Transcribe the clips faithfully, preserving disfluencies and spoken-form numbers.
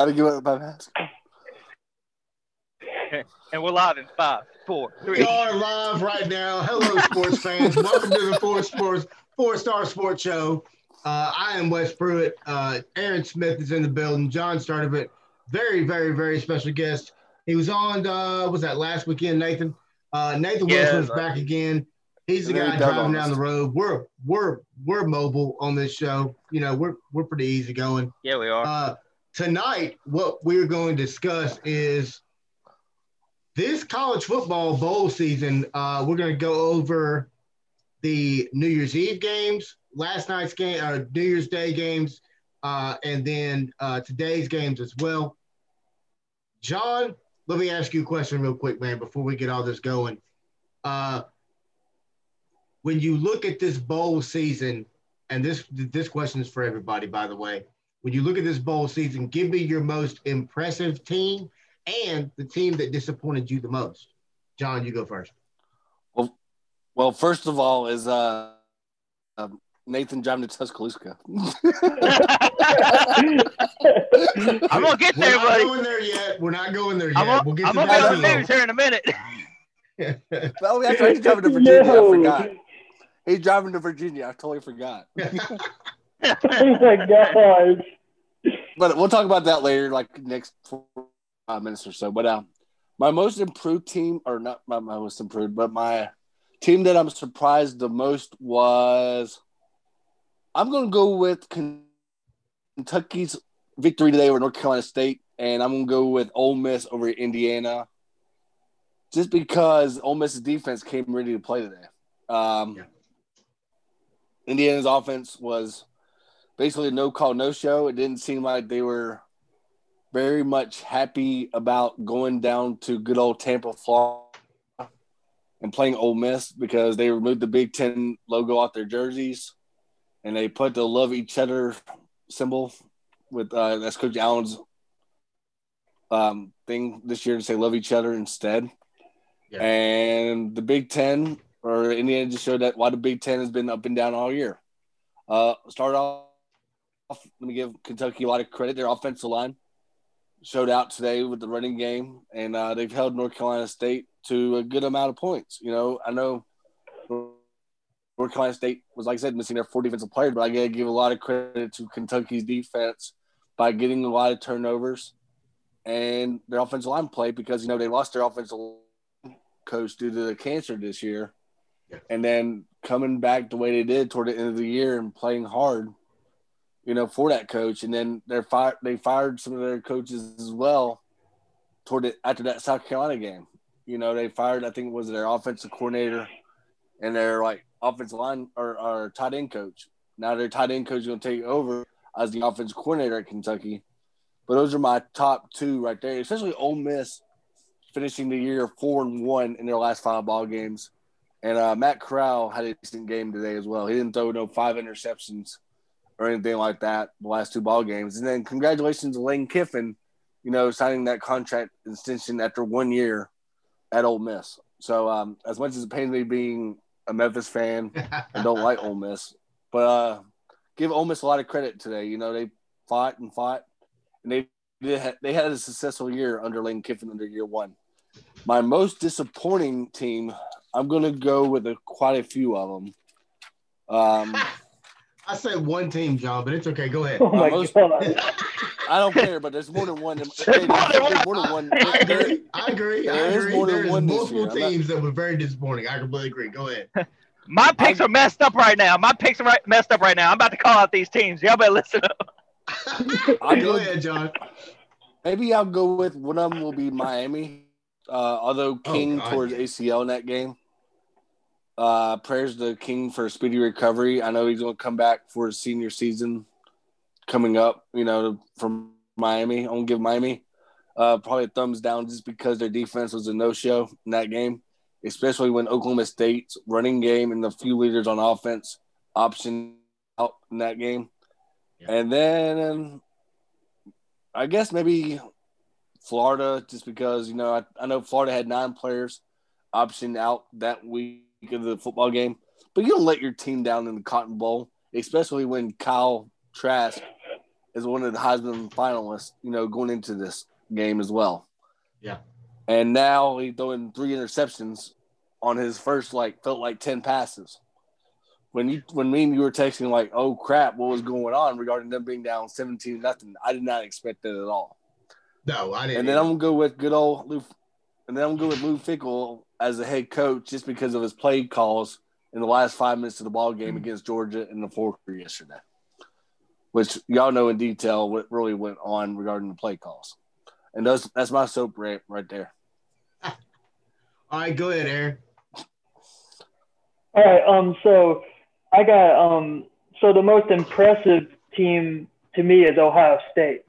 Gotta give up my mask. And we're live in five, four, three. We are live right now. Hello, sports fans. Welcome to the Four Sports Four Star Sports Show. Uh, I am Wes Pruitt. Uh, Aaron Smith is in the building. John Sturdivant, very, very, very special guest. He was on. Uh, was that last weekend, Nathan? Uh, Nathan yeah, Wilson is right. back again. He's the guy driving down the road. We're we're we're mobile on this show. You know, we're we're pretty easy going. Yeah, we are. Uh, tonight, what we're going to discuss is this college football bowl season. Uh, we're going to go over the New Year's Eve games, last night's game, or New Year's Day games, uh, and then uh, today's games as well. John, let me ask you a question real quick, man, before we get all this going. Uh, when you look at this bowl season, and this this question is for everybody, by the way. When you look at this bowl season, give me your most impressive team and the team that disappointed you the most. John, you go first. Well, well, first of all is uh, um, Nathan driving to Tuscaloosa. I'm going to get there, buddy. We're not going there yet. We're not going there yet. I'm going to get on the news here in a minute. Well, that's right. He's driving to Virginia. No. I forgot. He's driving to Virginia. I totally forgot. Oh, my God. But we'll talk about that later, like next four uh, minutes or so. But uh, my most improved team, or not my most improved, but my team that I'm surprised the most was, I'm going to go with Kentucky's victory today over North Carolina State, and I'm going to go with Ole Miss over Indiana, just because Ole Miss's defense came ready to play today. Um, yeah. Indiana's offense was basically no call, no show. It didn't seem like they were very much happy about going down to good old Tampa, Florida, and playing Ole Miss, because they removed the Big Ten logo off their jerseys and they put the love each other symbol with uh, that's Coach Allen's um, thing this year, to say love each other instead. Yeah. And the Big Ten, or Indiana, just showed that why the Big Ten has been up and down all year. Uh, start off, let me give Kentucky a lot of credit. Their offensive line showed out today with the running game, and uh, they've held North Carolina State to a good amount of points. You know, I know North Carolina State was, like I said, missing their four defensive players, but I got to give a lot of credit to Kentucky's defense by getting a lot of turnovers and their offensive line play, because, you know, they lost their offensive line coach due to the cancer this year. Yeah. And then coming back the way they did toward the end of the year and playing hard, you know, for that coach. And then they're fired, they fired some of their coaches as well toward it after that South Carolina game. You know, they fired, I think, was their offensive coordinator and their, like, offensive line or, or tight end coach. Now their tight end coach is going to take over as the offensive coordinator at Kentucky. But those are my top two right there, especially Ole Miss finishing the year four and one in their last five ball games. And uh, Matt Corral had a decent game today as well. He didn't throw no five interceptions or anything like that the last two ball games. And then congratulations to Lane Kiffin, you know, signing that contract extension after one year at Ole Miss. So um, as much as it pains me being a Memphis fan and don't like Ole Miss, but uh, give Ole Miss a lot of credit today. You know, they fought and fought, and they did, they had a successful year under Lane Kiffin under year one. My most disappointing team, I'm going to go with a, quite a few of them. Um, I said one team, John, but it's okay. Go ahead. Oh my most, God. I don't care, but there's more than one. There's more than one. I agree. I agree. There I agree. Is more than there's one multiple this year. Teams not, that were very disappointing. I completely agree. Go ahead. My picks I, are messed up right now. My picks are right, messed up right now. I'm about to call out these teams. Y'all better listen up. Go ahead, John. Maybe I'll go with one of them will be Miami. Uh, although King oh, towards A C L in that game. Uh, prayers to King for a speedy recovery. I know he's going to come back for his senior season coming up, you know, from Miami. I'm going to give Miami uh, probably a thumbs down just because their defense was a no-show in that game, especially when Oklahoma State's running game and the few leaders on offense optioned out in that game. Yeah. And then I guess maybe Florida, just because, you know, I, I know Florida had nine players optioned out that week of the football game, but you don't let your team down in the Cotton Bowl, especially when Kyle Trask is one of the Heisman finalists, you know, going into this game as well. Yeah. And now he throwing three interceptions on his first, like, felt like ten passes. When you, when me and you were texting, like, oh, crap, what was going on regarding them being down seventeen nothing, I did not expect that at all. No, I didn't. And then either. I'm going to go with good old Lou – and then I'm going to go with Lou Fickell as the head coach just because of his play calls in the last five minutes of the ball game mm-hmm. against Georgia in the fourth quarter yesterday, which y'all know in detail what really went on regarding the play calls. And that's, that's my soap rant right there. All right, go ahead, Aaron. All right, um, so I got um, – so the most impressive team to me is Ohio State.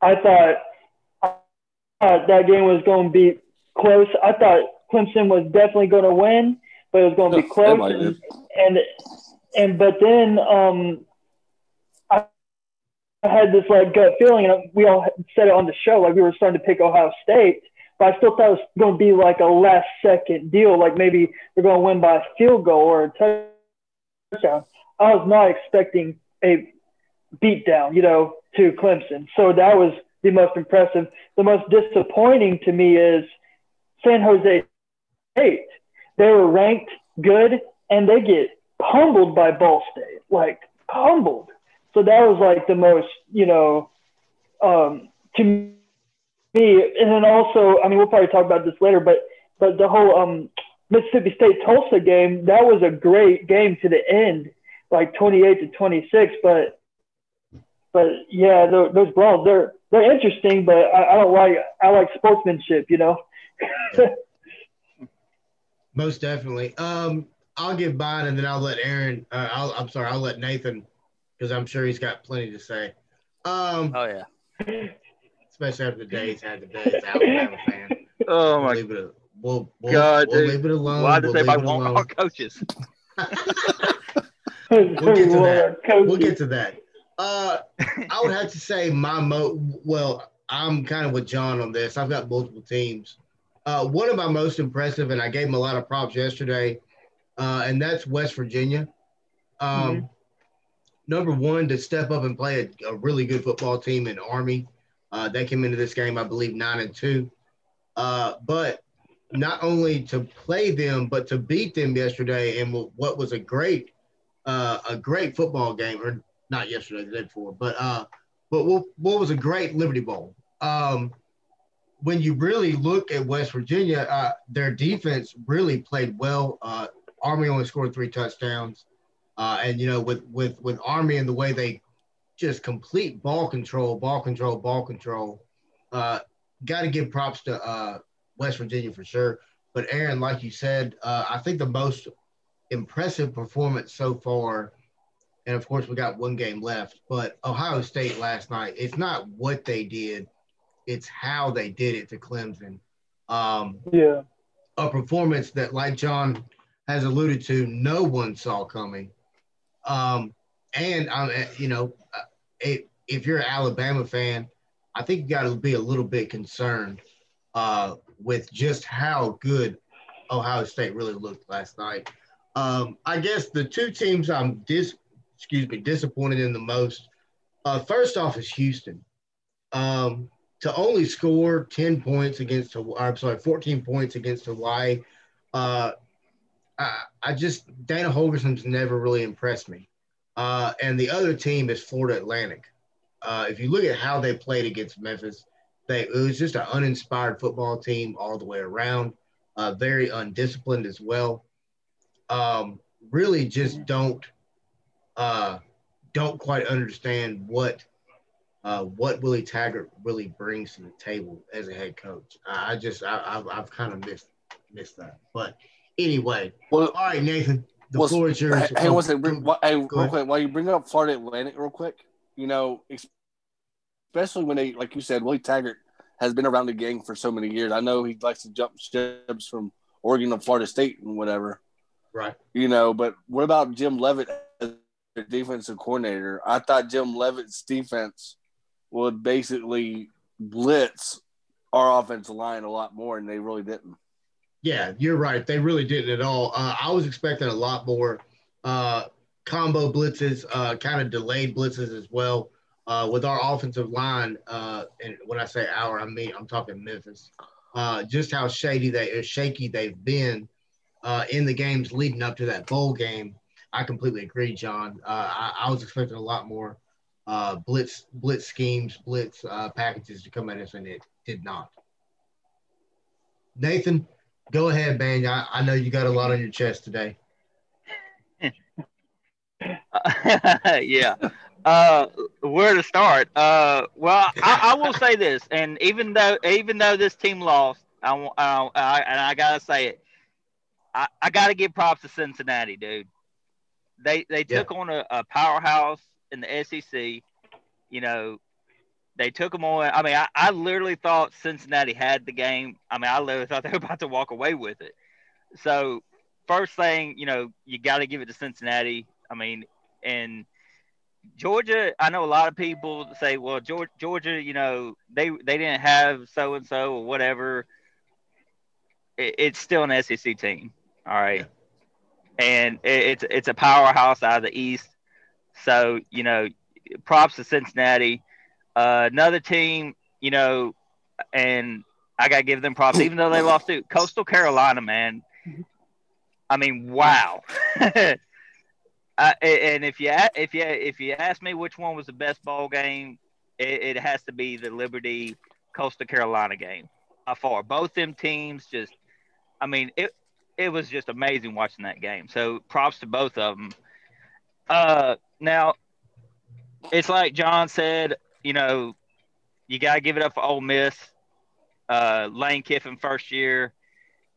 I thought, I thought that game was going to be close. I thought Clemson was definitely going to win, but it was going to be close. Oh, and, and and but then um, I had this like gut feeling, and we all said it on the show, like we were starting to pick Ohio State, but I still thought it was going to be like a last second deal, like maybe they're going to win by a field goal or a touchdown. I was not expecting a beatdown, you know, to Clemson. So that was the most impressive. The most disappointing to me is San Jose State. They were ranked good, and they get humbled by Ball State, like humbled. So that was like the most, you know, um, to me. And then also, I mean, we'll probably talk about this later, but but the whole um, Mississippi State-Tulsa game, that was a great game to the end, like twenty-eight to twenty-six, but But yeah, those brawls, they're they're interesting, but I, I don't like I like sportsmanship, you know. Most definitely. Um, I'll give mine, and then I'll let Aaron. Uh, I'll, I'm sorry, I'll let Nathan, because I'm sure he's got plenty to say. Um, oh yeah, especially after the day he's had today. It's Alabama fan. Oh we'll my leave it, we'll, we'll, God, we'll leave it alone. Why did they buy Walmart coaches? We'll get to that. We'll get to that. Uh, I would have to say my mo. Well, I'm kind of with John on this. I've got multiple teams. Uh, one of my most impressive, and I gave him a lot of props yesterday, uh, and that's West Virginia. Um, mm-hmm. Number one, to step up and play a, a really good football team in Army. Uh, they came into this game, I believe, nine and two. Uh, but not only to play them, but to beat them yesterday, in what was a great, uh, a great football game. Or, not yesterday, the day before, but uh, but what, what was a great Liberty Bowl. Um, when you really look at West Virginia, uh, their defense really played well. Uh, Army only scored three touchdowns, uh, and you know, with with with Army and the way they just complete ball control, ball control, ball control. Uh, got to give props to uh, West Virginia for sure. But Aaron, like you said, uh, I think the most impressive performance so far. And, of course, we got one game left. But Ohio State last night, it's not what they did. It's how they did it to Clemson. Um, yeah. A performance that, like John has alluded to, no one saw coming. Um, and, I'm, you know, it, if you're an Alabama fan, I think you got to be a little bit concerned uh, with just how good Ohio State really looked last night. Um, I guess the two teams I'm dis. excuse me, disappointed in the most. Uh, first off is Houston. Um, to only score ten points against, I'm sorry, fourteen points against Hawaii, uh, I, I just, Dana Holgerson's never really impressed me. Uh, and the other team is Florida Atlantic. Uh, if you look at how they played against Memphis, they it was just an uninspired football team all the way around, uh, very undisciplined as well. Um, really just don't, Uh, don't quite understand what uh, what Willie Taggart really brings to the table as a head coach. I just I, I've, I've kind of missed missed that. But anyway, well, all right, Nathan, the well, floor is yours. Hey, oh, one second, bring, go, hey, real ahead. quick, while you bring up Florida Atlantic, real quick, you know, especially when they, like you said, Willie Taggart has been around the game for so many years. I know he likes to jump ships from Oregon to Florida State and whatever, right? You know, but what about Jim Leavitt? Defensive coordinator. I thought Jim Leavitt's defense would basically blitz our offensive line a lot more, and they really didn't. Yeah, you're right. They really didn't at all. Uh, I was expecting a lot more uh, combo blitzes, uh, kind of delayed blitzes as well. uh, with our offensive line, uh, and when I say our, I mean I'm talking Memphis, uh, just how shady they or shaky they've been uh, in the games leading up to that bowl game. I completely agree, John. Uh, I, I was expecting a lot more uh, blitz blitz schemes, blitz uh, packages to come at us, and it did not. Nathan, go ahead, man. I, I know you got a lot on your chest today. yeah. Uh, where to start? Uh, well, I, I will say this, and even though even though this team lost, I, I, I and I gotta say it, I, I gotta give props to Cincinnati, dude. They they took yeah. on a, a powerhouse in the S E C. You know, they took them on. I mean, I, I literally thought Cincinnati had the game. I mean, I literally thought they were about to walk away with it. So, first thing, you know, you got to give it to Cincinnati. I mean, and Georgia, I know a lot of people say, well, Georgia, you know, they, they didn't have so-and-so or whatever. It, it's still an S E C team, all right? Yeah. And it's it's a powerhouse out of the East. So, you know, props to Cincinnati. Uh, another team, you know, and I got to give them props, even though they lost to Coastal Carolina, man. I mean, wow. I, and if you if you, if you ask me which one was the best ball game, it, it has to be the Liberty Coastal Carolina game by far. Both them teams just – I mean, it – It was just amazing watching that game. So props to both of them. Uh, now, it's like John said, you know, you got to give it up for Ole Miss. Uh, Lane Kiffin first year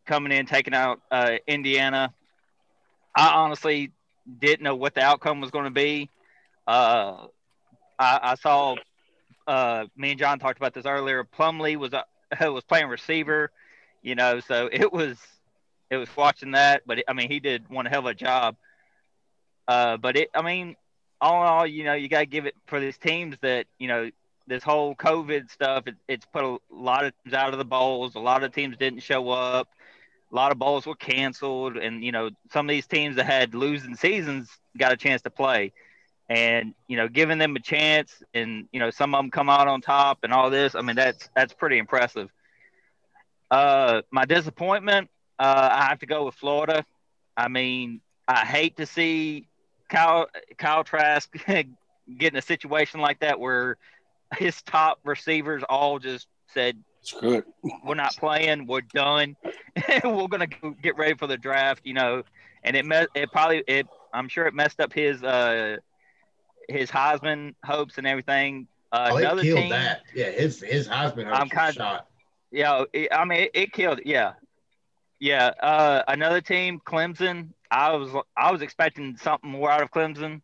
coming in, taking out uh, Indiana. I honestly didn't know what the outcome was going to be. Uh, I, I saw uh, me and John talked about this earlier. Plumlee was, uh, was playing receiver, you know, so it was – It was watching that, but it, I mean, he did one hell of a job. Uh, but it, I mean, all in all, you know, you got to give it for these teams that, you know, this whole COVID stuff, it, it's put a lot of teams out of the bowls. A lot of teams didn't show up. A lot of bowls were canceled. And, you know, some of these teams that had losing seasons got a chance to play. And, you know, giving them a chance and, you know, some of them come out on top and all this. I mean, that's, that's pretty impressive. Uh, my disappointment. Uh, I have to go with Florida. I mean, I hate to see Kyle, Kyle Trask get in a situation like that where his top receivers all just said, "Screw it, we're not playing. We're done. We're gonna go get ready for the draft." You know, and it me- it probably it I'm sure it messed up his uh, his Heisman hopes and everything. Uh, oh, another it killed team, that. Yeah, his his Heisman hopes were shot. Yeah, you know, I mean, it, it killed. Yeah. Yeah, uh, another team, Clemson. I was I was expecting something more out of Clemson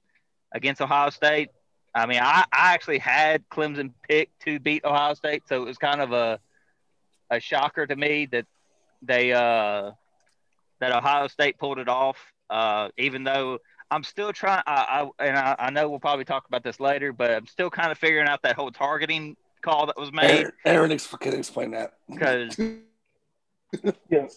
against Ohio State. I mean, I, I actually had Clemson picked to beat Ohio State, so it was kind of a a shocker to me that they uh, that Ohio State pulled it off. Uh, even though I'm still trying, I, I and I, I know we'll probably talk about this later, but I'm still kind of figuring out that whole targeting call that was made. Aaron, Aaron can explain that because. Yes.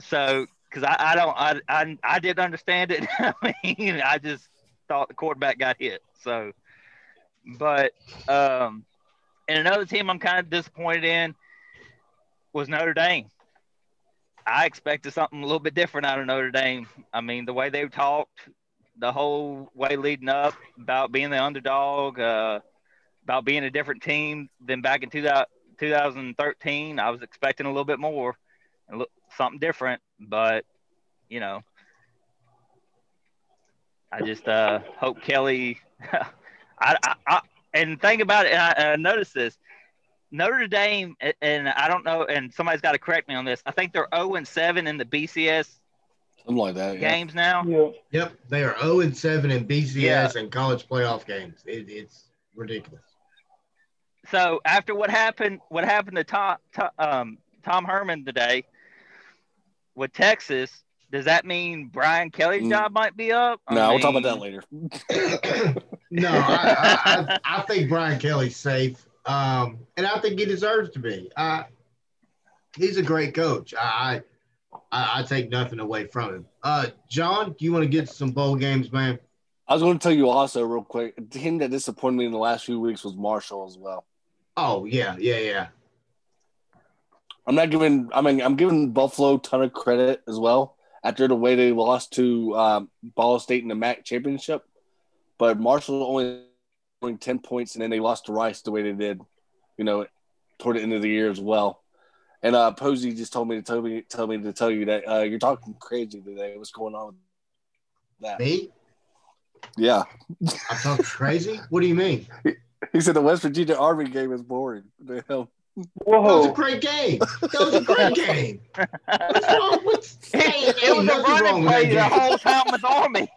So, because I, I don't, I, I, I didn't understand it. I mean, I just thought the quarterback got hit. So, but, um, and another team I'm kind of disappointed in was Notre Dame. I expected something a little bit different out of Notre Dame. I mean, the way they talked the whole way leading up about being the underdog, uh, about being a different team than back in two thousand. two thousand thirteen, I was expecting a little bit more, and look, something different, but, you know, I just uh, hope Kelly – I, I, I and think about it, and I, and I noticed this. Notre Dame, and I don't know, and somebody's got to correct me on this, I think they're oh and seven in the B C S Something like that, games yeah. now. Yeah. Yep, they are oh and seven in B C S yeah. and college playoff games. It, it's ridiculous. So after what happened, what happened to Tom, Tom, um, Tom Herman today with Texas, does that mean Brian Kelly's job might be up? I no, mean... we'll talk about that later. no, I, I, I, I think Brian Kelly's safe, um, and I think he deserves to be. Uh, he's a great coach. I, I I take nothing away from him. Uh, John, do you want to get some bowl games, man? I was going to tell you also real quick, the team that disappointed me in the last few weeks was Marshall as well. Oh, yeah, yeah, yeah. I'm not giving – I mean, I'm giving Buffalo a ton of credit as well after the way they lost to um, Ball State in the M A C championship. But Marshall only scoring ten points, and then they lost to Rice the way they did, you know, toward the end of the year as well. And uh, Posey just told me to tell me, tell me to tell you that uh, you're talking crazy today. What's going on with that? Me? Yeah. I'm talking crazy? What do you mean? He, he said the West Virginia Army game is boring. Whoa. That was a great game. That was a great game. What's wrong with it, it was a running play the whole time with Army.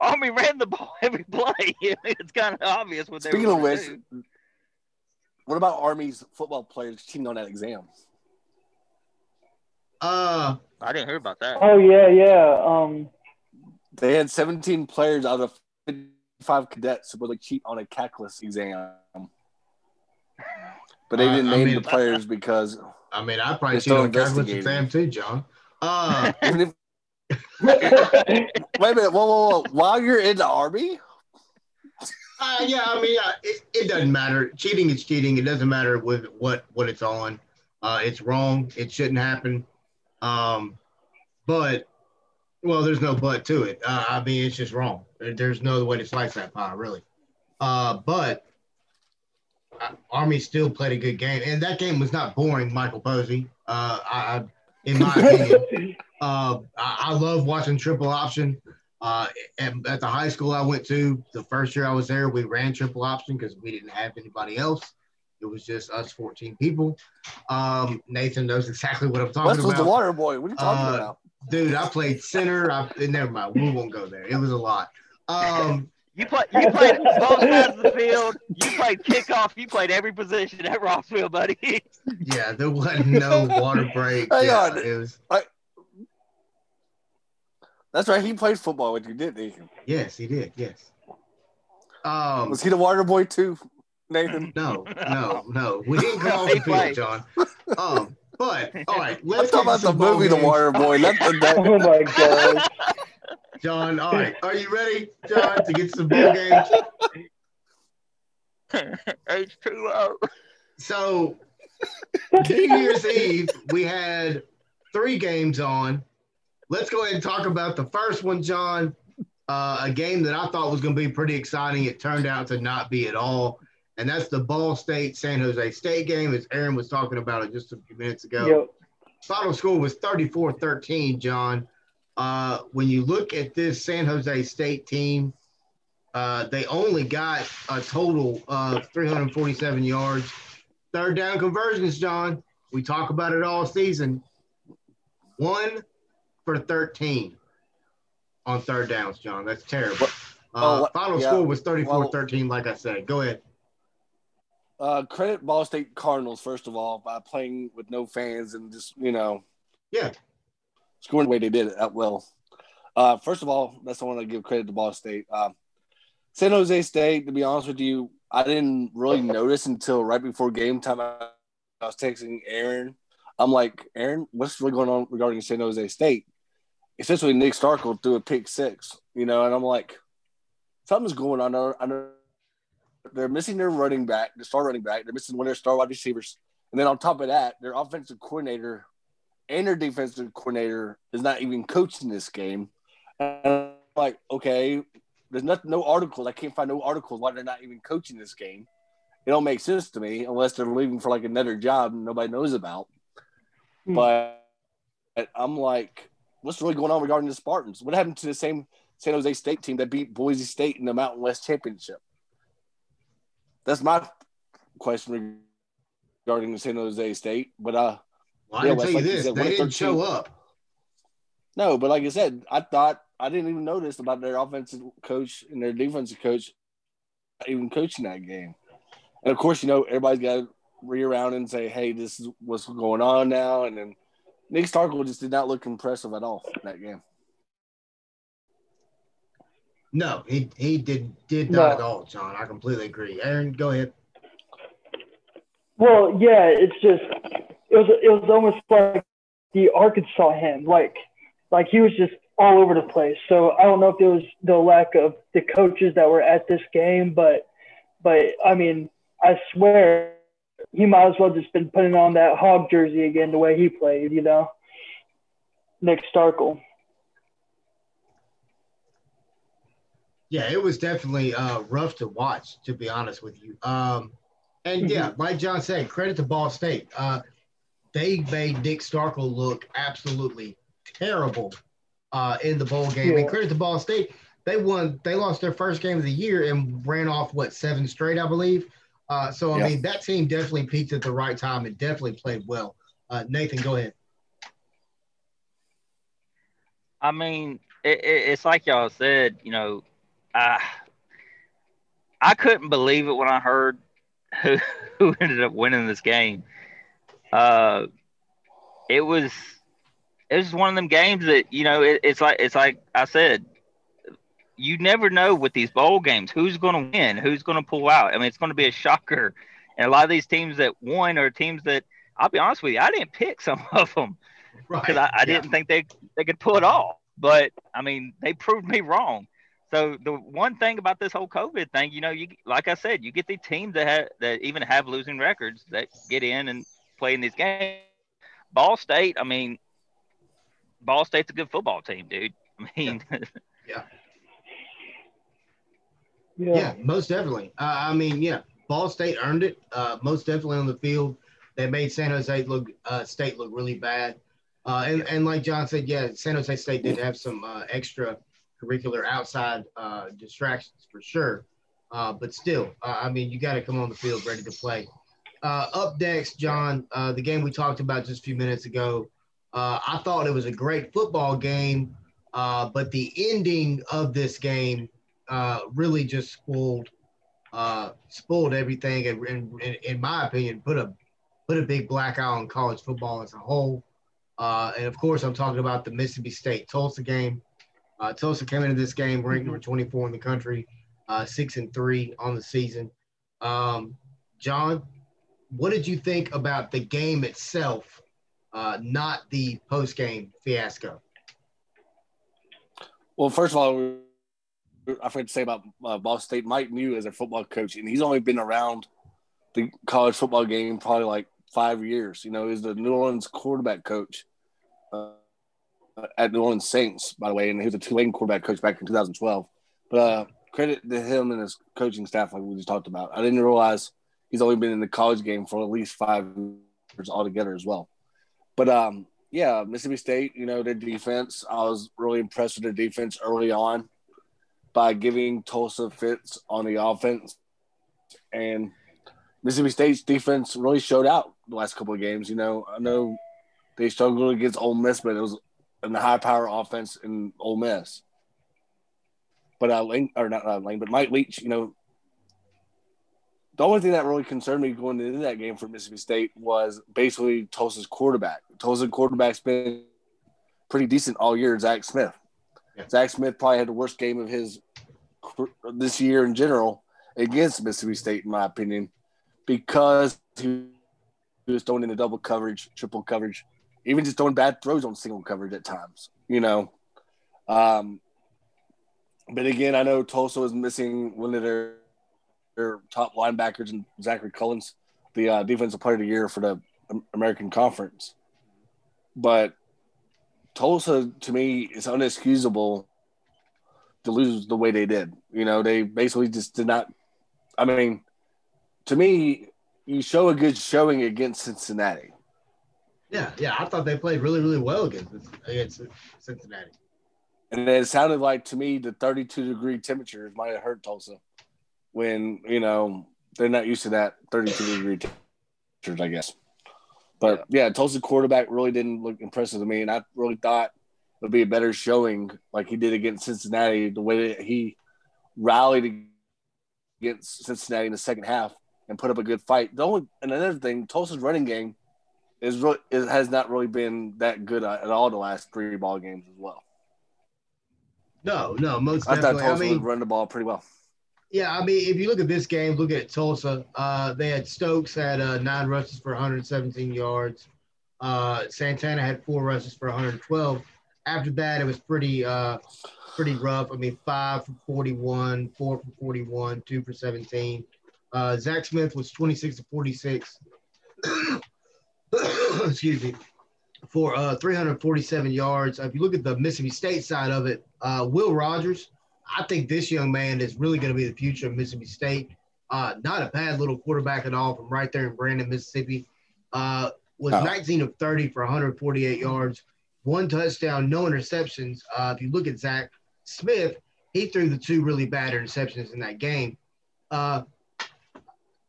Army ran the ball every play. It's kind of obvious what they were doing. Speaking of which, what about Army's football players cheating on that exam? Uh, I didn't hear about that. Oh, yeah, yeah. Um, They had seventeen players out of fifty-five cadets who would cheat on a calculus exam. But they didn't uh, name I mean, the players because – I mean, I probably cheat on calculus exam too, John. Uh, if, wait a minute. Whoa, whoa, whoa. While you're in the Army? Uh, yeah, I mean, uh, it, it doesn't matter. Cheating is cheating. It doesn't matter with what, what it's on. Uh, it's wrong. It shouldn't happen. Um, but – well, there's no but to it. Uh, I mean, it's just wrong. There's no way to slice that pie, really. Uh, but uh, Army still played a good game. And that game was not boring, Michael Posey, uh, I, in my opinion. uh, I, I love watching triple option. Uh, at, at the high school I went to, the first year I was there, we ran triple option because we didn't have anybody else. It was just us fourteen people. Um, Nathan knows exactly what I'm talking West about. West was the water boy. What are you talking uh, about? Dude, I played center. I, never mind. We won't go there. It was a lot. Um, you, play, you played both sides of the field. You played kickoff. You played every position at Rossville, buddy. Yeah, there wasn't no water break. Hang yeah, on. It was, I, that's right. He played football with you, didn't he? Yes, he did. Yes. Um, was he the water boy too, Nathan? No, no, no. We didn't go off the field, John. Um, but all right, let's talk about the movie, games. The Water Boy. That's the that. Oh my God, John. All right, are you ready, John, to get some bowl games? H two O. So, New Year's Eve, we had three games on. Let's go ahead and talk about the first one, John, uh, a game that I thought was going to be pretty exciting. It turned out to not be at all, and that's the Ball State-San Jose State game, as Aaron was talking about it just a few minutes ago. Yep. Final score was thirty-four thirteen, John. Uh, when you look at this San Jose State team, uh, they only got a total of three hundred forty-seven yards. Third down conversions, John. We talk about it all season. One for thirteen on third downs, John. That's terrible. Uh, oh, final yeah. score was thirty-four thirteen, like I said. Go ahead. Uh, credit Ball State Cardinals, first of all, by playing with no fans and just, you know. Yeah. Scoring the way they did it that well. Uh, first of all, that's the one I give credit to Ball State. Uh, San Jose State, to be honest with you, I didn't really notice until right before game time. I was texting Aaron. I'm like, Aaron, what's really going on regarding San Jose State? Essentially, Nick Starkle threw a pick six, you know, and I'm like, something's going on. I know they're missing their running back, the star running back. They're missing one of their star wide receivers. And then on top of that, their offensive coordinator and their defensive coordinator is not even coaching this game. And I'm like, okay, there's not, no articles. I can't find no articles why they're not even coaching this game. It don't make sense to me unless they're leaving for like another job and nobody knows about. Hmm. But I'm like, what's really going on regarding the Spartans? What happened to the same San Jose State team that beat Boise State in the Mountain West Championship? That's my question regarding the San Jose State. But uh, well, yeah, I can tell you like this, said, they didn't show up. No, but like I said, I thought I didn't even notice about their offensive coach and their defensive coach even coaching that game. And, of course, you know, everybody's got to rearound and say, hey, this is what's going on now. And then Nick Starkle just did not look impressive at all in that game. No, he, he did, did not no. at all, John. I completely agree. Aaron, go ahead. Well, yeah, it's just it was it was almost like the Arkansas him. Like, like he was just all over the place. So I don't know if it was the lack of the coaches that were at this game, but but I mean, I swear he might as well just been putting on that Hog jersey again the way he played, you know, Nick Starkel. Yeah, it was definitely uh, rough to watch, to be honest with you. Um, and, mm-hmm. yeah, like John said, credit to Ball State. Uh, they made Nick Starkel look absolutely terrible uh, in the bowl game. Yeah. And credit to Ball State. They won. They lost their first game of the year and ran off, what, seven straight, I believe. Uh, so, I yeah. mean, that team definitely peaked at the right time and definitely played well. Uh, Nathan, go ahead. I mean, it, it, it's like y'all said, you know, I, I couldn't believe it when I heard who, who ended up winning this game. Uh, it was it was one of them games that, you know, it, it's like it's like I said, you never know with these bowl games who's going to win, who's going to pull out. I mean, it's going to be a shocker. And a lot of these teams that won are teams that, I'll be honest with you, I didn't pick some of them because right. I, I yeah. didn't think they they could pull it off. But, I mean, they proved me wrong. So the one thing about this whole COVID thing, you know, you like I said, you get the teams that have, that even have losing records that get in and play in these games. Ball State, I mean, Ball State's a good football team, dude. I mean, yeah, yeah, yeah most definitely. Uh, I mean, yeah, Ball State earned it. Uh, most definitely on the field, they made San Jose look uh, State look really bad. Uh, and and like John said, yeah, San Jose State did have some uh, extra. curricular outside uh, distractions for sure. Uh, but still, uh, I mean, you got to come on the field ready to play. Uh, up next, John, uh, the game we talked about just a few minutes ago, uh, I thought it was a great football game, uh, but the ending of this game uh, really just spoiled uh, spoiled everything and, and, and, in my opinion, put a, put a big black eye on college football as a whole. Uh, and, of course, I'm talking about the Mississippi State-Tulsa game. Uh, Tulsa came into this game ranked number twenty-four in the country, uh, six and three on the season. Um, John, what did you think about the game itself, uh, not the post-game fiasco? Well, first of all, I forgot to say about uh, Ball State, Mike Mew is their football coach, and he's only been around the college football game probably like five years. You know, he's the New Orleans quarterback coach. Uh, at New Orleans Saints, by the way, and he was a Tulane quarterback coach back in two thousand twelve. But uh, credit to him and his coaching staff, like we just talked about. I didn't realize he's only been in the college game for at least five years altogether as well. But, um, yeah, Mississippi State, you know, their defense, I was really impressed with their defense early on by giving Tulsa fits on the offense. And Mississippi State's defense really showed out the last couple of games. You know, I know they struggled against Ole Miss, but it was – and the high-power offense in Ole Miss. But uh, Lane, or not uh, Lane, but Mike Leach, you know, the only thing that really concerned me going into that game for Mississippi State was basically Tulsa's quarterback. Tulsa's quarterback's been pretty decent all year, Zach Smith. Yeah. Zach Smith probably had the worst game of his this year in general against Mississippi State, in my opinion, because he was thrown into double coverage, triple coverage, even just throwing bad throws on single coverage at times, you know. Um, but, again, I know Tulsa was missing one of their, their top linebackers, and Zachary Collins, the uh, defensive player of the year for the American Conference. But Tulsa, to me, is inexcusable to lose the way they did. You know, they basically just did not – I mean, to me, you show a good showing against Cincinnati. Yeah, yeah, I thought they played really, really well against against Cincinnati. And it sounded like to me the thirty-two degree temperatures might have hurt Tulsa when, you know, they're not used to that thirty-two degree temperatures, I guess. But yeah, Tulsa quarterback really didn't look impressive to me, and I really thought it would be a better showing like he did against Cincinnati, the way that he rallied against Cincinnati in the second half and put up a good fight. The only and another thing, Tulsa's running game Is really, it has not really been that good at all the last three ball games as well. No, no, most definitely. I thought Tulsa I mean, would run the ball pretty well. Yeah, I mean, if you look at this game, look at Tulsa. Uh, they had Stokes had uh, nine rushes for one hundred seventeen yards. Uh, Santana had four rushes for one hundred twelve. after that, it was pretty uh, pretty rough. I mean, five for forty-one, four for forty-one, two for seventeen. Uh, Zach Smith was twenty-six to forty-six. Excuse me. For uh, three hundred forty-seven yards. If you look at the Mississippi State side of it, uh, Will Rogers, I think this young man is really going to be the future of Mississippi State. Uh, not a bad little quarterback at all from right there in Brandon, Mississippi. Uh, was oh. nineteen of thirty for one hundred forty-eight yards, one touchdown, no interceptions. Uh, if you look at Zach Smith, he threw the two really bad interceptions in that game. Uh,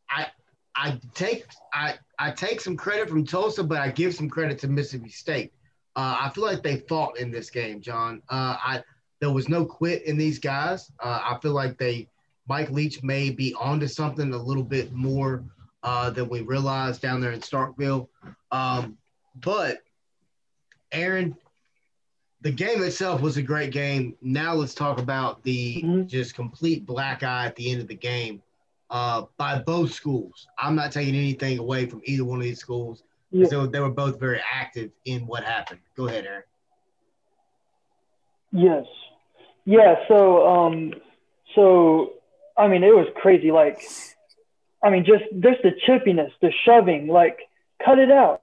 I I take I I take some credit from Tulsa, but I give some credit to Mississippi State. Uh, I feel like they fought in this game, John. Uh, I there was no quit in these guys. Uh, I feel like they Mike Leach may be onto something a little bit more uh, than we realized down there in Starkville. Um, but, Aaron, the game itself was a great game. Now let's talk about the mm-hmm. just complete black eye at the end of the game uh, by both schools. I'm not taking anything away from either one of these schools. Yeah. So they were both very active in what happened. Go ahead, Aaron. Yes. Yeah, so, um, so I mean, it was crazy. Like, I mean, just, just the chippiness, the shoving, like, cut it out.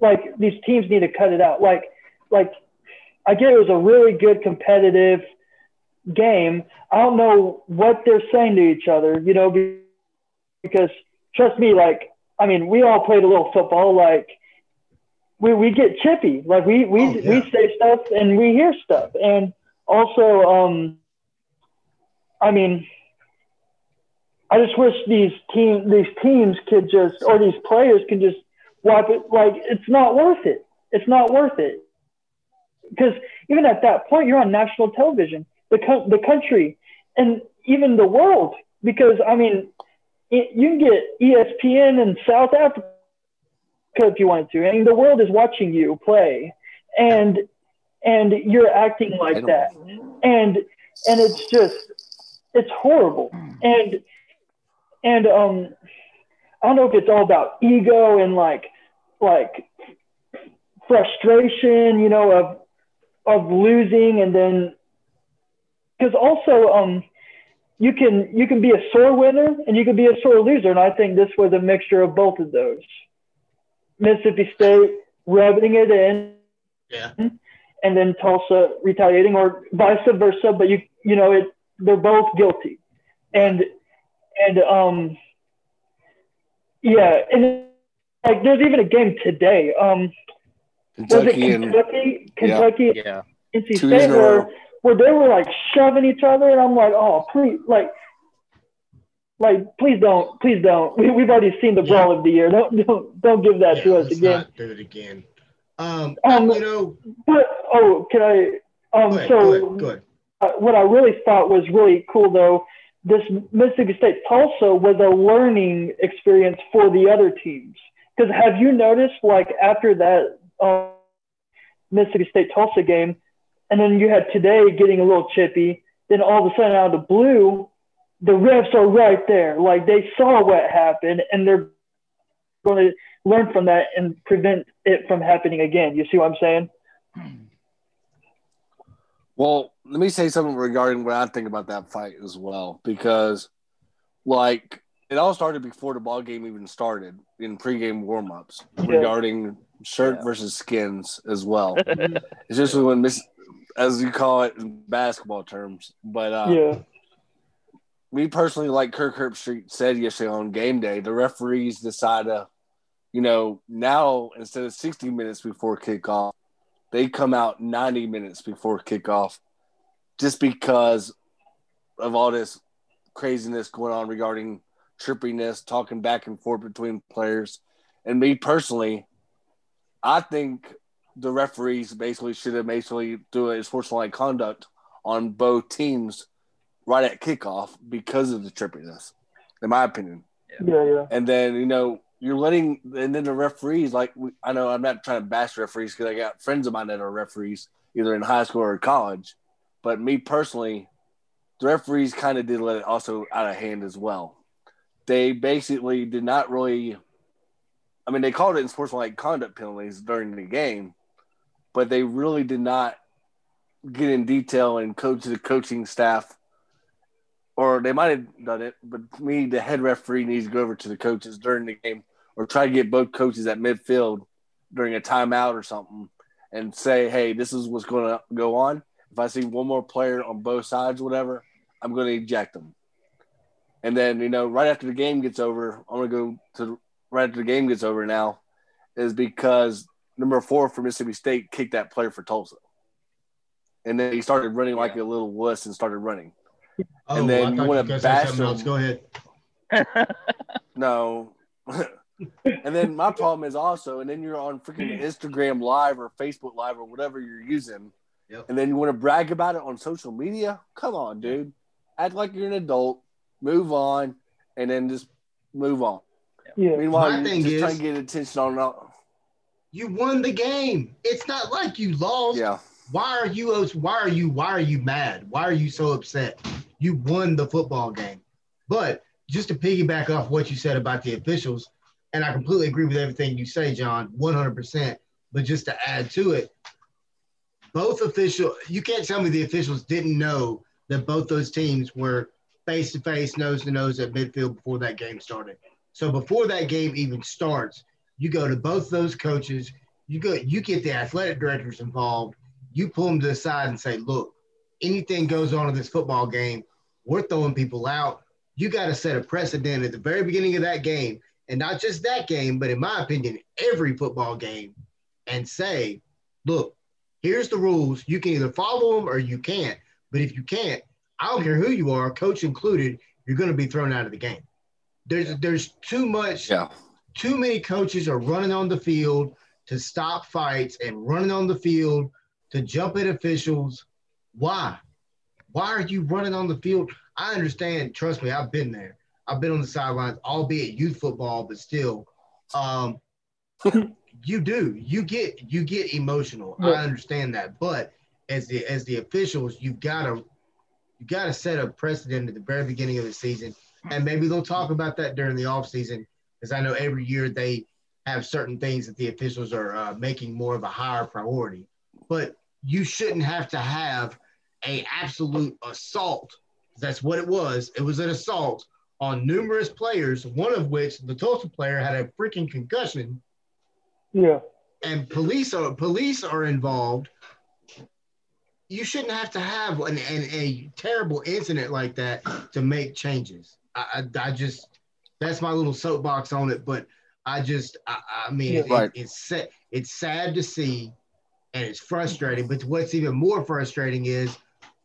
Like, these teams need to cut it out. Like, like I get it was a really good competitive game. I don't know what they're saying to each other, you know, because trust me, like, I mean, we all played a little football. Like, we, we get chippy. Like, we, we, oh, yeah. we say stuff and we hear stuff. And also, um, I mean, I just wish these team, these teams could just, or these players can just wipe it. Like, it's not worth it. It's not worth it. Because even at that point, you're on national television, the co- the country, and even the world. Because, I mean, it, you can get E S P N in South Africa if you wanted to. I mean, the world is watching you play. And, and you're acting like that. And, and it's just... it's horrible. And, and, um, I don't know if it's all about ego and like, like frustration, you know, of, of losing. And then, cause also, um, you can, you can be a sore winner and you can be a sore loser. And I think this was a mixture of both of those. Mississippi State rubbing it in. Yeah. And then Tulsa retaliating, or vice versa. But you, you know, it, they're both guilty. And, and, um, yeah. And like, there's even a game today. Um, Kentucky was it Kentucky, and, Kentucky, yeah, yeah. N C State, where, where they were like shoving each other. And I'm like, oh, please, like, like, please don't, please don't. We, we've already seen the yeah. brawl of the year. Don't, don't, don't give that yeah, to us let's again. Not do it again. Um, um, you know, but, oh, can I, um, ahead, so, go ahead, go ahead. Uh, what I really thought was really cool, though, this Mississippi State Tulsa was a learning experience for the other teams. Because have you noticed, like, after that um, Mississippi State Tulsa game, and then you had today getting a little chippy, then all of a sudden out of the blue, the refs are right there. Like, they saw what happened, and they're going to learn from that and prevent it from happening again. You see what I'm saying? Well, let me say something regarding what I think about that fight as well, because, like, it all started before the ball game even started in pregame warmups yeah. regarding shirt yeah. versus skins as well. It's just when, Miss, as you call it in basketball terms, but uh, yeah. me personally, like Kirk Herbstreit said yesterday on game day, the referees decide to, you know, now instead of sixty minutes before kickoff, they come out ninety minutes before kickoff just because of all this craziness going on regarding trippiness, talking back and forth between players. And me personally, I think the referees basically should have basically do a sports-like conduct on both teams right at kickoff because of the trippiness, in my opinion. Yeah, yeah. And then, you know, you're letting – and then the referees, like – I know I'm not trying to bash referees because I got friends of mine that are referees either in high school or college. But me personally, the referees kind of did let it also out of hand as well. They basically did not really – I mean, they called it in sportsmanlike conduct penalties during the game. but they really did not get in detail and coach the coaching staff, or they might have done it, but to me, the head referee needs to go over to the coaches during the game or try to get both coaches at midfield during a timeout or something and say, hey, this is what's going to go on. If I see one more player on both sides, whatever, I'm going to eject them. And then, you know, right after the game gets over, I'm going to go to right after the game gets over now is because number four for Mississippi State kicked that player for Tulsa. And then he started running like yeah. a little wuss and started running. Oh, and then well, you want to bash him. Else. Go ahead. No. And then my problem is also, and then you're on freaking Instagram Live or Facebook Live or whatever you're using. Yep. And then you want to brag about it on social media? Come on, dude. Act like you're an adult. Move on. And then just move on. Yeah. Meanwhile, my you're thing just is, trying to get attention on that. You won the game. It's not like you lost. Yeah. Why are you why are you why are you mad? Why are you so upset? You won the football game. But just to piggyback off what you said about the officials, and I completely agree with everything you say, John, one hundred percent. But just to add to it, both official you can't tell me the officials didn't know that both those teams were face to face, nose to nose at midfield before that game started. So before that game even starts, you go to both those coaches, you go you get the athletic directors involved. You pull them to the side and say, look, anything goes on in this football game, we're throwing people out. You got to set a precedent at the very beginning of that game, and not just that game, but in my opinion, every football game, and say, look, here's the rules. You can either follow them or you can't. But if you can't, I don't care who you are, coach included, you're going to be thrown out of the game. There's, there's too much yeah. – too many coaches are running on the field to stop fights and running on the field to jump at officials. Why? Why are you running on the field? I understand. Trust me, I've been there. I've been on the sidelines, albeit youth football, but still. Um, you do. You get you get emotional. Yeah. I understand that. But as the as the officials, you've got to you got to set a precedent at the very beginning of the season. And maybe they'll talk about that during the offseason, because I know every year they have certain things that the officials are uh, making more of a higher priority. But you shouldn't have to have an absolute assault. That's what it was. It was an assault on numerous players, one of which the Tulsa player had a freaking concussion. Yeah. And police are police are involved. You shouldn't have to have an, an a terrible incident like that to make changes. I, I, I just that's my little soapbox on it. But I just I, I mean yeah, it, right. it, it's it's sad to see. And it's frustrating, but what's even more frustrating is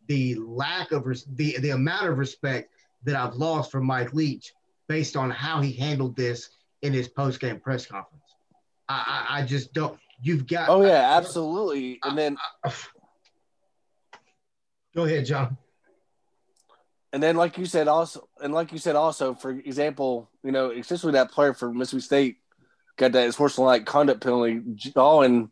the lack of res- the the amount of respect that I've lost from Mike Leach based on how he handled this in his post-game press conference. I, I, I just don't. You've got. Oh yeah, I, absolutely. I, and then, I, I, go ahead, John. And then, like you said, also, and like you said, also, for example, you know, especially that player for Mississippi State got that unsportsmanlike conduct penalty, and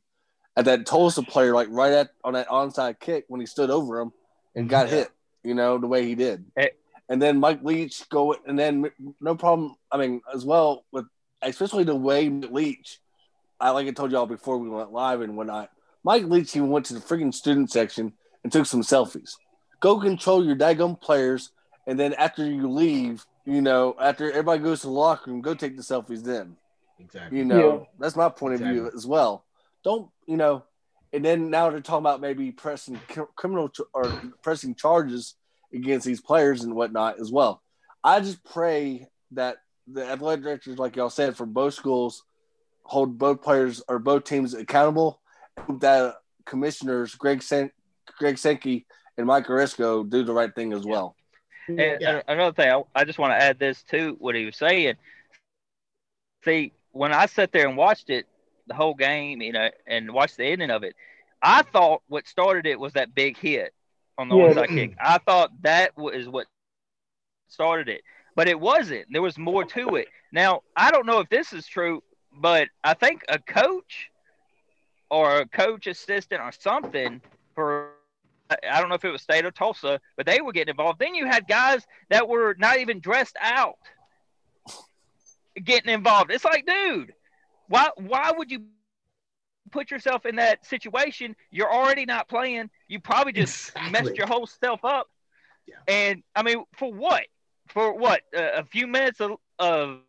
at that Tulsa player, like right at on that onside kick when he stood over him and got yeah. hit, you know, the way he did. Hey. And then Mike Leach go – and then no problem – I mean, as well, with especially the way Leach – I like I told y'all before we went live and whatnot, Mike Leach, he went to the freaking student section and took some selfies. Go control your daggum players, and then after you leave, you know, after everybody goes to the locker room, go take the selfies then. Exactly. You know, yeah. that's my point exactly. of view as well. Don't you know? And then now they're talking about maybe pressing criminal ch- or pressing charges against these players and whatnot as well. I just pray that the athletic directors, like y'all said, for both schools, hold both players or both teams accountable. That commissioners Greg Sen- Greg Sankey and Mike Oresco do the right thing as well. And yeah. another thing, I, I just want to add this to what he was saying. See, when I sat there and watched it, the whole game, you know, and watch the ending of it. I thought what started it was that big hit on the onside yeah. kick. I thought that was what started it, but it wasn't. There was more to it. Now, I don't know if this is true, but I think a coach or a coach assistant or something for I don't know if it was State or Tulsa, but they were getting involved. Then you had guys that were not even dressed out getting involved. It's like, dude, Why Why would you put yourself in that situation, you're already not playing. You probably just exactly. messed your whole self up. Yeah. And, I mean, for what? For what? Uh, a few minutes of, of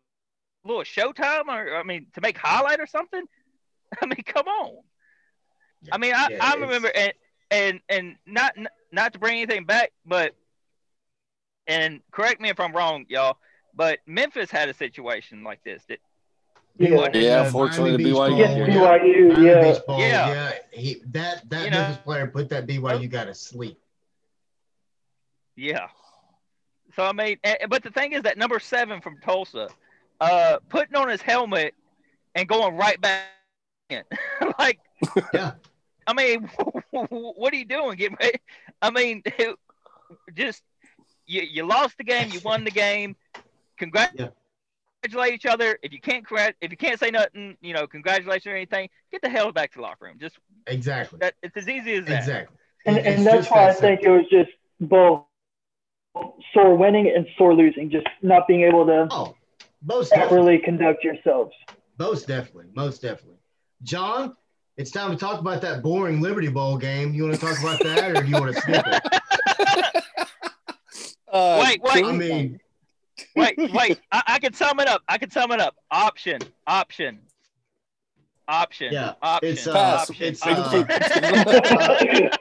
little showtime? Or, I mean, to make highlight or something? I mean, come on. Yeah. I mean, I, yeah, I remember, and, and and not not to bring anything back, but, and correct me if I'm wrong, y'all, but Memphis had a situation like this. That, Yeah, yeah, fortunately, the B Y U. Yes, B Y U, yeah. Ball, yeah. yeah. He, that that Memphis player put that B Y U guy to sleep. Yeah. So, I mean, but the thing is that number seven from Tulsa, uh, putting on his helmet and going right back in. Like, yeah. I mean, what are you doing? Get ready. I mean, it, just you, you lost the game, you won the game. Congrats. Yeah. Congratulate each other. If you can't if you can't say nothing, you know, congratulations or anything, get the hell back to the locker room. Just exactly. That, it's as easy as that. Exactly. And it's and that's why that I simple. think it was just both sore winning and sore losing, just not being able to oh, most properly conduct yourselves. Most definitely, most definitely. John, it's time to talk about that boring Liberty Bowl game. You want to talk about that, or do you want to skip it? Uh, wait, wait. I mean. Wait, wait. I, I can sum it up. I can sum it up. Option, option, option, yeah, option. It's, uh, option, it's, option. Uh,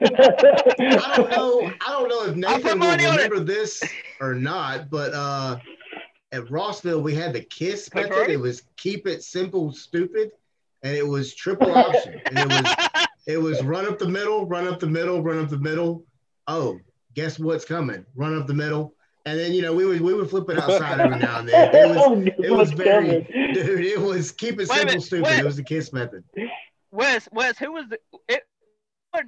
I don't know. I don't know if Nathan will remember this or not, but uh, at Rossville we had the KISS method. It was keep it simple, stupid, and it was triple option. And it was it was run up the middle, run up the middle, run up the middle. Oh, guess what's coming? Run up the middle. And then, you know, we would we would flip it outside every now and then. It was, it was very – dude, it was keep it simple, stupid. Wes, it was the KISS method. Wes, Wes, who was the – it?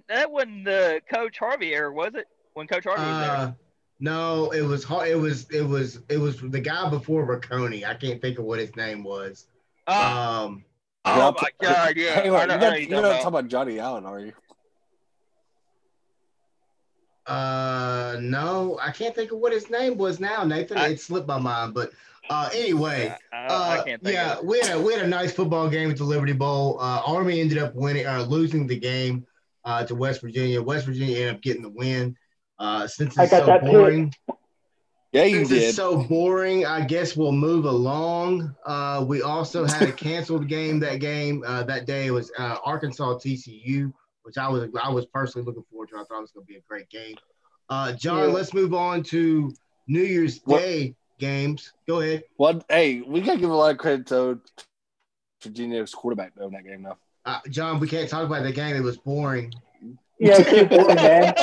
That wasn't the Coach Harvey era, was it? When Coach Harvey was there? Uh, no, it was – it was it was, it was the guy before Riccone. I can't think of what his name was. Uh, um, oh, my God, yeah. Hey, wait, know, you're not talking about Johnny Allen, are you? Uh no, I can't think of what his name was now, Nathan. I, it slipped my mind, but uh anyway, I, I, uh, I can't think yeah, of we had a, we had a nice football game at the Liberty Bowl. Uh, Army ended up winning or losing the game uh, to West Virginia. West Virginia ended up getting the win. Uh, since it's so boring, pick. yeah, you since did. It's so boring. I guess we'll move along. Uh, we also had a canceled game that game uh, that day. It was uh, Arkansas T C U. Which I was I was personally looking forward to. I thought it was going to be a great game. Uh, John, yeah. let's move on to New Year's what, Day games. Go ahead. Well, hey, we got to give a lot of credit to Virginia's quarterback though in that game though. Uh, John, we can't talk about that game. It was boring. Yeah, it was boring, man.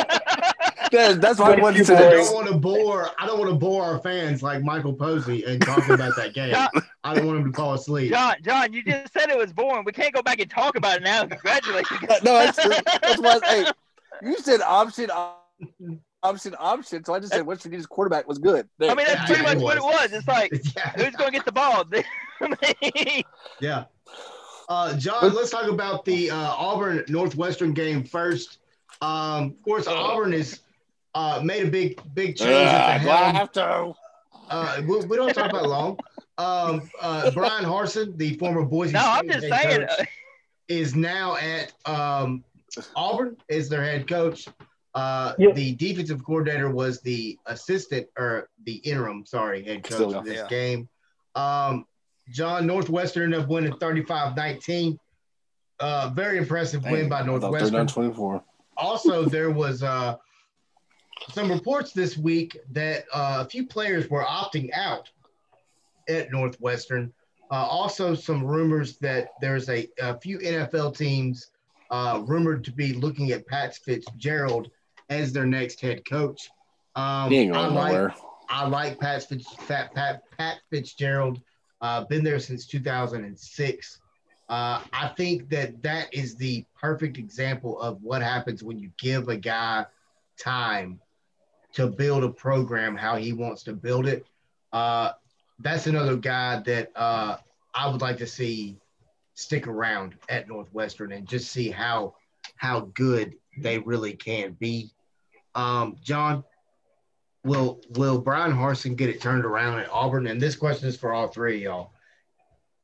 yeah, that's why I wanted to. I don't want to bore. I don't want to bore our fans like Michael Posey and talking about that game. John, I don't want him to fall asleep. John, John, you just said it was boring. We can't go back and talk about it now. Congratulations. no, that's true. That's why. Hey, you said option, option, option. So I just said West Virginia's quarterback was good. There. I mean, that's yeah, pretty much what it was. It's like yeah. who's going to get the ball? yeah. Uh, John, let's talk about the uh, Auburn Northwestern game first. Um, of course, Auburn is. Uh, made a big, big change. Uh, at the I have to. Uh, we, we don't talk about long. Um, uh, Brian Harsin, the former Boise no, State I'm just head saying. coach, is now at um, Auburn as their head coach. Uh, yep. The defensive coordinator was the assistant or the interim, sorry, head coach Still, of this yeah. game. Um, John, Northwestern ended up winning thirty-five nineteen. Uh, very impressive Dang, win by Northwestern. thirty-nine twenty-four. Also, there was uh, – some reports this week that uh, a few players were opting out at Northwestern. Uh, also, some rumors that there's a, a few N F L teams uh, rumored to be looking at Pat Fitzgerald as their next head coach. Um, he ain't going nowhere. Like, I like Pat, Fitz, Pat, Pat, Pat Fitzgerald. Uh, been there since two thousand six. Uh, I think that that is the perfect example of what happens when you give a guy time to build a program how he wants to build it. Uh, that's another guy that uh, I would like to see stick around at Northwestern and just see how how good they really can be. Um, John, will will Brian Harsin get it turned around at Auburn? And this question is for all three of y'all.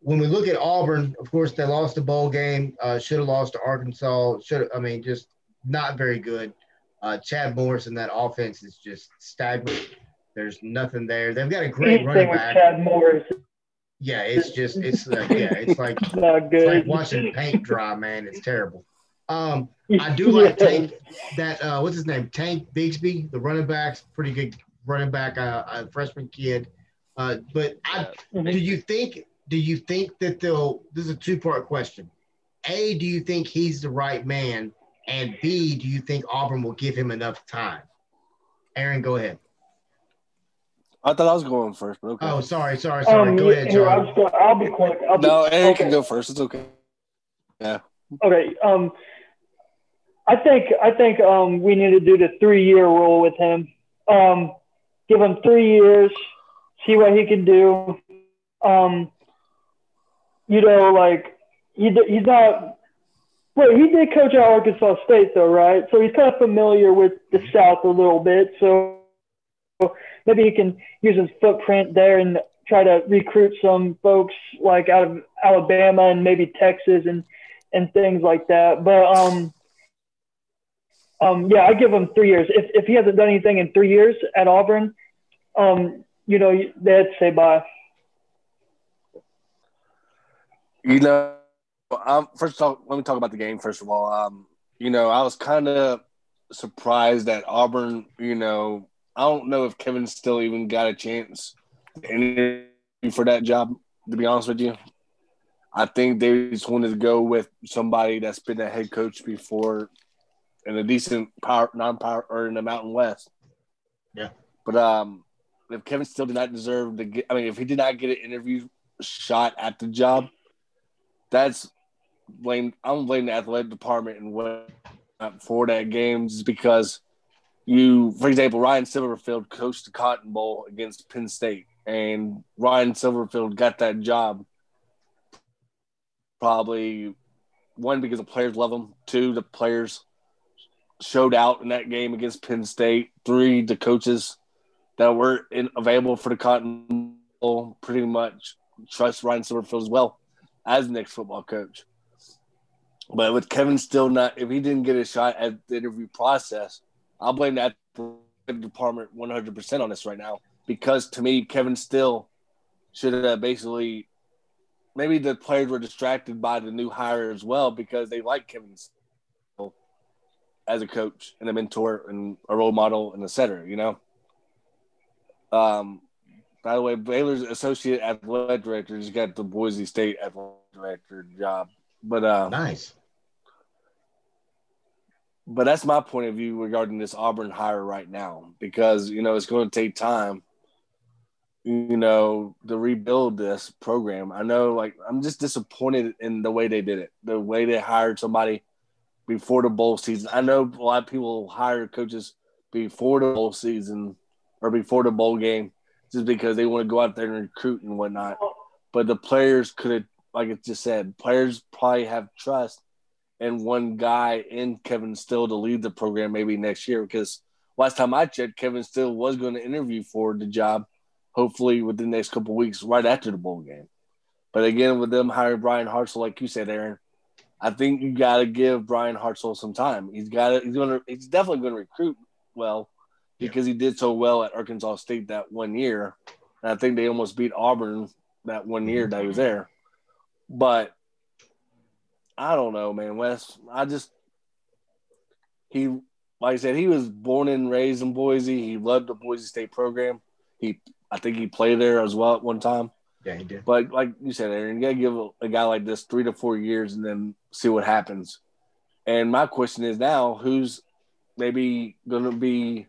when we look at Auburn, of course, they lost the bowl game, uh, should have lost to Arkansas. Should I mean, just not very good. Uh, Chad Morris and that offense is just stagnant. There's nothing there. They've got a great running back. With Chad Morris. Yeah, it's just it's like yeah, it's like not good. It's like watching paint dry, man. It's terrible. Um, I do like Tank. That uh, what's his name? Tank Bigsby, the running back's pretty good running back, a uh, uh, freshman kid. Uh, but I, do you think? Do you think that they'll? This is a two-part question. A, do you think he's the right man? And B, do you think Auburn will give him enough time? Aaron, go ahead. I thought I was going first, but okay. Oh, sorry, sorry, sorry. Um, go ahead, John. Here, I'll be quick. I'll be, no, Aaron okay. can go first. It's okay. Yeah. Okay. Um, I think I think um we need to do the three-year rule with him. Um, give him three years, see what he can do. Um, you know, like he, he's not. Well, he did coach at Arkansas State, though, right? So he's kind of familiar with the South a little bit. So maybe he can use his footprint there and try to recruit some folks like out of Alabama and maybe Texas and, and things like that. But, um, um, yeah, I give him three years. If if he hasn't done anything in three years at Auburn, um, you know, they had to say bye. You know, um, first of all, let me talk about the game first of all. Um, you know, I was kind of surprised that Auburn, you know, I don't know if Kevin still even got a chance to interview for that job, to be honest with you. I think they just wanted to go with somebody that's been a head coach before in a decent power, non-power, or in the Mountain West. Yeah. But um, if Kevin still did not deserve to get – I mean, if he did not get an interview shot at the job, that's blamed – I'm blaming the athletic department and what for that game just because – You, for example, Ryan Silverfield coached the Cotton Bowl against Penn State, and Ryan Silverfield got that job probably, one, because the players love him, two, the players showed out in that game against Penn State, three, the coaches that were in, available for the Cotton Bowl pretty much trust Ryan Silverfield as well as the next football coach. But with Kevin still not – if he didn't get a shot at the interview process – I'll blame that department one hundred percent on this right now because, to me, Kevin Still should have basically – maybe the players were distracted by the new hire as well because they like Kevin Still as a coach and a mentor and a role model and et cetera, you know. Um, by the way, Baylor's associate athletic director just got the Boise State athletic director job. But uh, nice. But that's my point of view regarding this Auburn hire right now because, you know, it's going to take time, you know, to rebuild this program. I know, like, I'm just disappointed in the way they did it, the way they hired somebody before the bowl season. I know a lot of people hire coaches before the bowl season or before the bowl game just because they want to go out there and recruit and whatnot. But the players could have, like I just said, players probably have trust and one guy in Kevin Still to lead the program maybe next year because last time I checked, Kevin Still was going to interview for the job hopefully within the next couple of weeks right after the bowl game. But, again, with them hiring Brian Hartzell, like you said, Aaron, I think you got to give Brian Hartzell some time. He's got to, he's going to, he's definitely going to recruit well because yeah. he did so well at Arkansas State that one year. And I think they almost beat Auburn that one year that he was there. But – I don't know, man, Wes. I just – he – like I said, he was born and raised in Boise. He loved the Boise State program. He, I think he played there as well at one time. Yeah, he did. But like you said, Aaron, you got to give a, a guy like this three to four years and then see what happens. And my question is now, who's maybe going to be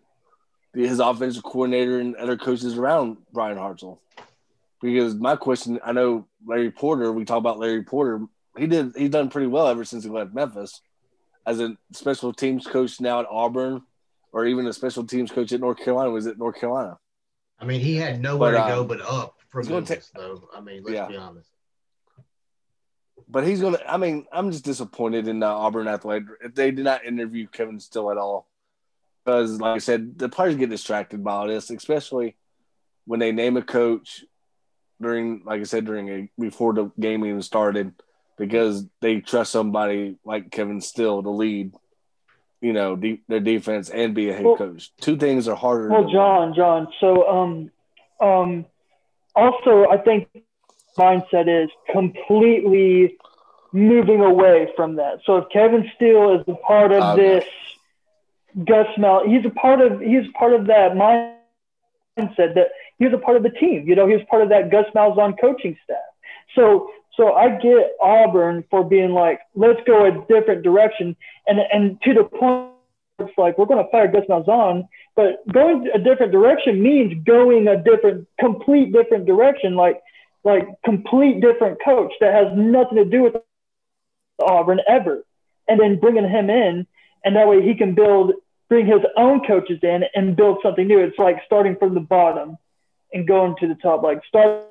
his offensive coordinator and other coaches around Brian Hartzell? Because my question – I know Larry Porter, we talk about Larry Porter – He did. He's done pretty well ever since he left Memphis, as a special teams coach now at Auburn, or even a special teams coach at North Carolina. Was it North Carolina? I mean, he had nowhere but, to go um, but up from Memphis. Ta- though I mean, let's yeah. be honest. But he's gonna. I mean, I'm just disappointed in the Auburn athletic. If they did not interview Kevin Still at all, because like I said, the players get distracted by all this, especially when they name a coach during, like I said, during a, before the game even started, because they trust somebody like Kevin Steele to lead, you know, de- their defense and be a head well, coach. Two things are harder. Well, John, John. So, um, um, also, I think mindset is completely moving away from that. So, if Kevin Steele is a part of okay. this, Gus Malzahn, he's a part of he's part of that mindset that he was a part of the team. You know, he was part of that Gus Malzahn coaching staff. So. So I get Auburn for being like, let's go a different direction. And and to the point, it's like, we're going to fire Gus Malzahn, but going a different direction means going a different, complete different direction, like like complete different coach that has nothing to do with Auburn ever. And then bringing him in, and that way he can build, bring his own coaches in and build something new. It's like starting from the bottom and going to the top, like start.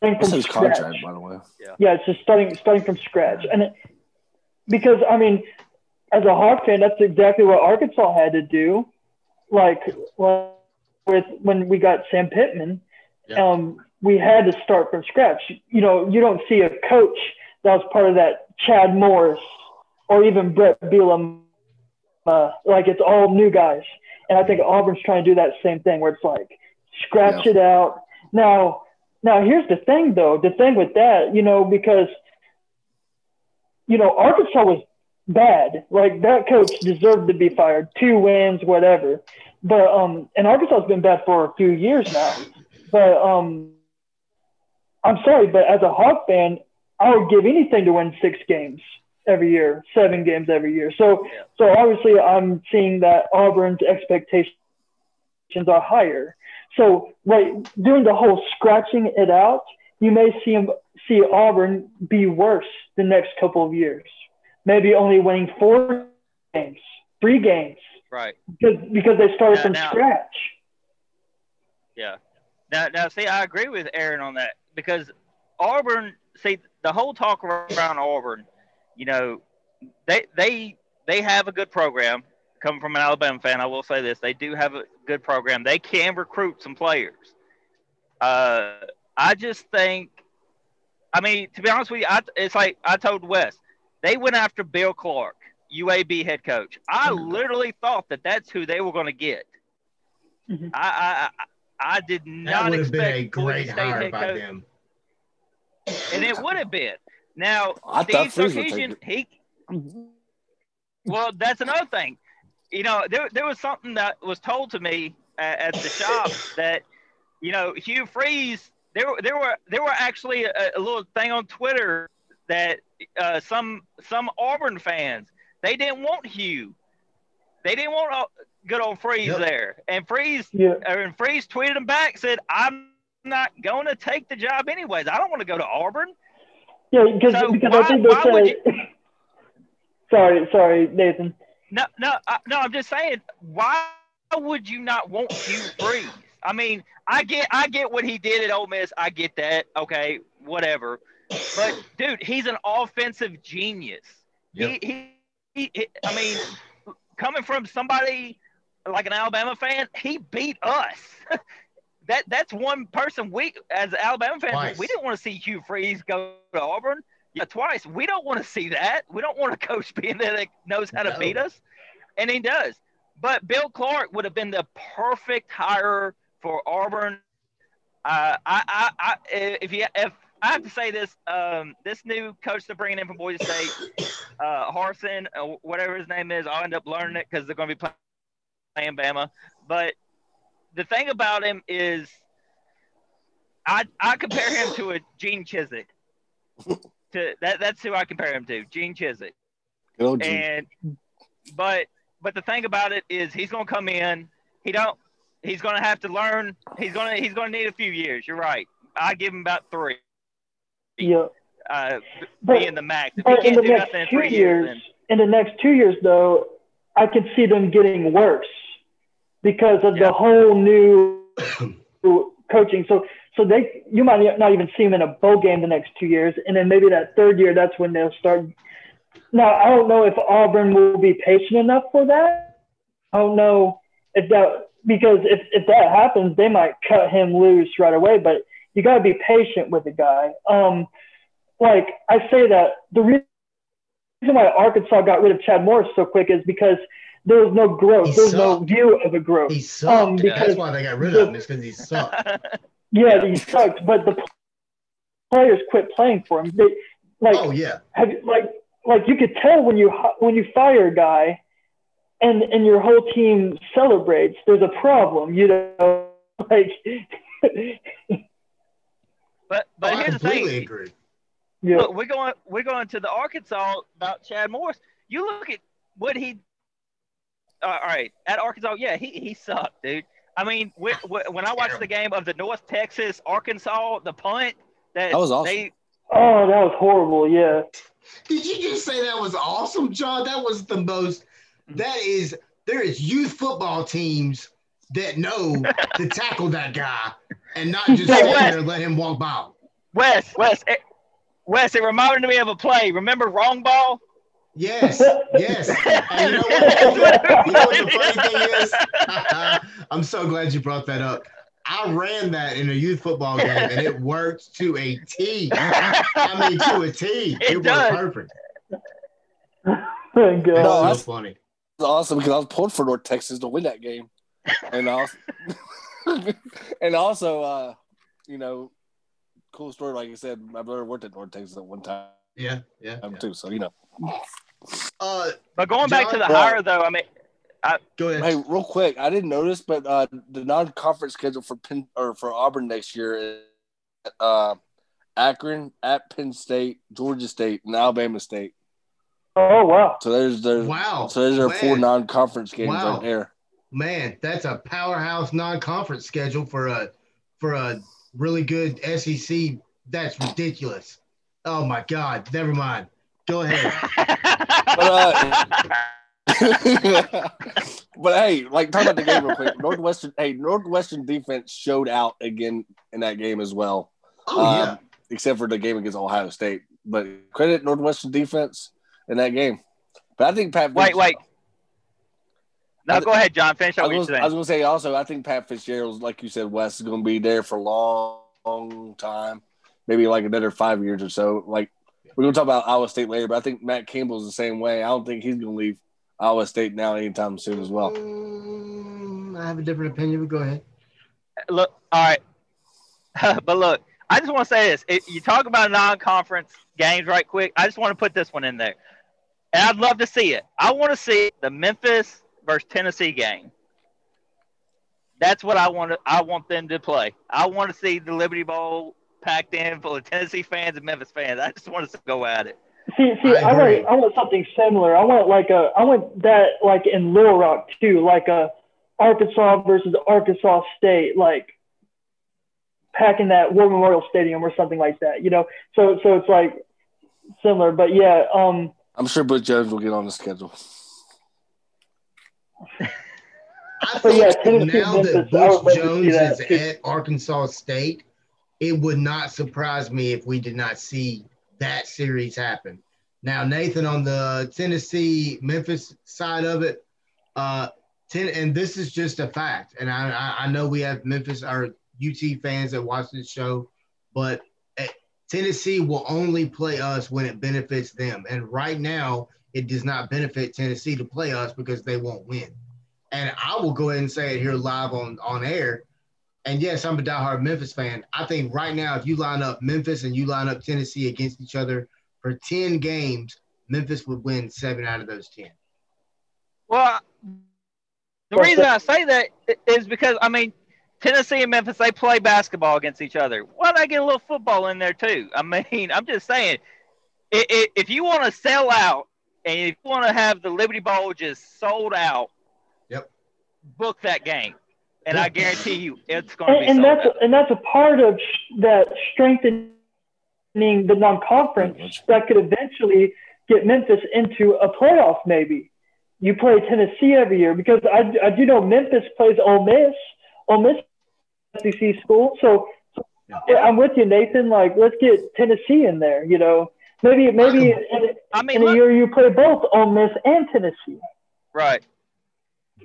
This is contract, by the way. Yeah. yeah, it's just starting starting from scratch. And it, because, I mean, as a Hawk fan, that's exactly what Arkansas had to do. Like, well, with when we got Sam Pittman, yeah. um, we had to start from scratch. You know, you don't see a coach that was part of that Chad Morris or even Brett Bielema. Uh, like, it's all new guys. And I think Auburn's trying to do that same thing where it's like, scratch yeah. it out. Now – Now, here's the thing, though, the thing with that, you know, because, you know, Arkansas was bad. Like, that coach deserved to be fired, two wins, whatever. But, um, and Arkansas has been bad for a few years now. But um, I'm sorry, but as a Hawk fan, I would give anything to win six games every year, seven games every year. So, yeah. so obviously, I'm seeing that Auburn's expectations are higher. So, like, doing the whole scratching it out, you may see him, see Auburn be worse the next couple of years. Maybe only winning four games, three games. Right. Because, because they started now, from now, scratch. Yeah. Now, now, see, I agree with Aaron on that because Auburn, see, the whole talk around Auburn, you know, they they they have a good program. Coming from an Alabama fan, I will say this. They do have a good program. They can recruit some players. Uh, I just think – I mean, to be honest with you, I, it's like I told Wes. They went after Bill Clark, U A B head coach. I mm-hmm. literally thought that that's who they were going to get. Mm-hmm. I, I I did not expect – That would have been a great hire by coach. Them. And it would have been. Now, I Steve Sarkisian, he – well, that's another thing. You know, there there was something that was told to me at, at the shop that, you know, Hugh Freeze. There there were there were actually a, a little thing on Twitter that uh, some some Auburn fans, they didn't want Hugh, they didn't want good old Freeze yep. there, and Freeze yep. and Freeze tweeted him back, said, "I'm not going to take the job anyways. I don't want to go to Auburn." Yeah, because so because why, I think they're saying. You... Sorry, sorry, Nathan. No, no, I, no! I'm just saying, why would you not want Hugh Freeze? I mean, I get, I get what he did at Ole Miss. I get that. Okay, whatever. But dude, he's an offensive genius. Yep. He, he, he, he, I mean, coming from somebody like an Alabama fan, he beat us. that, that's one person we, as Alabama fans, twice. we didn't want to see Hugh Freeze go to Auburn. Yeah, twice. We don't want to see that. We don't want a coach being there that knows how to no. beat us, and he does. But Bill Clark would have been the perfect hire for Auburn. Uh, I, I, I, if you, if I have to say this, um, this new coach they're bringing in from Boise State, uh, Harsin, uh, whatever his name is, I'll end up learning it because they're going to be playing, playing Bama. But the thing about him is, I, I compare him to a Gene Chizik. To, that that's who I compare him to, Gene Chizik. Oh, and but but the thing about it is he's gonna come in. He don't. He's gonna have to learn. He's gonna he's gonna need a few years. You're right. I give him about three. Yeah. Uh, but, being the max. If he can't in the do next nothing two in three years, years then... in the next two years though, I could see them getting worse because of yeah. the whole new coaching. So. So they, you might not even see them in a bowl game the next two years, and then maybe that third year, that's when they'll start. Now, I don't know if Auburn will be patient enough for that. I don't know if that because if, if that happens, they might cut him loose right away. But you got to be patient with the guy. Um, like I say that the reason why Arkansas got rid of Chad Morris so quick is because there was no growth. There was no view of a growth. He sucked. Um, because yeah, that's why they got rid of him, is because he sucked. Yeah, he sucked. But the players quit playing for him. They, like, oh yeah. Have, like, like you could tell when you when you fire a guy, and and your whole team celebrates. There's a problem, you know. Like, but but oh, here's I completely the thing. Agree. Yeah. Look, we're going we're going to the Arkansas about Chad Morris. You look at what he. Uh, all right, at Arkansas, yeah, he he sucked, dude. I mean, when, when I watched the game of the North Texas Arkansas, the punt that, that was awesome. They, oh, that was horrible. Yeah. Did you just say that was awesome, John? That was the most. That is, there is youth football teams that know to tackle that guy and not just hey, sit there and let him walk by. Wes, Wes, it, Wes, it reminded me of a play. Remember wrong ball? Yes, yes. And you know what? You know what the funny thing is? I'm so glad you brought that up. I ran that in a youth football game, and it worked to a T. I mean, to a T. It, it was perfect. Thank God. That was so funny. Awesome, because I was pulled for North Texas to win that game, and also, and also, uh, you know, cool story. Like you said, my brother worked at North Texas at one time. Yeah, yeah, um, yeah. too. So you know. Uh, but going John, back to the well, hire, though, I mean, I, go ahead. Hey, real quick, I didn't notice, but uh, the non-conference schedule for Penn or for Auburn next year is uh, Akron, at Penn State, Georgia State, and Alabama State. Oh wow! So there's there's wow. So there's our four non-conference games wow. out there. Man, that's a powerhouse non-conference schedule for a for a really good S E C. That's ridiculous. Oh my God! Never mind. Go ahead. but, uh, but hey, like talk about the game real quick. Northwestern. Hey, Northwestern defense showed out again in that game as well. Oh uh, yeah. Except for the game against Ohio State, but credit Northwestern defense. In that game, but I think Pat. Wait, wait. No, th- go ahead, John. Finish up what you're saying. I was going to say also, I think Pat Fitzgerald, like you said, Wes, is going to be there for a long, long time, maybe like another five years or so. Like we're going to talk about Iowa State later, but I think Matt Campbell's the same way. I don't think he's going to leave Iowa State now anytime soon as well. Um, I have a different opinion, but go ahead. Look, all right, but look. I just want to say this. It, you talk about non-conference games right quick. I just want to put this one in there. And I'd love to see it. I want to see the Memphis versus Tennessee game. That's what I want to, I want them to play. I want to see the Liberty Bowl packed in full of Tennessee fans and Memphis fans. I just want to go at it. See, see, I, I, want, I want something similar. I want like a, I want that like in Little Rock too, like a Arkansas versus Arkansas State, like packing that War Memorial Stadium or something like that, you know? So so it's like similar, but yeah. Um, I'm sure Butch Jones will get on the schedule. I think yeah, now that Butch Jones that. is at Arkansas State, it would not surprise me if we did not see that series happen. Now, Nathan, on the Tennessee-Memphis side of it, uh, ten, and this is just a fact, and I, I, I know we have Memphis – or U T fans that watch this show, but Tennessee will only play us when it benefits them. And right now, it does not benefit Tennessee to play us because they won't win. And I will go ahead and say it here live on, on air. And yes, I'm a diehard Memphis fan. I think right now, if you line up Memphis and you line up Tennessee against each other for ten games, Memphis would win seven out of those ten. Well, the reason I say that is because, I mean, Tennessee and Memphis, they play basketball against each other. Why don't I get a little football in there too? I mean, I'm just saying, if, if you want to sell out and if you want to have the Liberty Bowl just sold out, yep, book that game, and yep. I guarantee you, it's going to be. And sold that's out. and that's a part of that strengthening the non-conference that could eventually get Memphis into a playoff. Maybe you play Tennessee every year because I, I do know Memphis plays Ole Miss. Ole Miss. S E C school, so yeah. I'm with you, Nathan. Like, let's get Tennessee in there. You know, maybe maybe in, I mean, in a year you play both Ole Miss and Tennessee. Right.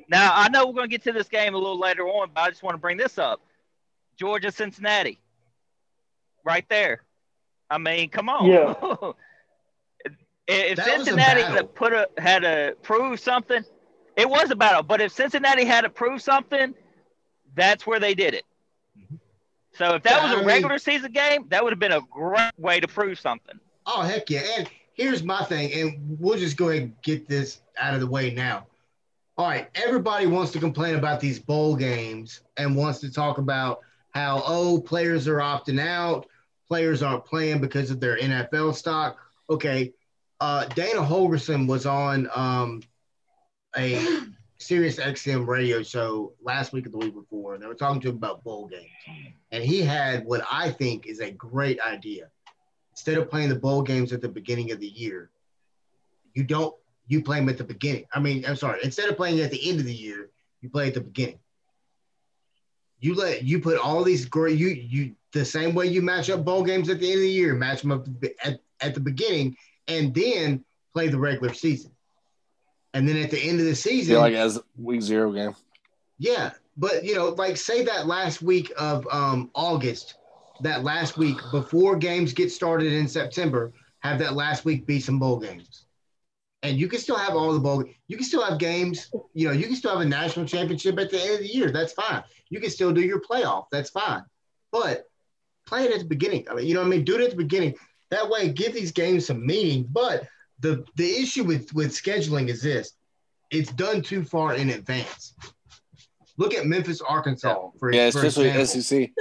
Now I know we're going to get to this game a little later on, but I just want to bring this up: Georgia, Cincinnati. right there. I mean, come on. Yeah. If that Cincinnati a had put a, had to prove something, it was a battle. But if Cincinnati had to prove something, that's where they did it. Mm-hmm. So if that yeah, was a I regular mean, season game, that would have been a great way to prove something. Oh, heck yeah. And here's my thing, and we'll just go ahead and get this out of the way now. All right, everybody wants to complain about these bowl games and wants to talk about how, oh, players are opting out, players aren't playing because of their N F L stock. Okay. Uh, Dana Holgerson was on um, a Sirius X M radio show last week or the week before, and they were talking to him about bowl games. And he had what I think is a great idea. Instead of playing the bowl games at the beginning of the year, you don't – you play them at the beginning. I mean, I'm sorry. Instead of playing at the end of the year, you play at the beginning. You let – you put all these great – you you the same way you match up bowl games at the end of the year, match them up at, at the beginning – and then play the regular season. And then at the end of the season. Yeah, like as week zero game. Yeah. But, you know, like say that last week of um, August, that last week before games get started in September, have that last week be some bowl games. And you can still have all the bowl – you can still have games. You know, you can still have a national championship at the end of the year. That's fine. You can still do your playoff. That's fine. But play it at the beginning. I mean, you know what I mean? Do it at the beginning. That way, give these games some meaning. But the, the issue with, with scheduling is this. It's done too far in advance. Look at Memphis, Arkansas. For, yeah, for especially example. S E C.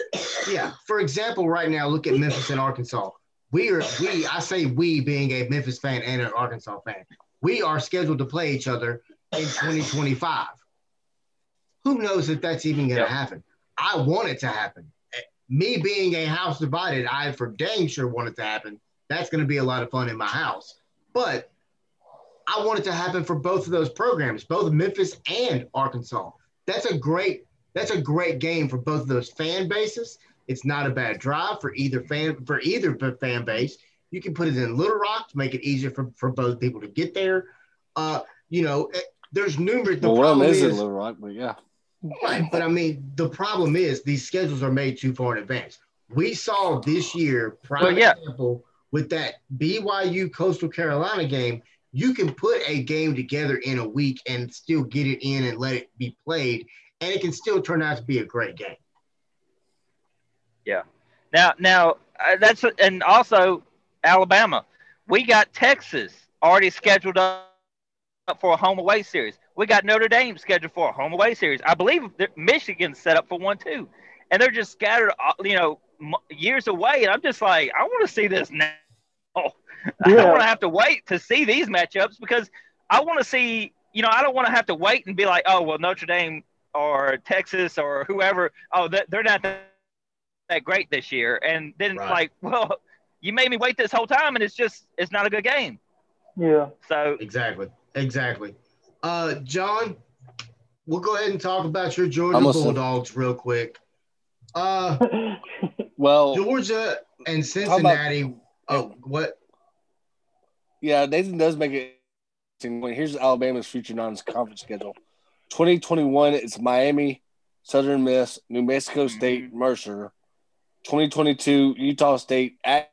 Yeah. For example, right now, look at Memphis and Arkansas. We are – we. I say we being a Memphis fan and an Arkansas fan. We are scheduled to play each other in twenty twenty-five. Who knows if that's even going to yeah. happen? I want it to happen. Me being a house divided, I for dang sure want it to happen. That's going to be a lot of fun in my house. But I want it to happen for both of those programs, both Memphis and Arkansas. That's a great that's a great game for both of those fan bases. It's not a bad drive for either fan for either fan base. You can put it in Little Rock to make it easier for, for both people to get there. Uh, you know, there's numerous. The well, problem is in Little Rock, but yeah. Right, but I mean, the problem is these schedules are made too far in advance. We saw this year, prime well, yeah. example, with that B Y U Coastal Carolina game, you can put a game together in a week and still get it in and let it be played, and it can still turn out to be a great game. Yeah. Now, now uh, that's – and also Alabama. We got Texas already scheduled up for a home away series. We got Notre Dame scheduled for a home away series. I believe Michigan's set up for one too, and they're just scattered, you know, years away. And I'm just like, I want to see this now. Yeah. I don't want to have to wait to see these matchups because I want to see, you know, I don't want to have to wait and be like, oh, well, Notre Dame or Texas or whoever, oh, they're not that great this year. And then right. like, well, you made me wait this whole time, and it's just, it's not a good game. Yeah. So exactly, exactly. Uh, John, we'll go ahead and talk about your Georgia Bulldogs real quick. Uh, well, Georgia and Cincinnati. About, oh, what? Yeah, Nathan does make it interesting. Here's Alabama's future non-conference schedule. twenty twenty-one, it's Miami, Southern Miss, New Mexico State, Mercer. twenty twenty-two, Utah State at,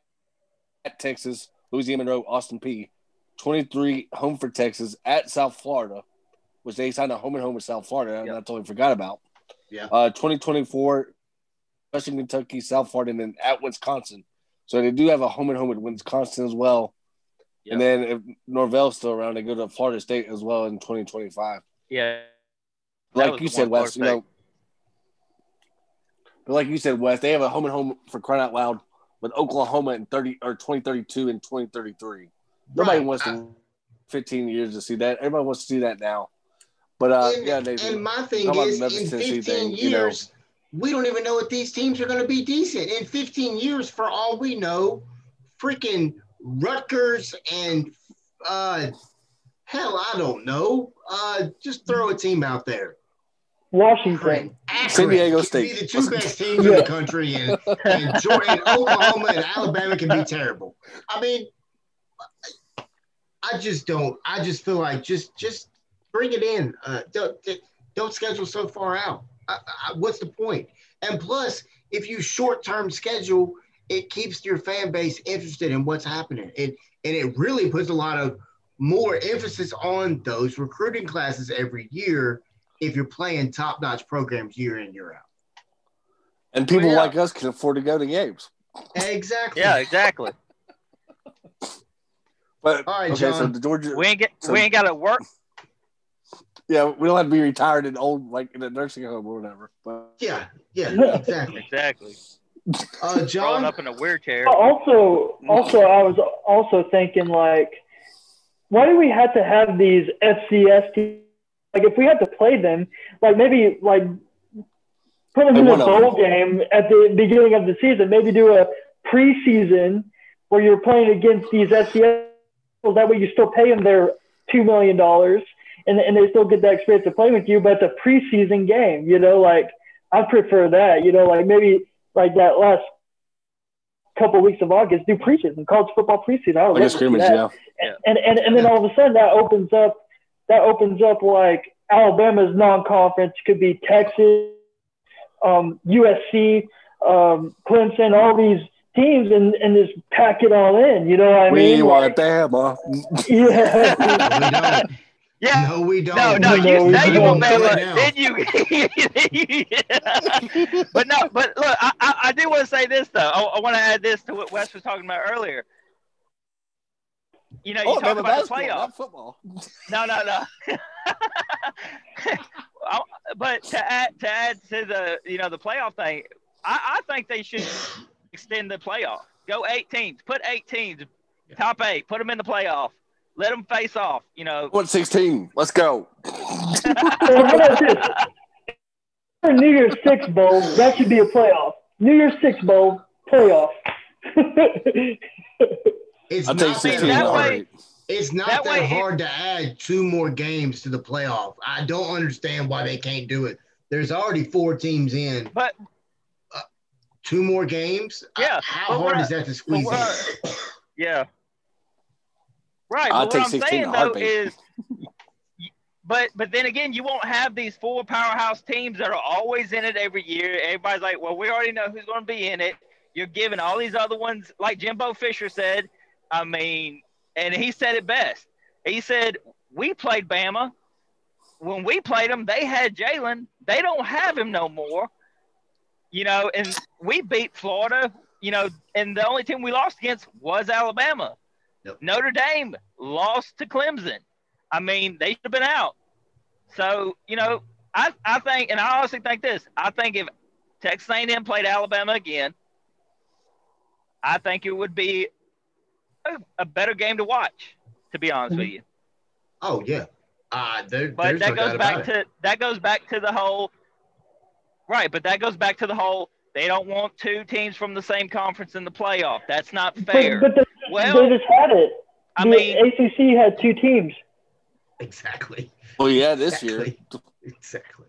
at Texas, Louisiana Monroe, Austin Peay. twenty-three, home for Texas at South Florida, which they signed a home and home with South Florida, and yep. I totally forgot about. Yeah. Uh, twenty twenty-four, Western Kentucky, South Florida, and then at Wisconsin. So they do have a home and home with Wisconsin as well. Yep. And then if Norvell's still around, they go to Florida State as well in twenty twenty-five. Yeah. Like you said, Wes, you know, but like you said, Wes, they have a home and home for crying out loud with Oklahoma in thirty or twenty thirty-two and twenty thirty-three. Nobody right. wants to I, fifteen years to see that. Everybody wants to see that now. But uh, and, yeah, they, and my thing is, in fifteen thing, years, you know, we don't even know if these teams are going to be decent. In fifteen years, for all we know, freaking Rutgers and uh, hell, I don't know. Uh, just throw a team out there. Washington, Akron, San Diego State, be the two best teams yeah. in the country, and and Jordan, Oklahoma, and Alabama can be terrible. I mean. I just don't. I just feel like just just bring it in. Uh, don't don't schedule so far out. I, I, what's the point? And plus, if you short term schedule it keeps your fan base interested in what's happening. It, and it really puts a lot of more emphasis on those recruiting classes every year if you're playing top-notch programs year in, year out. And people yeah. like us can afford to go to games. Exactly. Yeah, exactly. But, all right, okay, John. So the Georgia, we ain't get, so, we ain't got to work. Yeah, we don't have to be retired in old, like in a nursing home or whatever. But, yeah, yeah, exactly, exactly. Uh, John Rolling up in a wheelchair. Also, also, I was also thinking like, why do we have to have these F C S teams? Like, if we had to play them, like maybe like put them in a bowl game at the beginning of the season. Maybe do a preseason where you're playing against these F C S. That way, you still pay them their two million dollars. And and they still get that experience to play with you, but it's a preseason game, you know, like I prefer that, you know, like maybe like that last couple of weeks of August, do preseason, college football preseason. I would like scrimmage, yeah. And, and and and then all of a sudden that opens up that opens up like Alabama's non-conference could be Texas, um, U S C, um, Clemson, all these teams, and, and just pack it all in, you know what I we mean? We want Alabama. Yeah. We don't. Yeah. No, we don't. No, no, you no, say you want Bama, then you. But no, but look, I, I, I do want to say this though. I, I want to add this to what Wes was talking about earlier. You know, you oh, talk about the playoff, not football. No, no, no. I, but to add to add to the you know the playoff thing, I, I think they should extend the playoff. Go eight teams. Put eight teams, yeah. top eight. Put them in the playoff. Let them face off, you know. one sixteen Let's go. For New Year's Six Bowl, that should be a playoff. New Year's Six Bowl, playoff. It's I'll not that, that hard. It's not that, that hard it, to add two more games to the playoff. I don't understand why they can't do it. There's already four teams in. But uh, two more games? Yeah. I, how hard is that to squeeze in? Yeah. Right, I'll but what I'm saying, though, is – but but then again, you won't have these four powerhouse teams that are always in it every year. Everybody's like, well, we already know who's going to be in it. You're giving all these other ones – like Jimbo Fisher said, I mean – and he said it best. He said, we played Bama. When we played them, they had Jalen. They don't have him no more. You know, and we beat Florida, you know, and the only team we lost against was Alabama. Nope. Notre Dame lost to Clemson. I mean, they should have been out. So, you know, I, I think – and I honestly think this. I think if Texas A and M played Alabama again, I think it would be a, a better game to watch, to be honest with you. Oh, yeah. Uh, there, but that no goes back to that goes back to the whole – right, but that goes back to the whole they don't want two teams from the same conference in the playoff. That's not fair. But, but the- Well, they just had it. The I mean, A C C had two teams. Exactly. Well, yeah, this exactly. year. Exactly.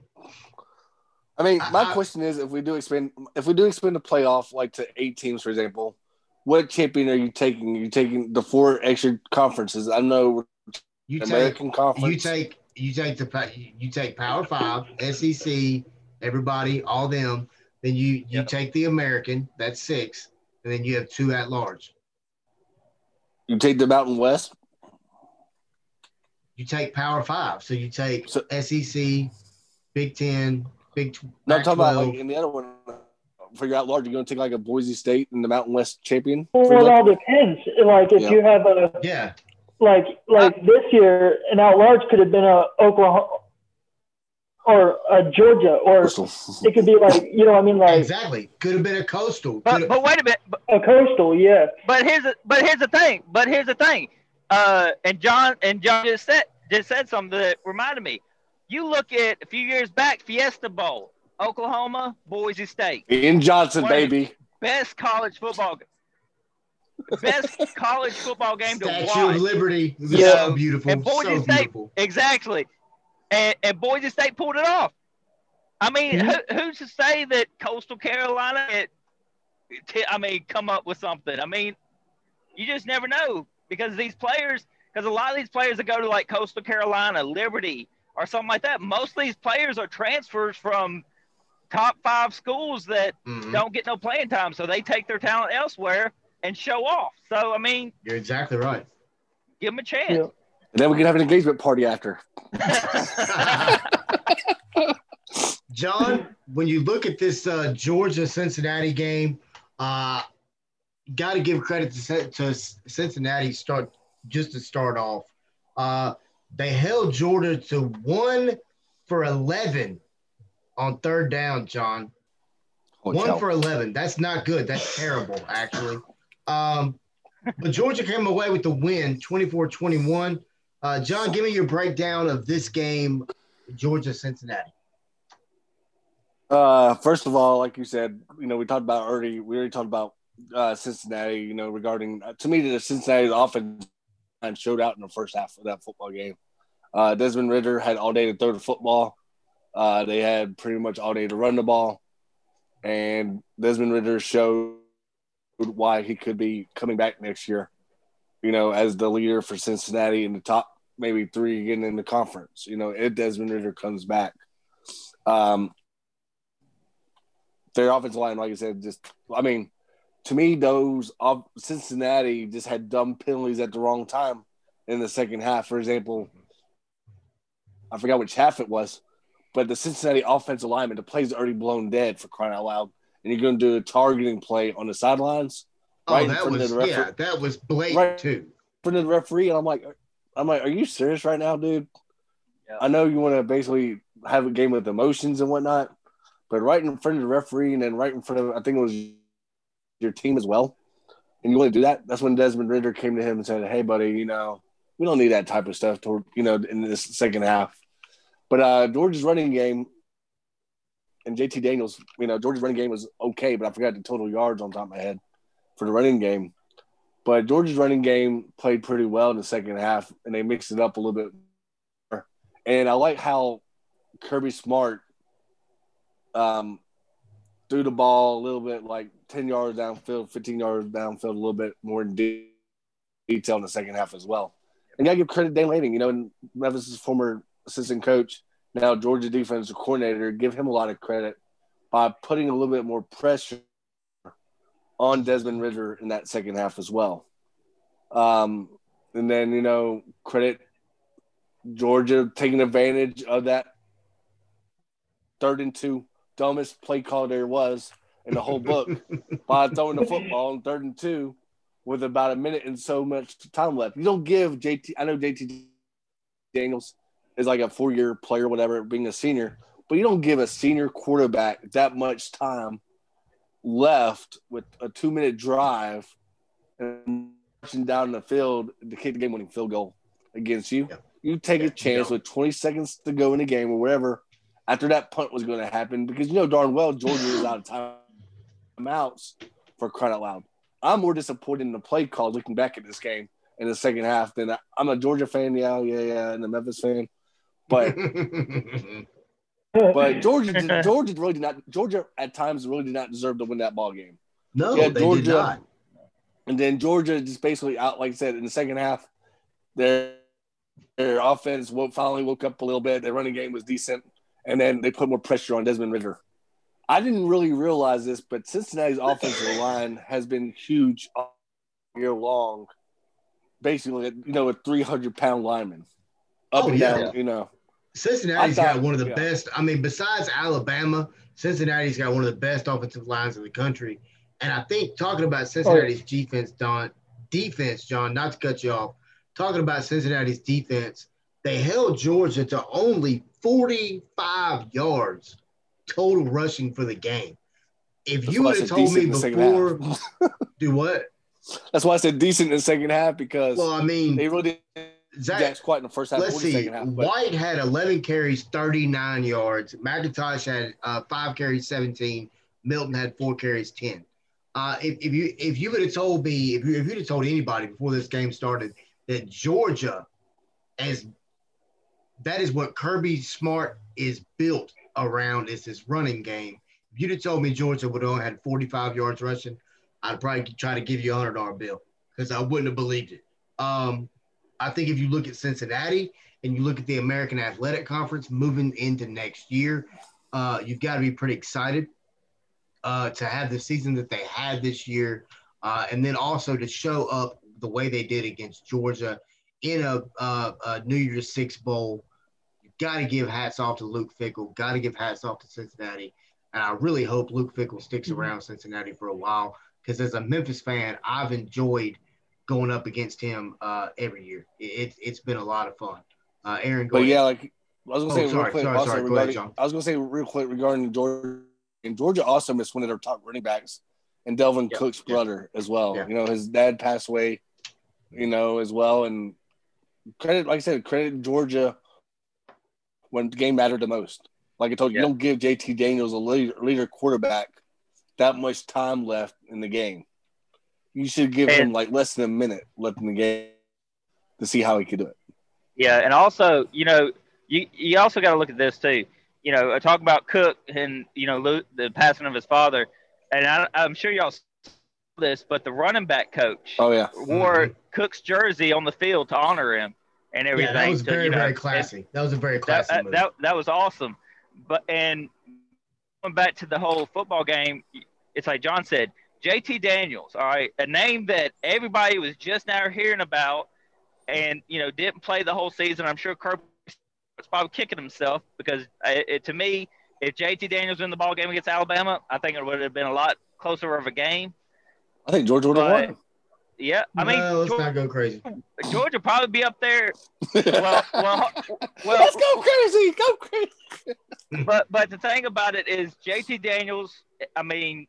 I mean, my uh, question is, if we do expand, if we do expand the playoff, like to eight teams, for example, what champion are you taking? Are you taking the four extra conferences? I know you American take, Conference. You take you take the you take Power Five, S E C, everybody, all them. Then you you yep. take the American. That's six, and then you have two at large. You take the Mountain West? You take Power Five. So you take so, S E C, Big Ten, Big Twelve. No, I'm talking twelve. About like in the other one, for your out large, you're going to take like a Boise State and the Mountain West champion? Well, it all depends. Like if yeah. you have a – yeah. Like like I, this year, an out large could have been a Oklahoma or a Georgia or coastal. It could be like, you know what I mean? Like exactly. Could have been a coastal. But, but wait a minute. A coastal, yeah. But here's a, but here's the thing. But here's the thing. Uh, and John and John just said just said something that reminded me. You look at a few years back, Fiesta Bowl, Oklahoma, Boise State. Ian Johnson, one baby. Best college football. Best college football game to watch. Statue of Liberty. This yeah. is so beautiful. And Boise so State, beautiful. Exactly. And, and Boise State pulled it off. I mean, who, who's to say that Coastal Carolina, it, it, I mean, come up with something? I mean, you just never know because these players, because a lot of these players that go to like Coastal Carolina, Liberty, or something like that, most of these players are transfers from top five schools that mm-hmm. don't get no playing time, so they take their talent elsewhere and show off. So, I mean, you're exactly right. Give them a chance. Yeah. And then we can have an engagement party after. John, when you look at this uh, Georgia-Cincinnati game, uh, got to give credit to, to Cincinnati start just to start off. Uh, they held Georgia to one for eleven on third down, John. Watch one out. For eleven. That's not good. That's terrible, actually. Um, but Georgia came away with the win, twenty-four twenty-one. Uh, John, give me your breakdown of this game, Georgia-Cincinnati. Uh, first of all, like you said, you know, we talked about already. We already talked about uh, Cincinnati, you know, regarding uh, – to me, the Cincinnati's offense showed out in the first half of that football game. Uh, Desmond Ridder had all day to throw the football. Uh, they had pretty much all day to run the ball. And Desmond Ridder showed why he could be coming back next year, you know, as the leader for Cincinnati in the top maybe three again in the conference. You know, if Desmond Ridder comes back. Um, their offensive line, like I said, just – I mean, to me, those – Cincinnati just had dumb penalties at the wrong time in the second half. For example, I forgot which half it was. But the Cincinnati offensive lineman, the play's already blown dead for crying out loud, and you're going to do a targeting play on the sidelines. Right oh, that in front was of the yeah, that was blatant right too. In front of the referee, and I'm like, I'm like, are you serious right now, dude? Yeah. I know you want to basically have a game with emotions and whatnot, but right in front of the referee, and then right in front of, I think it was your team as well, and you want to do that? That's when Desmond Ridder came to him and said, "Hey, buddy, you know, we don't need that type of stuff toward, you know, in this second half." But uh, Georgia's running game and J T Daniels, you know, Georgia's running game was okay, but I forgot the total yards on top of my head for the running game. But Georgia's running game played pretty well in the second half, and they mixed it up a little bit more. And I like how Kirby Smart um, threw the ball a little bit, like ten yards downfield, fifteen yards downfield, a little bit more in detail in the second half as well. And got to give credit to Dan Lanning, you know, Memphis' former – assistant coach, now Georgia defensive coordinator, give him a lot of credit by putting a little bit more pressure on Desmond Ridder in that second half as well. Um, and then, you know, credit Georgia taking advantage of that third and two, dumbest play call there was in the whole book by throwing the football on third and two with about a minute and so much time left. You don't give J T – I know J T Daniels – is like a four-year player, whatever, being a senior. But you don't give a senior quarterback that much time left with a two-minute drive and marching down the field to kick the game-winning field goal against you. Yeah. You take yeah. a chance yeah. with twenty seconds to go in the game or whatever after that punt was going to happen because you know darn well Georgia was out of timeouts for crying out loud. I'm more disappointed in the play call looking back at this game in the second half than I, I'm a Georgia fan, yeah, yeah, yeah, and a Memphis fan. But but Georgia, did, Georgia really did not. Georgia at times really did not deserve to win that ball game. No, yeah, they Georgia, did not. And then Georgia just basically out, like I said, in the second half, their their offense woke, finally woke up a little bit. Their running game was decent, and then they put more pressure on Desmond Ridder. I didn't really realize this, but Cincinnati's offensive line has been huge all year long. Basically, you know, a three hundred pound lineman. Up oh, and down, yeah. you know. Cincinnati's thought, got one of the yeah. best. I mean, besides Alabama, Cincinnati's got one of the best offensive lines in the country. And I think talking about Cincinnati's oh. defense, Don, defense, John, not to cut you off, talking about Cincinnati's defense, they held Georgia to only forty-five yards total rushing for the game. If That's you would have told me before, do what? That's why I said decent in the second half because well, I mean, they really didn't. That's quite in the first half. Let's see. Second half, White had eleven carries, thirty-nine yards. McIntosh had uh, five carries, seventeen. Milton had four carries, ten. Uh, if, if you if you would have told me, if you if you'd have told anybody before this game started that Georgia, as that is what Kirby Smart is built around, is this running game. If you'd have told me Georgia would have had forty-five yards rushing, I'd probably try to give you a hundred dollar bill because I wouldn't have believed it. Um, I think if you look at Cincinnati and you look at the American Athletic Conference moving into next year, Uh, you've got to be pretty excited uh, to have the season that they had this year, uh, and then also to show up the way they did against Georgia in a, uh, a New Year's Six Bowl. You've got to give hats off to Luke Fickell, got to give hats off to Cincinnati, and I really hope Luke Fickell sticks mm-hmm. around Cincinnati for a while, because as a Memphis fan, I've enjoyed going up against him uh, every year. It, it's been a lot of fun. Uh, Aaron, go but ahead. Yeah, like I was going to oh, say sorry, real quick. Sorry, also, sorry. Go ahead, John. I was going to say real quick regarding Georgia. And Georgia also missed one of their top running backs, and Delvin yeah, Cook's yeah. brother as well. Yeah. You know, his dad passed away, you know, as well. And credit, like I said, credit Georgia when the game mattered the most. Like I told you, yeah. you don't give J T Daniels, a leader, leader quarterback, that much time left in the game. You should give and, him like less than a minute left in the game to see how he could do it. Yeah, and also, you know, you you also got to look at this too. You know, talk about Cook and, you know, Luke, the passing of his father, and I, I'm sure y'all saw this, but the running back coach oh, yeah. wore mm-hmm. Cook's jersey on the field to honor him and everything. Yeah, that was so, very, you know, very classy. That was a very classy that, move. That, that was awesome. But and going back to the whole football game, it's like John said, J T Daniels, all right, a name that everybody was just now hearing about and, you know, didn't play the whole season. I'm sure Kirby was probably kicking himself because, it, it, to me, if J T Daniels win the ball game against Alabama, I think it would have been a lot closer of a game. I think Georgia would have won. Yeah, I mean, no, let's Georgia, not go crazy. Georgia probably be up there. Well, well, well, let's go crazy, go crazy. But but the thing about it is, J T Daniels, I mean,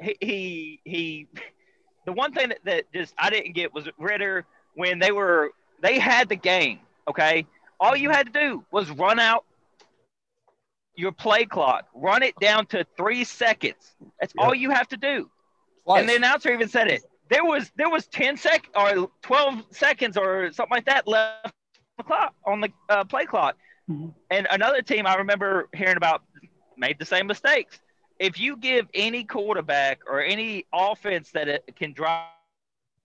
he he, he the one thing that, that just I didn't get was Ritter when they were they had the game. Okay, all you had to do was run out your play clock, run it down to three seconds. That's yep. all you have to do. Twice. And the announcer even said it. There was there was ten sec or twelve seconds or something like that left on the clock on the uh, play clock. Mm-hmm. And another team I remember hearing about made the same mistakes. If you give any quarterback or any offense that it can drive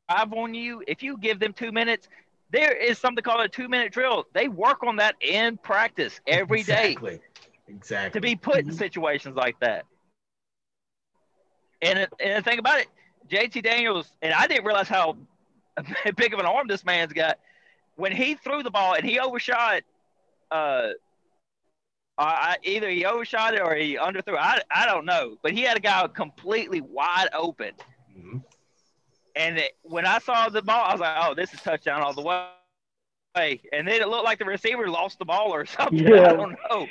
on you, if you give them two minutes, there is something called a two-minute drill. They work on that in practice every exactly. day. Exactly. To be put in situations like that. And, and the thing about it, J T Daniels, and I didn't realize how big of an arm this man's got. When he threw the ball and he overshot, uh, I, either he overshot it or he underthrew. I I don't know, but he had a guy completely wide open. Mm-hmm. And it, when I saw the ball, I was like, "Oh, this is touchdown all the way!" And then it looked like the receiver lost the ball or something. Yeah. I don't know.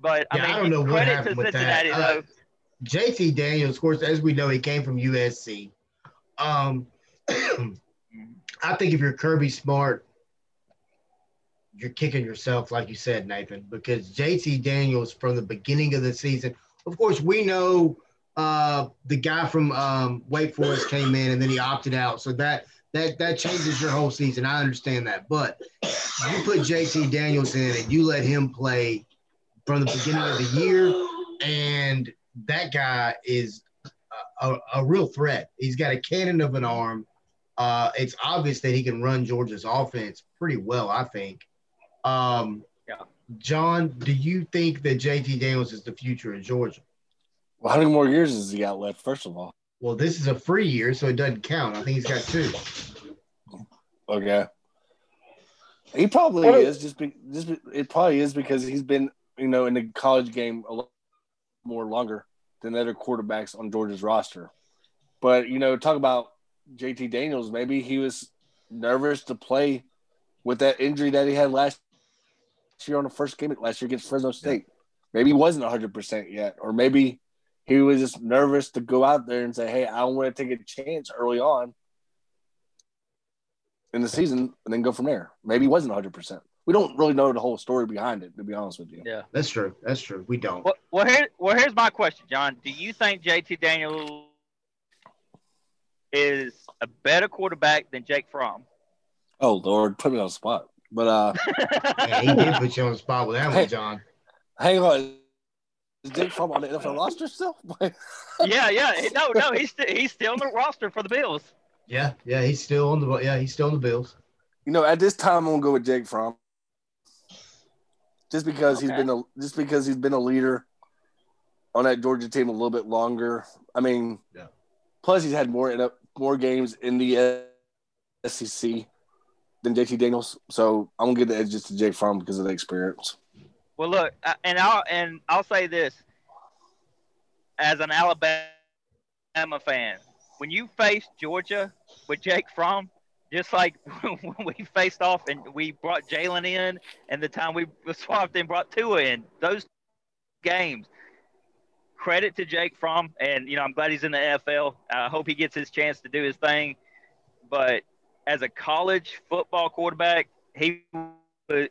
But yeah, I mean, I don't know what happened with Cincinnati, that. Uh, J T Daniels, of course, as we know, he came from U S C. Um, I think if you're Kirby Smart, you're kicking yourself, like you said, Nathan, because J T Daniels from the beginning of the season, of course, we know uh, the guy from um, Wake Forest came in and then he opted out. So that that that changes your whole season. I understand that. But you put J T Daniels in and you let him play from the beginning of the year, and that guy is a, a, a real threat. He's got a cannon of an arm. Uh, it's obvious that he can run Georgia's offense pretty well, I think. Um, yeah. John, do you think that J T Daniels is the future in Georgia? Well, how many more years has he got left, first of all? Well, this is a free year, so it doesn't count. I think he's got two. Okay. He probably what? is. Just, be, just be, It probably is because he's been, you know, in the college game a lot more longer than other quarterbacks on Georgia's roster. But, you know, talk about J T Daniels. Maybe he was nervous to play with that injury that he had last year on the first game last year against Fresno State. Maybe he wasn't one hundred percent yet, or maybe he was just nervous to go out there and say, hey, I want to take a chance early on in the season and then go from there. Maybe he wasn't one hundred percent. We don't really know the whole story behind it, to be honest with you. Yeah, that's true. That's true. We don't. Well, well, here, well here's my question, John. Do you think J T Daniels is a better quarterback than Jake Fromm? Oh, Lord, put me on the spot. But uh, yeah, he did put you on the spot with that one, John. Hang on. Is Jake Fromm on the N F L roster still? yeah, yeah. No, no, he's, st- he's still on the roster for the Bills. Yeah, yeah, he's still on the yeah, he's still on the Bills. You know, at this time, I'm going to go with Jake Fromm. just because okay. he's been a, just because he's been a leader on that Georgia team a little bit longer. I mean, yeah. plus he's had more more games in the S E C than J T Daniels, so I'm gonna give the edge just to Jake Fromm because of the experience. Well, look, and I'll and I'll say this as an Alabama fan: when you face Georgia with Jake Fromm, just like when we faced off and we brought Jalen in, and the time we swapped and brought Tua in, those games. Credit to Jake Fromm, and you know I'm glad he's in the N F L. I hope he gets his chance to do his thing, but as a college football quarterback, he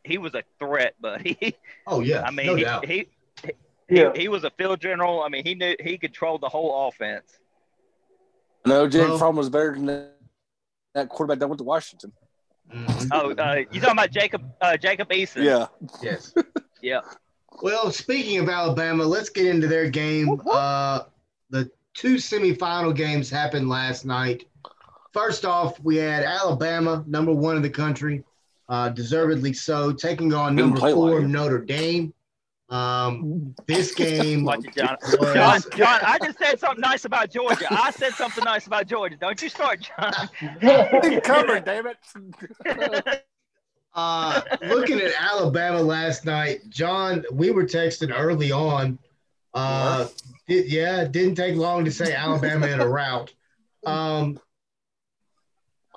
he was a threat, buddy. Oh yeah, I mean no he, doubt. he he yeah. he was a field general. I mean he knew he controlled the whole offense. No, Jake well, Fromm was better than that quarterback that went to Washington. Oh, uh, you talking about Jacob uh, Jacob Eason? Yeah. Yes. yeah. Well, speaking of Alabama, let's get into their game. Uh, the two semifinal games happened last night. First off, we had Alabama, number one in the country, uh, deservedly so, taking on number four like Notre Dame. Um, this game Watch it, John. Was... John, John, I just said something nice about Georgia. I said something nice about Georgia. Don't you start, John. Cover, damn it. Uh, looking at Alabama last night, John, we were texting early on. Uh, it, yeah, it didn't take long to say Alabama in a rout. Um,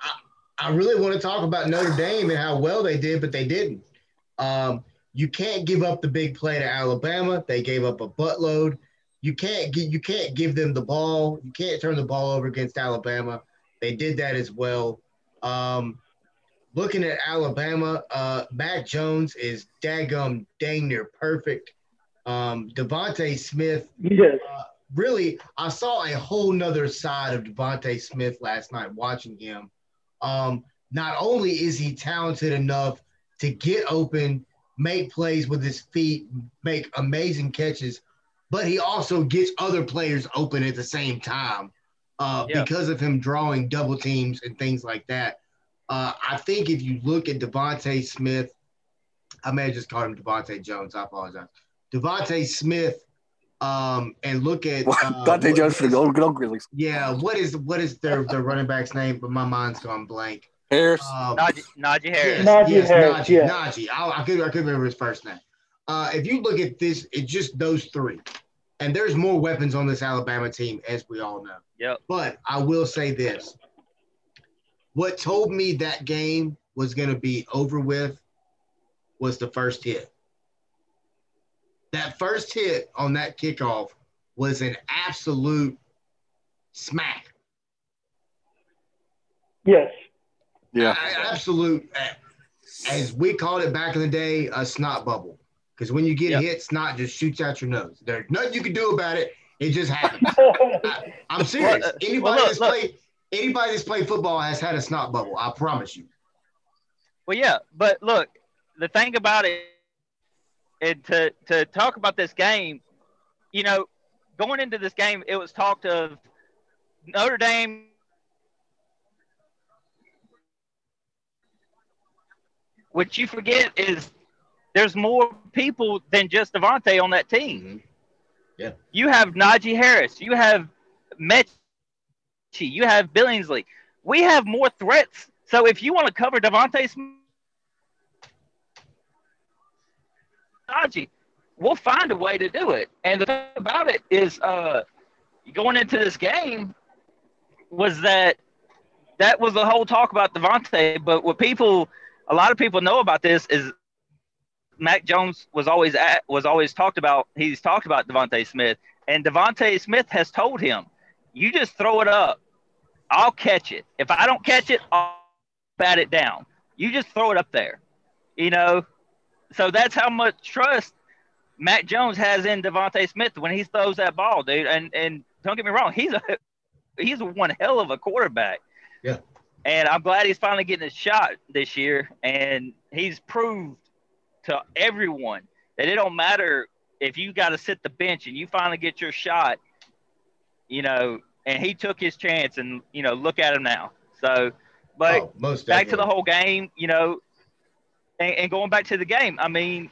I, I really want to talk about Notre Dame and how well they did, but they didn't. Um, you can't give up the big play to Alabama. They gave up a buttload. You can't get, you can't give them the ball. You can't turn the ball over against Alabama. They did that as well. Um, Looking at Alabama, uh, Mac Jones is daggum dang near perfect. Um, Devontae Smith, yes. uh, really, I saw a whole nother side of Devontae Smith last night watching him. Um, not only is he talented enough to get open, make plays with his feet, make amazing catches, but he also gets other players open at the same time uh, yeah. because of him drawing double teams and things like that. Uh, I think if you look at Devontae Smith, I may have just called him Devontae Jones. I apologize. Devontae Smith, um, and look at uh, Devontae Jones for the Golden Grizzlies. Yeah, what is what is their, their running back's name? But my mind's gone blank. Harris, um, Najee, Najee Harris, yes, Najee yes, Harris, Najee. Yeah. Najee. I, I could I could remember his first name. Uh, if you look at this, it's just those three, and there's more weapons on this Alabama team, as we all know. Yep. But I will say this. What told me that game was going to be over with was the first hit. That first hit on that kickoff was an absolute smack. Yes. Yeah. I, absolute, as we called it back in the day, a snot bubble. Because when you get yep. hit, snot just shoots out your nose. There's nothing you can do about it. It just happens. I, I'm serious. Well, Anybody well, look, that's look. played – Anybody that's played football has had a snot bubble, I promise you. Well, yeah, but look, the thing about it, and to, to talk about this game, you know, going into this game, it was talked of Notre Dame. What you forget is there's more people than just Devontae on that team. Mm-hmm. Yeah. You have Najee Harris. You have Metch. You have Billingsley. We have more threats. So if you want to cover Devontae Smith, we'll find a way to do it. And the thing about it is uh, going into this game was that that was the whole talk about Devontae. But what people – a lot of people know about this is Mac Jones was always at, was always talked about – he's talked about Devontae Smith. And Devontae Smith has told him, you just throw it up. I'll catch it. If I don't catch it, I'll bat it down. You just throw it up there, you know. So that's how much trust Mac Jones has in Devontae Smith when he throws that ball, dude. And and don't get me wrong, he's a he's one hell of a quarterback. Yeah. And I'm glad he's finally getting a shot this year. And he's proved to everyone that it don't matter if you got to sit the bench and you finally get your shot. You know, and he took his chance and, you know, look at him now. So, but oh, most back definitely. to the whole game, you know, and, and going back to the game, I mean,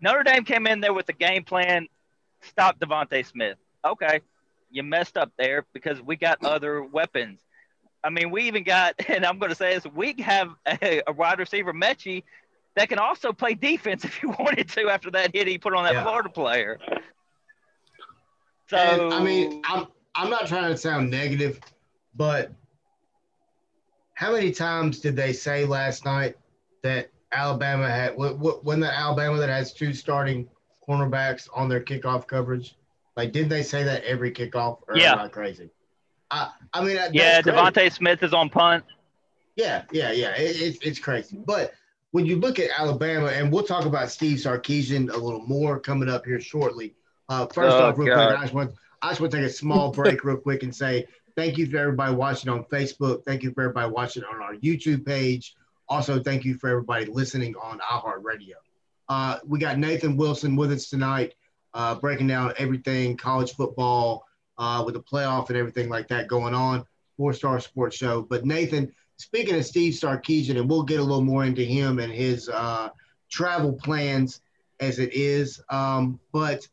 Notre Dame came in there with a game plan, stop Devontae Smith. Okay, you messed up there because we got other weapons. I mean, we even got, and I'm going to say this, we have a, a wide receiver, Mechie, that can also play defense if you wanted to after that hit he put on that yeah. Florida player. So and, I mean, I'm I'm not trying to sound negative, but how many times did they say last night that Alabama had when the Alabama that has two starting cornerbacks on their kickoff coverage? Like, didn't they say that every kickoff? Or yeah. Am I crazy? I, I mean, yeah, Devontae Smith is on punt. Yeah, yeah, yeah. It, it, it's crazy. But when you look at Alabama, and we'll talk about Steve Sarkisian a little more coming up here shortly. Uh, first oh, off, real God. quick, I just, want, I just want to take a small break real quick and say thank you for everybody watching on Facebook. Thank you for everybody watching on our YouTube page. Also, thank you for everybody listening on iHeartRadio. Uh, we got Nathan Wilson with us tonight, uh, breaking down everything college football, Uh, with the playoff and everything like that going on, four-star sports show. But, Nathan, speaking of Steve Sarkisian, and we'll get a little more into him and his uh, travel plans as it is, um, but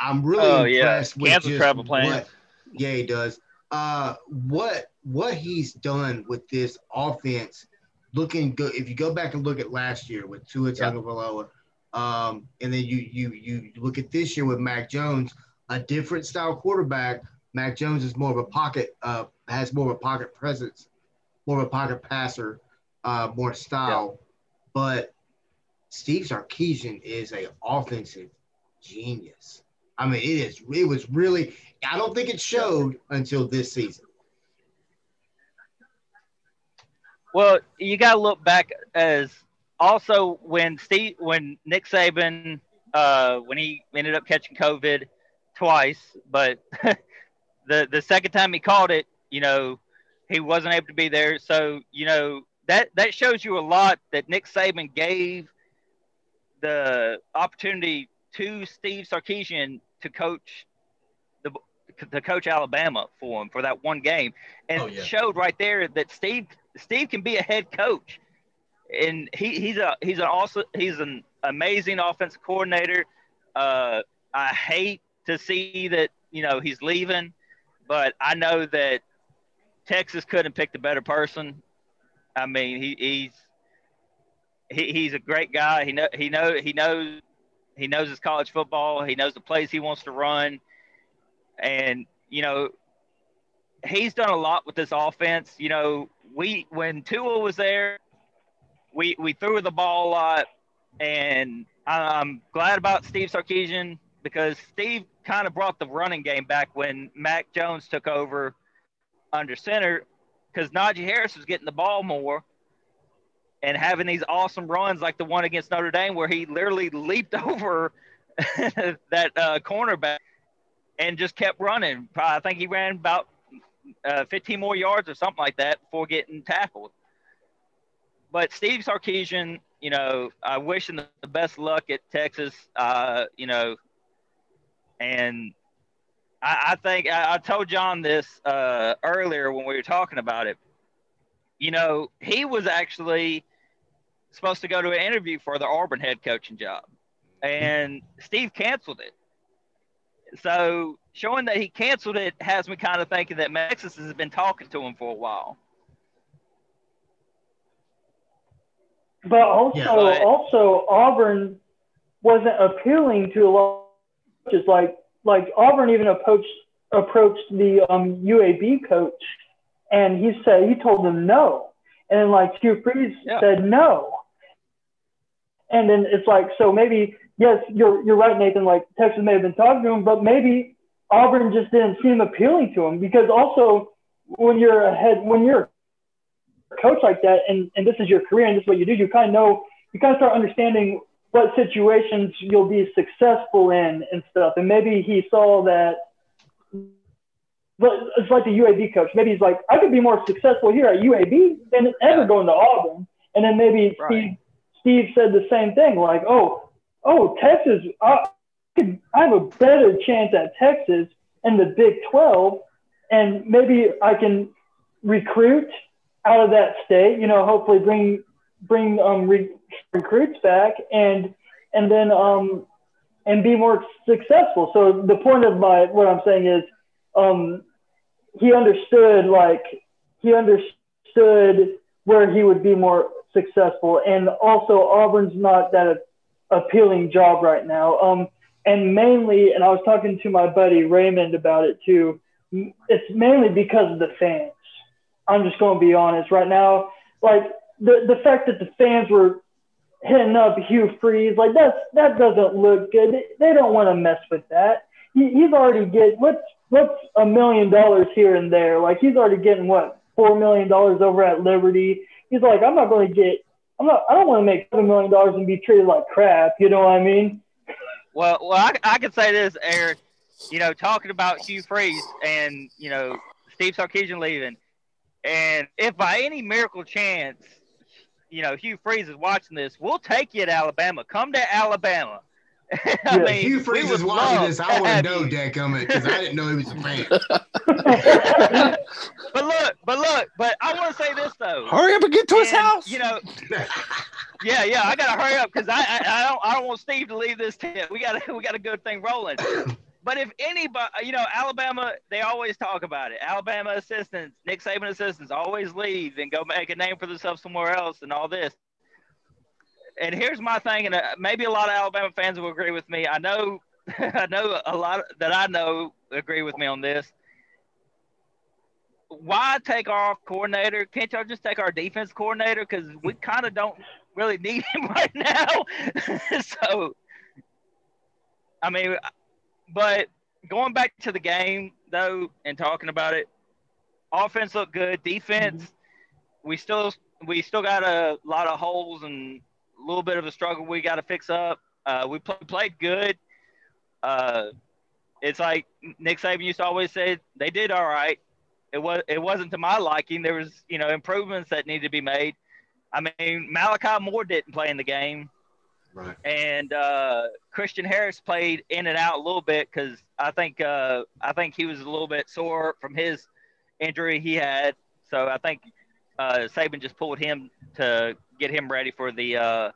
I'm really oh, impressed yeah. with Cancel just travel plans. What, yeah, he does. Uh, what, what he's done with this offense looking good. If you go back and look at last year with Tua yeah. Tagovailoa, um, and then you, you, you look at this year with Mac Jones, a different style quarterback. Mac Jones is more of a pocket, uh, has more of a pocket presence, more of a pocket passer, uh, more style. Yeah. But Steve Sarkisian is an offensive genius. I mean, it is. It was really. I don't think it showed until this season. Well, you got to look back as also when Steve, when Nick Saban, uh, when he ended up catching COVID. Twice, but the the second time he caught it, you know, he wasn't able to be there. So, you know, that, that shows you a lot that Nick Saban gave the opportunity to Steve Sarkisian to coach the to coach Alabama for him for that one game, and oh, yeah. showed right there that Steve Steve can be a head coach, and he, he's a he's an also he's an amazing offensive coordinator. Uh, I hate. To see that, you know, he's leaving, but I know that Texas couldn't pick the better person. I mean, he, he's he, he's a great guy. He know he know he knows he knows his college football. He knows the plays he wants to run, and you know, he's done a lot with this offense. You know, we when Tua was there, we we threw the ball a lot, and I'm glad about Steve Sarkisian. Because Steve kind of brought the running game back when Mac Jones took over under center, because Najee Harris was getting the ball more and having these awesome runs like the one against Notre Dame where he literally leaped over that uh, cornerback and just kept running. I think he ran about uh, fifteen more yards or something like that before getting tackled. But Steve Sarkisian, you know, I wish him the best luck at Texas, uh, you know, and I, I think I, I told John this uh, earlier when we were talking about it. You know, he was actually supposed to go to an interview for the Auburn head coaching job, and Steve canceled it. So showing that he canceled it has me kind of thinking that Texas has been talking to him for a while. But also, yeah, but, also Auburn wasn't appealing to a lot. Is like like Auburn even approached approached the um, U A B coach, and he said he told them no, and then like Hugh Freeze yeah. said no, and then it's like so maybe yes you're you're right Nathan, like Texas may have been talking to him, but maybe Auburn just didn't seem appealing to him, because also when you're a head when you're a coach like that and and this is your career and this is what you do, you kind of know you kind of start understanding what situations you'll be successful in and stuff. And maybe he saw that, but it's like the U A B coach. Maybe he's like, I could be more successful here at U A B than ever going to Auburn. And then maybe right. Steve, Steve said the same thing, like, oh, oh, Texas, I, I have a better chance at Texas and the Big twelve. And maybe I can recruit out of that state, you know, hopefully bring, bring, um, re- recruits back and and then um, and be more successful. So the point of my what I'm saying is um, he understood like he understood where he would be more successful. And also Auburn's not that appealing job right now. Um, and mainly, and I was talking to my buddy Raymond about it too, it's mainly because of the fans. I'm just going to be honest right now. Like the, the fact that the fans were hitting up Hugh Freeze, like that's, that doesn't look good. They don't want to mess with that. He, he's already getting what's, what's a million dollars here and there. Like he's already getting what, four million dollars over at Liberty. He's like, I'm not going to get, I'm not, I don't want to make seven million dollars and be treated like crap. You know what I mean? Well, well, I, I can say this, Aaron, you know, talking about Hugh Freeze and, you know, Steve Sarkisian leaving. And if by any miracle chance, you know, Hugh Freeze is watching this, we'll take you to Alabama. Come to Alabama. I mean, if Hugh Freeze is watching this, I want to know, dadgummit, because I didn't know he was a fan. But look, but look, but I want to say this, though. Hurry up and get to and, his house. You know, yeah, yeah, I got to hurry up because I, I, I, don't, I don't want Steve to leave this tent. We got we got a good thing rolling. But if anybody, you know, Alabama, they always talk about it. Alabama assistants, Nick Saban assistants always leave and go make a name for themselves somewhere else and all this. And here's my thing, and maybe a lot of Alabama fans will agree with me. I know, I know a lot that I know agree with me on this. Why take our coordinator? Can't y'all just take our defense coordinator? Because we kind of don't really need him right now. So, I mean, but going back to the game though, and talking about it, offense looked good. Defense, mm-hmm. we still we still got a lot of holes and. A little bit of a struggle we got to fix up. Uh, we play, played good. Uh, it's like Nick Saban used to always say, they did all right. It was it wasn't to my liking. There was you know improvements that needed to be made. I mean, Malachi Moore didn't play in the game, right? And uh, Christian Harris played in and out a little bit because I think uh, I think he was a little bit sore from his injury he had. So I think uh, Saban just pulled him to. Get him ready for the uh,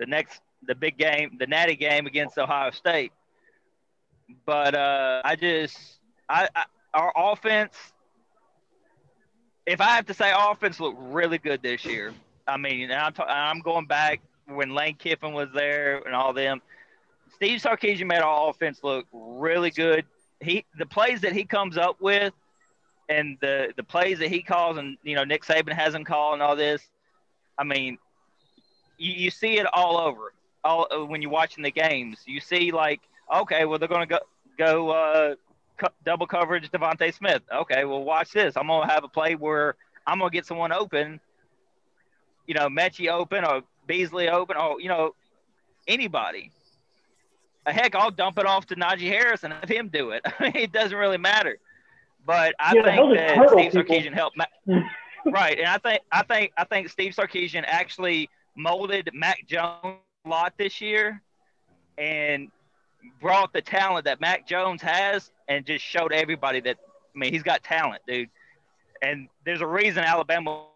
the next the big game, the Natty game against Ohio State. But uh, I just I, I our offense. If I have to say, offense looked really good this year. I mean, and I'm ta- I'm going back when Lane Kiffin was there and all them. Steve Sarkisian made our offense look really good. He the plays that he comes up with, and the the plays that he calls, and you know Nick Saban has him call and all this. I mean, you, you see it all over. All when you're watching the games, you see like, okay, well they're gonna go go uh, co- double coverage Devontae Smith. Okay, well watch this. I'm gonna have a play where I'm gonna get someone open. You know, Mechie open or Beasley open or you know anybody. Heck, I'll dump it off to Najee Harris and have him do it. I mean, it doesn't really matter. But I yeah, think that Steve Sarkisian helped. Ma- Right, and I think I think I think Steve Sarkisian actually molded Mac Jones a lot this year, and brought the talent that Mac Jones has, and just showed everybody that I mean he's got talent, dude. And there's a reason Alabama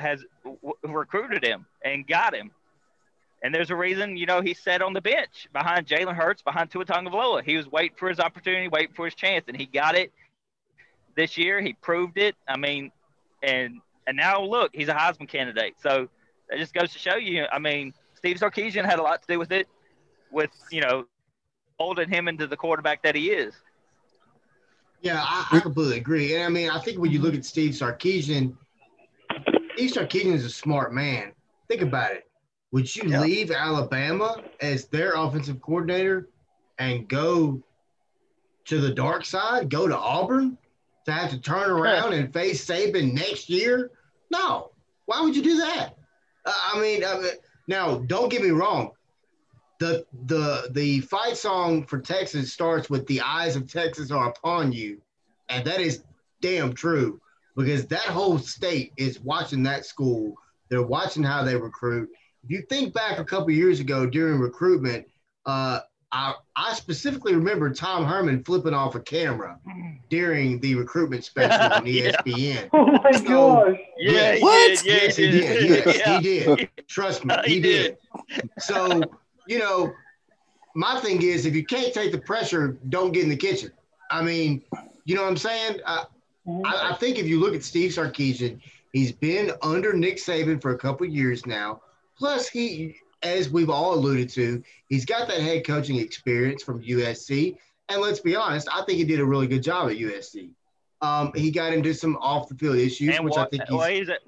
has w- recruited him and got him, and there's a reason you know he sat on the bench behind Jalen Hurts, behind Tua Tagovailoa. He was waiting for his opportunity, waiting for his chance, and he got it this year. He proved it. I mean. And and now, look, he's a Heisman candidate. So that just goes to show you, I mean, Steve Sarkisian had a lot to do with it, with, you know, molding him into the quarterback that he is. Yeah, I, I completely agree. And, I mean, I think when you look at Steve Sarkisian, Steve Sarkisian is a smart man. Think about it. Would you yeah. leave Alabama as their offensive coordinator and go to the dark side, go to Auburn? To have to turn around and face Saban next year? No. Why would you do that? Uh, I mean, uh, now don't get me wrong. The the the fight song for Texas starts with "The eyes of Texas are upon you," and that is damn true because that whole state is watching that school. They're watching how they recruit. If you think back a couple years ago during recruitment, uh, I, I specifically remember Tom Herman flipping off a camera during the recruitment special on E S P N. yeah. Oh, my so, gosh. Yeah, what? Did, yeah, yes, he did. Yes, yeah. he did. Trust me, he, he did. did. So you know, my thing is, if you can't take the pressure, don't get in the kitchen. I mean, you know what I'm saying? Uh, I, I think if you look at Steve Sarkisian, he's been under Nick Saban for a couple of years now. Plus, he, as we've all alluded to, he's got that head coaching experience from U S C. And let's be honest, I think he did a really good job at U S C. Um, he got into some off-the-field issues, and which wa- I think he's, well, he's at,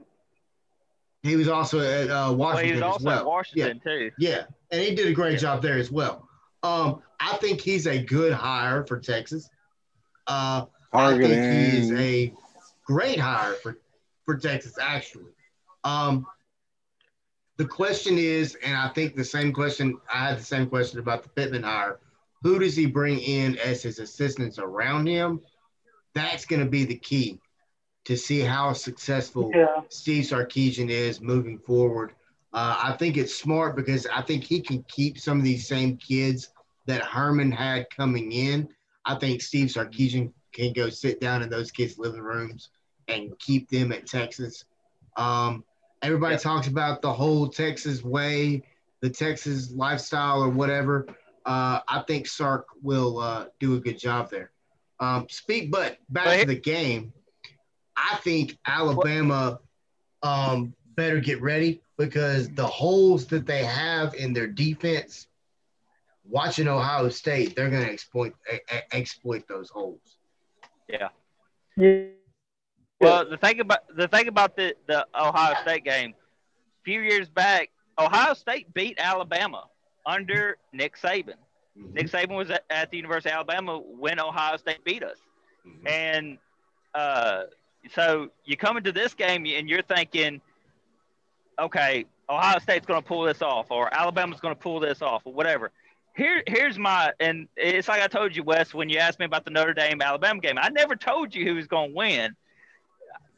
he was also at uh, Washington well, he was also as well. At Washington yeah. too. Yeah, and he did a great yeah. job there as well. Um, I think he's a good hire for Texas. Uh, I think he is a great hire for, for Texas, actually. Um, the question is, and I think the same question, I had the same question about the Pittman hire, who does he bring in as his assistants around him? That's going to be the key to see how successful yeah. Steve Sarkisian is moving forward. Uh, I think it's smart because I think he can keep some of these same kids that Herman had coming in. I think Steve Sarkisian can go sit down in those kids' living rooms and keep them at Texas. Um, everybody yeah. talks about the whole Texas way, the Texas lifestyle or whatever. Uh, I think Sark will uh, do a good job there. Um, speak, but back but, to the game, I think Alabama um, better get ready because the holes that they have in their defense, watching Ohio State, they're going to exploit a- exploit those holes. Yeah. yeah. Well, the thing about the thing about the, the Ohio State game, a few years back, Ohio State beat Alabama under Nick Saban. Mm-hmm. Nick Saban was at, at the University of Alabama when Ohio State beat us. Mm-hmm. And uh, so you come into this game and you're thinking, okay, Ohio State's going to pull this off or Alabama's going to pull this off or whatever. Here, here's my – and it's like I told you, Wes, when you asked me about the Notre Dame-Alabama game. I never told you who was going to win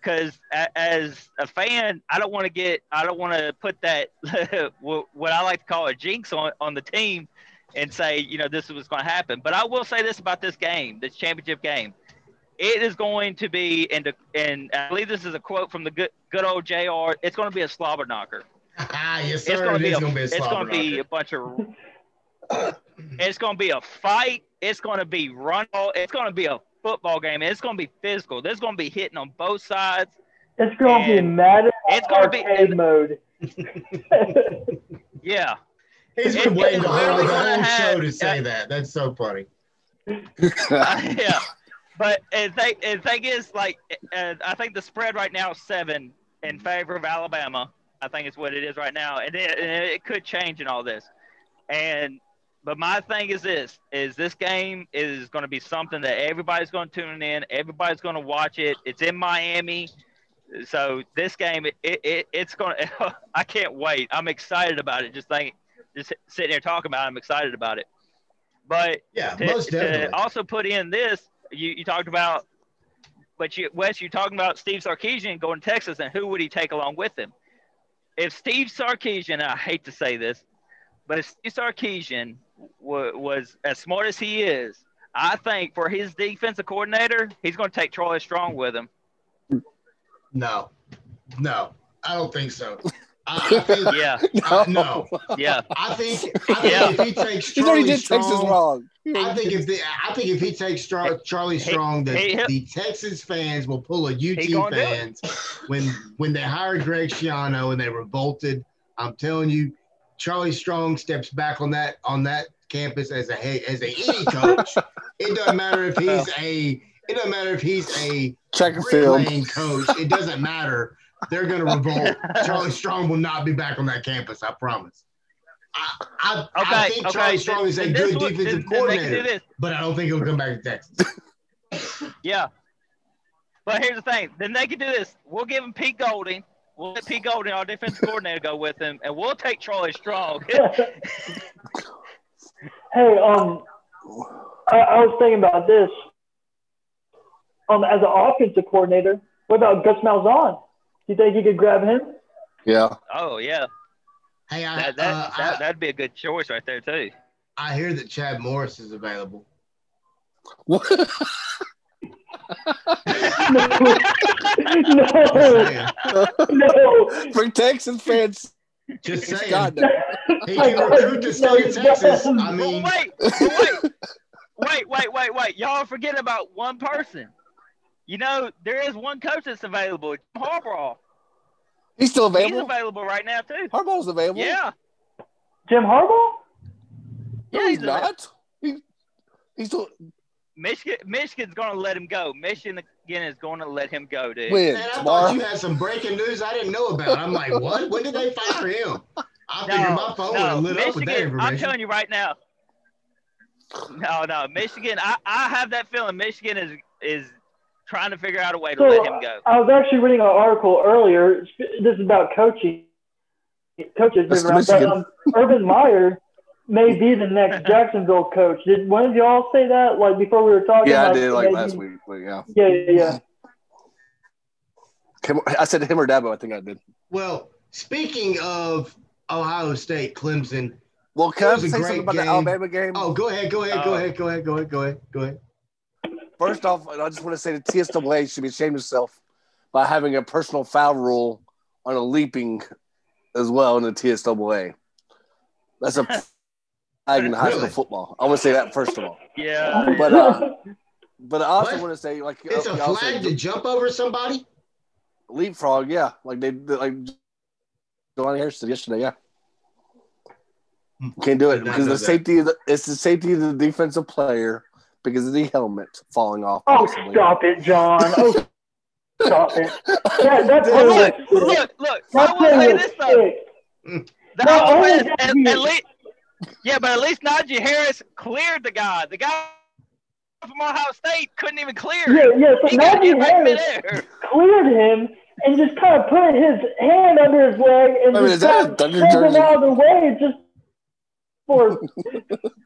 because as a fan, I don't want to get – I don't want to put that – what I like to call a jinx on, on the team – and say, you know, this was going to happen. But I will say this about this game, this championship game. It is going to be, and, and I believe this is a quote from the good, good old J R, it's going to be a slobber knocker. Ah, yes, sir. It's going to it be, a, be a slobber It's going to be a bunch of – it's going to be a fight. It's going to be run ball. It's going to be a football game. It's going to be physical. There's going to be hitting on both sides. It's going to be mad at arcade mode. yeah. He's been waiting the whole, whole show to say uh, that. That's so funny. uh, yeah, but the thing, thing is, like, uh, I think the spread right now is seven in favor of Alabama. I think it's what it is right now, and it, and it could change in all this. And but my thing is this: is this game is going to be something that everybody's going to tune in, everybody's going to watch it. It's in Miami. So this game, it, it it's going to – I can't wait. I'm excited about it. Just think. Just sitting there talking about it, I'm excited about it. But yeah, to, most definitely. To also put in this, you, you talked about, but you, Wes, you're talking about Steve Sarkisian going to Texas and who would he take along with him? If Steve Sarkisian, I hate to say this, but if Steve Sarkisian w- was as smart as he is, I think for his defensive coordinator, he's going to take Troy Strong with him. No, no, I don't think so. I think, yeah. I, no. Yeah. I think. I think yeah. if he takes Charlie he Strong, Texas wrong. I think if the, I think if he takes Char, Charlie Strong, the, hey, hey, the Texas fans will pull a U T fans when when they hired Greg Schiano and they revolted. I'm telling you, Charlie Strong steps back on that on that campus as a as a any coach. It doesn't matter if he's a. It doesn't matter if he's a playing coach. It doesn't matter. They're going to revolt. Charlie Strong will not be back on that campus, I promise. I, I, okay, I think okay. Charlie Strong is a good one, defensive this, coordinator, this. But I don't think he'll come back to Texas. yeah. But here's the thing. Then they can do this. We'll give him Pete Golding. We'll let Pete Golding, our defensive coordinator, go with him, and we'll take Charlie Strong. hey, um, I, I was thinking about this. Um, as an offensive coordinator, what about Gus Malzahn? You think you could grab him? Yeah. Oh, yeah. Hey, I, that, that, uh, that, I, that'd be a good choice right there, too. I hear that Chad Morris is available. What? no. no. no. For Texas fans Just saying. God, he can recruit to stay in Texas. I mean, well, wait, wait, wait, wait, wait, wait. Y'all forget about one person. You know, there is one coach that's available, Jim Harbaugh. He's still available. He's available right now too. Harbaugh's available. Yeah. Jim Harbaugh? Yeah, no, he's, he's not. He, he's still. Michigan, Michigan's going to let him go. Michigan again is going to let him go, dude. When? Man, I Tomorrow? thought you had some breaking news I didn't know about. I'm like, what? When did they fire him? I no, figured my phone no, lit Michigan, up with that information. I'm telling you right now. No, no, Michigan. I, I have that feeling. Michigan is is trying to figure out a way to so, let him go. I was actually reading an article earlier. This is about coaching. Coaches moving around. But, um, Urban Meyer may be the next Jacksonville coach. Did one of y'all say that? Like before we were talking. Yeah, I did like last week. But yeah. Yeah, yeah, yeah. I said him or Dabo. I think I did. Well, speaking of Ohio State, Clemson. Well, can I say something about the Alabama game? Oh, go ahead, go ahead, go ahead, go ahead, go ahead, go ahead, go ahead. First off, I just want to say the T S A A should be ashamed of itself by having a personal foul rule on a leaping as well in the T S A A. That's a flag in high school football. I want to say that first of all. Yeah. But uh, but I also what? want to say like it's a flag said, to jump over somebody. Leapfrog, yeah. Like they like John Harrison yesterday, yeah. Can't do it because the that. safety. The, it's the safety of the defensive player because of the helmet falling off. Oh, possibly. Stop it, John! Oh, stop it! That, that's look, look, look, look! I will say this though. That was, at, at least, yeah, but at least Najee Harris cleared the guy. The guy from Ohio State couldn't even clear him. Yeah, yeah. So he Najee Harris right cleared him. And just kind of put his hand under his leg and I mean, just kind of him out of the way just for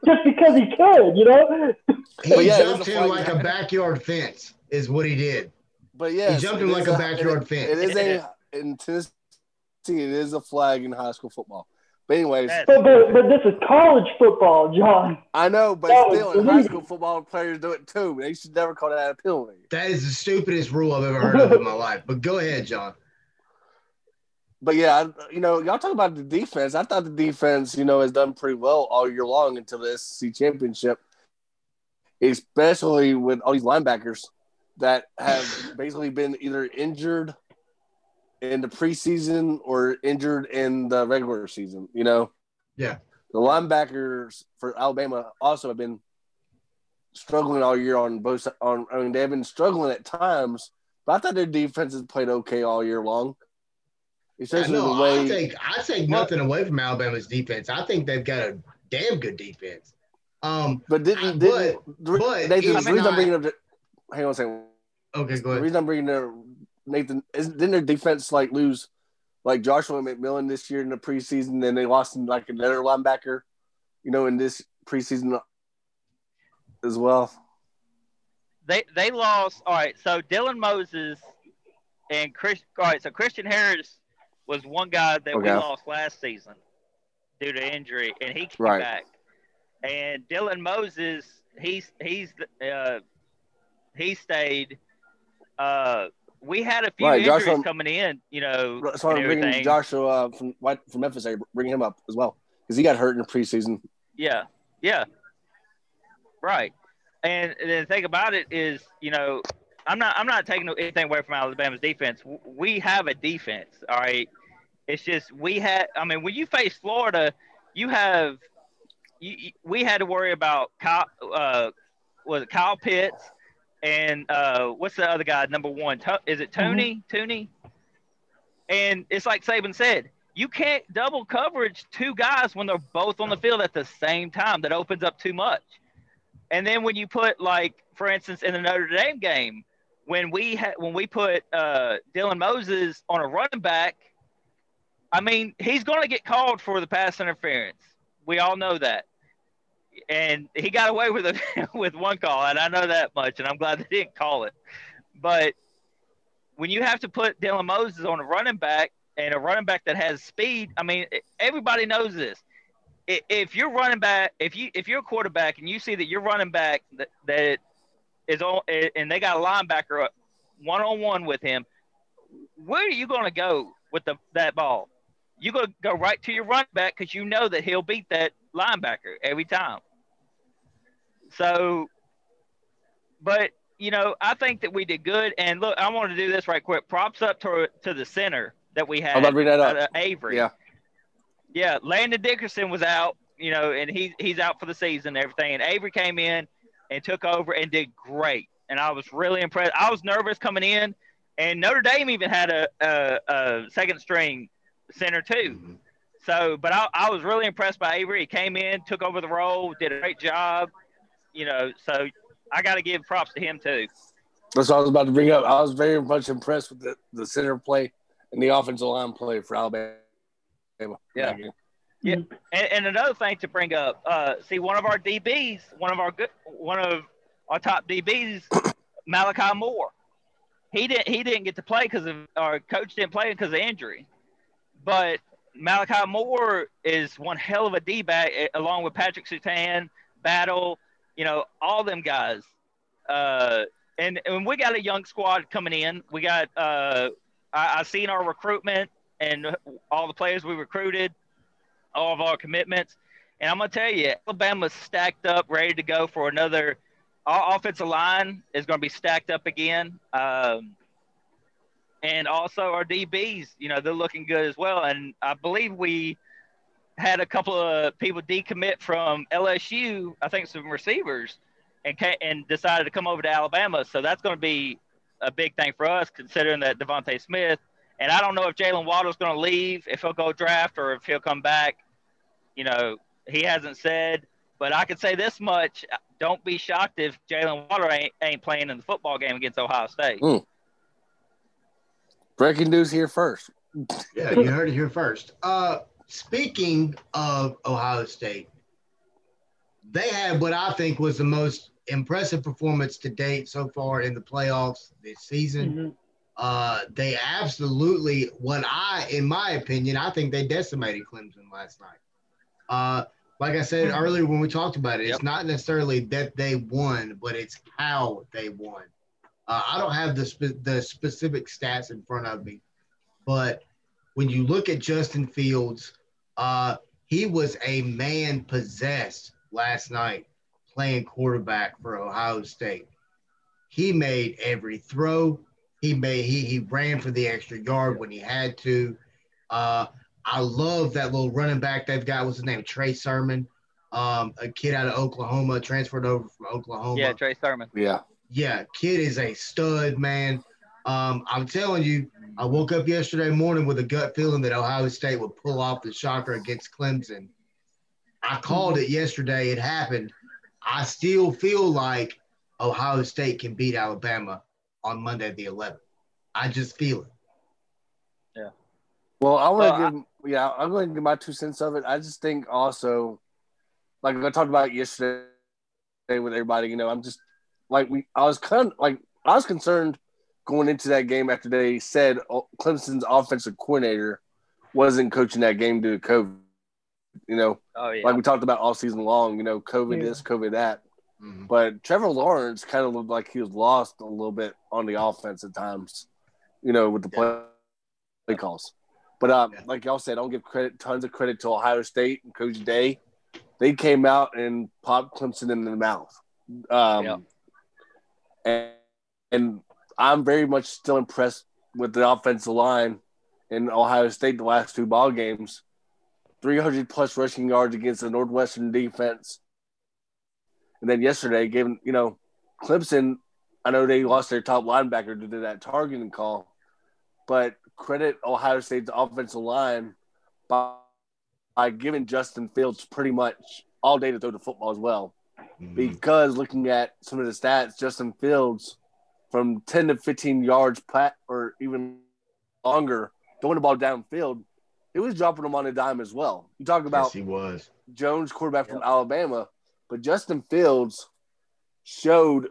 just because he could, you know? He yeah, jumped him like a backyard fence is what he did. But yeah, he jumped him like a, a backyard it, fence. It is a in Tennessee. It is a flag in high school football. But anyways, but but, but this is college football, John. I know, but that still, in high school football players do it too. They should never call that a penalty. That is the stupidest rule I've ever heard of in my life. But go ahead, John. But yeah, I, you know, y'all talk about the defense. I thought the defense, you know, has done pretty well all year long until the S E C championship, especially with all these linebackers that have basically been either injured in the preseason or injured in the regular season, you know? Yeah. The linebackers for Alabama also have been struggling all year on both – on. I mean, they've been struggling at times, but I thought their defense has played okay all year long. Especially yeah, no, the way I take, I take nothing away from Alabama's defense. I think they've got a damn good defense. Um, but didn't – but, but they, the reason not, I'm bringing up – hang on a second. Okay, go ahead. The reason I'm bringing up – Nathan, isn't, didn't their defense like lose like Joshua McMillan this year in the preseason? Then they lost like another linebacker, you know, in this preseason as well. They they lost. All right, so Dylan Moses and Chris. All right, so Christian Harris was one guy that okay. we lost last season due to injury, and he came right. back. And Dylan Moses, he's he's uh, he stayed. Uh, We had a few right, injuries Joshua, coming in, you know. So I'm bringing Joshua from from Memphis, I bring him up as well because he got hurt in the preseason. Yeah, yeah, right. And the thing about it is, you know, I'm not I'm not taking anything away from Alabama's defense. We have a defense, all right. It's just we had. I mean, when you face Florida, you have. You, we had to worry about Kyle. Uh, was it Kyle Pitts? And uh, what's the other guy, number one? T- is it Tony? Mm-hmm. Tooney? And it's like Saban said, you can't double coverage two guys when they're both on the field at the same time. That opens up too much. And then when you put, like, for instance, in the Notre Dame game, when we ha- when we put uh, Dylan Moses on a running back, I mean, he's going to get called for the pass interference. We all know that. And he got away with a, with one call, and I know that much, and I'm glad they didn't call it. But when you have to put Dylan Moses on a running back and a running back that has speed, I mean, everybody knows this. If you're running back, if you if you're a quarterback and you see that your running back that, that is on, and they got a linebacker up one on one with him, where are you going to go with the that ball? you're going to go right to your run back because you know that he'll beat that linebacker every time. So, but, you know, I think that we did good. And, look, I want to do this right quick. Props up to to the center that we had. I'll bring that up. Uh, Avery. Yeah. Yeah, Landon Dickerson was out, you know, and he, he's out for the season and everything. And Avery came in and took over and did great. And I was really impressed. I was nervous coming in. And Notre Dame even had a, a, a second string center too. Mm-hmm. So, but I, I was really impressed by Avery. He came in, took over the role, did a great job. You know, so I got to give props to him too. That's what I was about to bring up. I was very much impressed with the, the center play and the offensive line play for Alabama. Yeah. Yeah. And, and another thing to bring up, uh, see, one of our D Bs, one of our good, one of our top D Bs, Malachi Moore. He didn't. He didn't get to play because of our coach didn't play because of injury. But Malachi Moore is one hell of a D back, along with Patrick Surtain, Battle, you know, all them guys. Uh, and and we got a young squad coming in. We got. Uh, I, I seen our recruitment and all the players we recruited, all of our commitments. And I'm gonna tell you, Alabama's stacked up, ready to go for another. Our offensive line is going to be stacked up again. Um, and also our D Bs, you know, they're looking good as well. And I believe we had a couple of people decommit from L S U, I think some receivers, and came, and decided to come over to Alabama. So that's going to be a big thing for us considering that Devontae Smith. And I don't know if Jalen Waddle's going to leave, if he'll go draft or if he'll come back. You know, he hasn't said. But I can say this much, don't be shocked if Jalen Waddle ain't, ain't playing in the football game against Ohio State. Mm. Breaking news here first. Yeah, you heard it here first. Uh, speaking of Ohio State, they had what I think was the most impressive performance to date so far in the playoffs this season. Mm-hmm. Uh, they absolutely, what I, in my opinion, I think they decimated Clemson last night. Uh, Like I said earlier when we talked about it, it's not necessarily that they won, but it's how they won. Uh, I don't have the, spe- the specific stats in front of me, but when you look at Justin Fields, uh, he was a man possessed last night playing quarterback for Ohio State. He made every throw. He made he he ran for the extra yard when he had to. Uh I love that little running back they've got. What's his name? Trey Sermon, um, a kid out of Oklahoma, transferred over from Oklahoma. Yeah, Trey Sermon. Yeah. Yeah, kid is a stud, man. Um, I'm telling you, I woke up yesterday morning with a gut feeling that Ohio State would pull off the shocker against Clemson. I called it yesterday. It happened. I still feel like Ohio State can beat Alabama on Monday the eleventh. I just feel it. Yeah. Well, I want to uh, give – yeah, I'm going to give my two cents of it. I just think also, like I talked about yesterday with everybody, you know, I'm just – like we, I was kind of, like I was concerned going into that game after they said Clemson's offensive coordinator wasn't coaching that game due to COVID, you know. Oh, yeah. Like we talked about all season long, you know, COVID yeah. this, COVID that. Mm-hmm. But Trevor Lawrence kind of looked like he was lost a little bit on the offense at times, you know, with the play, play calls. But um, yeah. like y'all said, I don't give credit, tons of credit to Ohio State and Coach Day. They came out and popped Clemson in the mouth. Um, yeah. and, and I'm very much still impressed with the offensive line in Ohio State the last two ball games. three hundred plus rushing yards against the Northwestern defense. And then yesterday, given, you know, Clemson, I know they lost their top linebacker due to that targeting call, but credit Ohio State's offensive line by, by giving Justin Fields pretty much all day to throw the football as well. Mm-hmm. Because looking at some of the stats, Justin Fields from ten to fifteen yards pat, or even longer throwing the ball downfield, it was dropping them on a dime as well. You talk about yes, he was. Jones, quarterback yep. from Alabama, but Justin Fields showed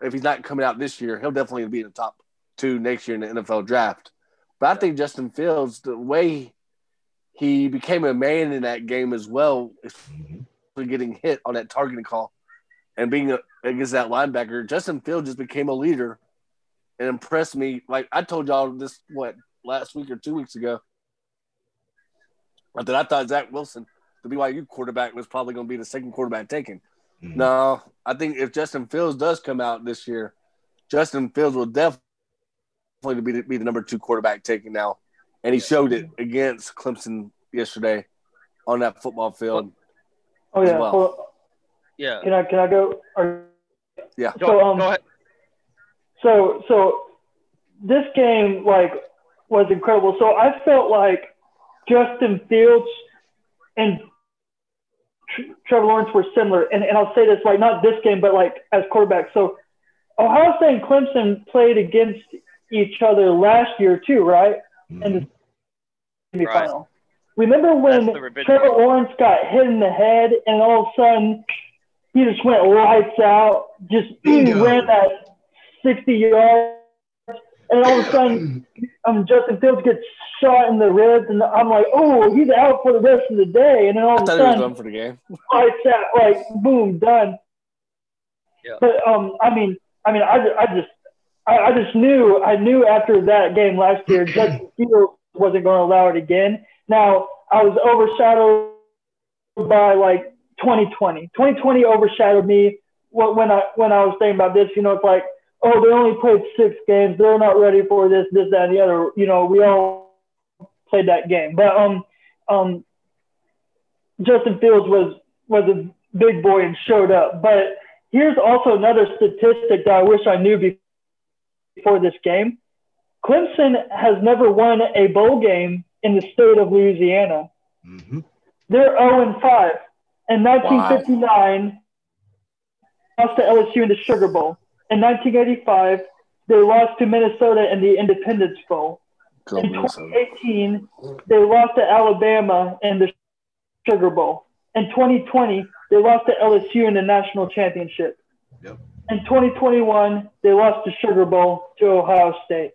if he's not coming out this year, he'll definitely be in the top to next year in the N F L draft. But I think Justin Fields, the way he became a man in that game as well, getting hit on that targeting call and being a, against that linebacker, Justin Fields just became a leader and impressed me. Like I told y'all this, what, last week or two weeks ago, that I thought Zach Wilson, the B Y U quarterback, was probably going to be the second quarterback taken. Mm-hmm. No, I think if Justin Fields does come out this year, Justin Fields will definitely be the, be the number two quarterback taken now. And he showed it against Clemson yesterday on that football field. Oh, yeah. Well. Well, yeah. Can I can I go? Or, yeah. So, um, go ahead. So, so this game, like, was incredible. So I felt like Justin Fields and Trevor Lawrence were similar. And, and I'll say this, like, not this game, but, like, as quarterbacks. So Ohio State and Clemson played against each other last year too, right? Mm-hmm. In the semifinal. Right. Remember when Trevor Lawrence got hit in the head and all of a sudden he just went lights out, just ran that sixty yards, and all of a sudden um, Justin Fields gets shot in the ribs, and I'm like, oh, he's out for the rest of the day. And then all of a sudden, done for the game. Lights out, like, boom, done. Yeah. But um, I mean, I mean, I, I just, I, I just knew, I knew after that game last year, Justin Fields wasn't going to allow it again. Now, I was overshadowed by, like, twenty twenty. twenty twenty overshadowed me when I when I was thinking about this. You know, it's like, oh, they only played six games. They're not ready for this, this, that, and the other. You know, we all played that game. But um, um, Justin Fields was, was a big boy and showed up. But here's also another statistic that I wish I knew before this game. Clemson has never won a bowl game in the state of Louisiana. Mm-hmm. They're oh and five. In nineteen fifty-nine, wow. Lost to L S U in the Sugar Bowl. In nineteen eighty-five, they lost to Minnesota in the Independence Bowl. God, in twenty eighteen, Minnesota. They lost to Alabama in the Sugar Bowl. In twenty twenty, they lost to L S U in the National Championship. Yep. In twenty twenty-one, they lost the Sugar Bowl to Ohio State.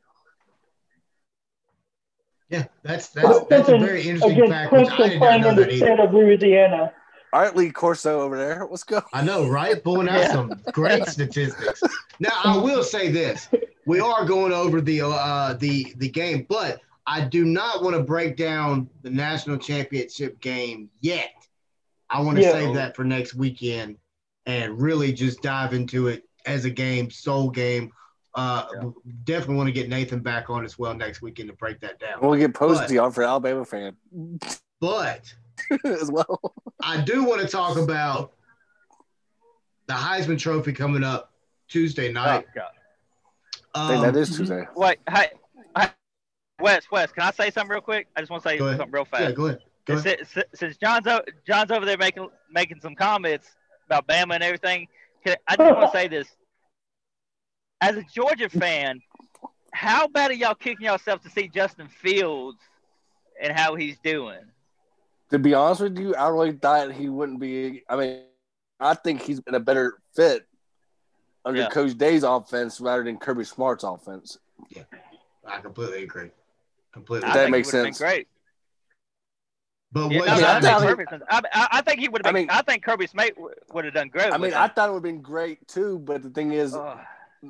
Yeah, that's that's, that's a very interesting fact. I did not know that either. Art Lee Corso over there. Let's go. I know, right? Pulling out yeah. some great statistics. Now, I will say this. We are going over the uh, the the game, but I do not want to break down the national championship game yet. I want to yeah. save that for next weekend and really just dive into it as a game, sole game. Uh, yeah. Definitely want to get Nathan back on as well next weekend to break that down. We'll get Posty on for Alabama fan. But as well, I do want to talk about the Heisman Trophy coming up Tuesday night. Oh, God. Um, that is Tuesday. Wait, hey, hey, Wes, Wes, can I say something real quick? I just want to say something real fast. Yeah, go ahead. Go ahead. Since, since John's John's over there making making some comments about Bama and everything, I just want to say this. As a Georgia fan, how bad are y'all kicking yourselves to see Justin Fields and how he's doing? To be honest with you, I really thought he wouldn't be. I mean, I think he's been a better fit under yeah. Coach Day's offense rather than Kirby Smart's offense. Yeah, I completely agree. Completely, I that makes sense. Great. But yeah, what no, I, mean, I, mean, I think he would have. I mean, I think Kirby Smart would have done great. I mean, I thought it would have been great too. But the thing is. Uh,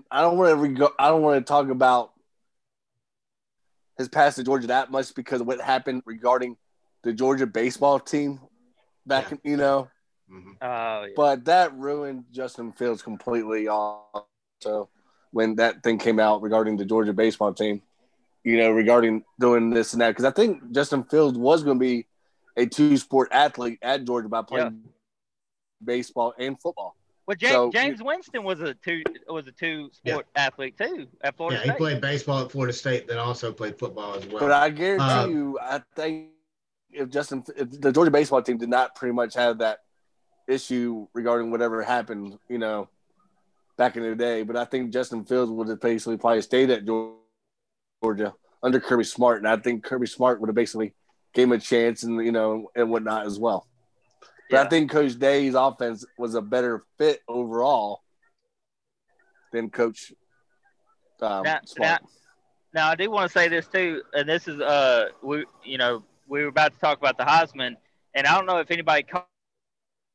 I don't want to rego- I don't want to talk about his past to Georgia that much because of what happened regarding the Georgia baseball team back, yeah. in, you know. Mm-hmm. Uh, yeah. But that ruined Justin Fields completely. So when that thing came out regarding the Georgia baseball team, you know, regarding doing this and that, because I think Justin Fields was going to be a two-sport athlete at Georgia by playing yeah. baseball and football. Well, James, so, James Winston was a two was a two sport yeah. athlete too at Florida State. Yeah, he State. played baseball at Florida State, then also played football as well. But I guarantee um, you, I think if Justin, if the Georgia baseball team did not pretty much have that issue regarding whatever happened, you know, back in the day. But I think Justin Fields would have basically probably stayed at Georgia under Kirby Smart, and I think Kirby Smart would have basically gave him a chance and you know and whatnot as well. But yeah. I think Coach Day's offense was a better fit overall than Coach um, now, Smart. Now, now, I do want to say this, too, and this is, uh, we, you know, we were about to talk about the Heisman, and I don't know if anybody called,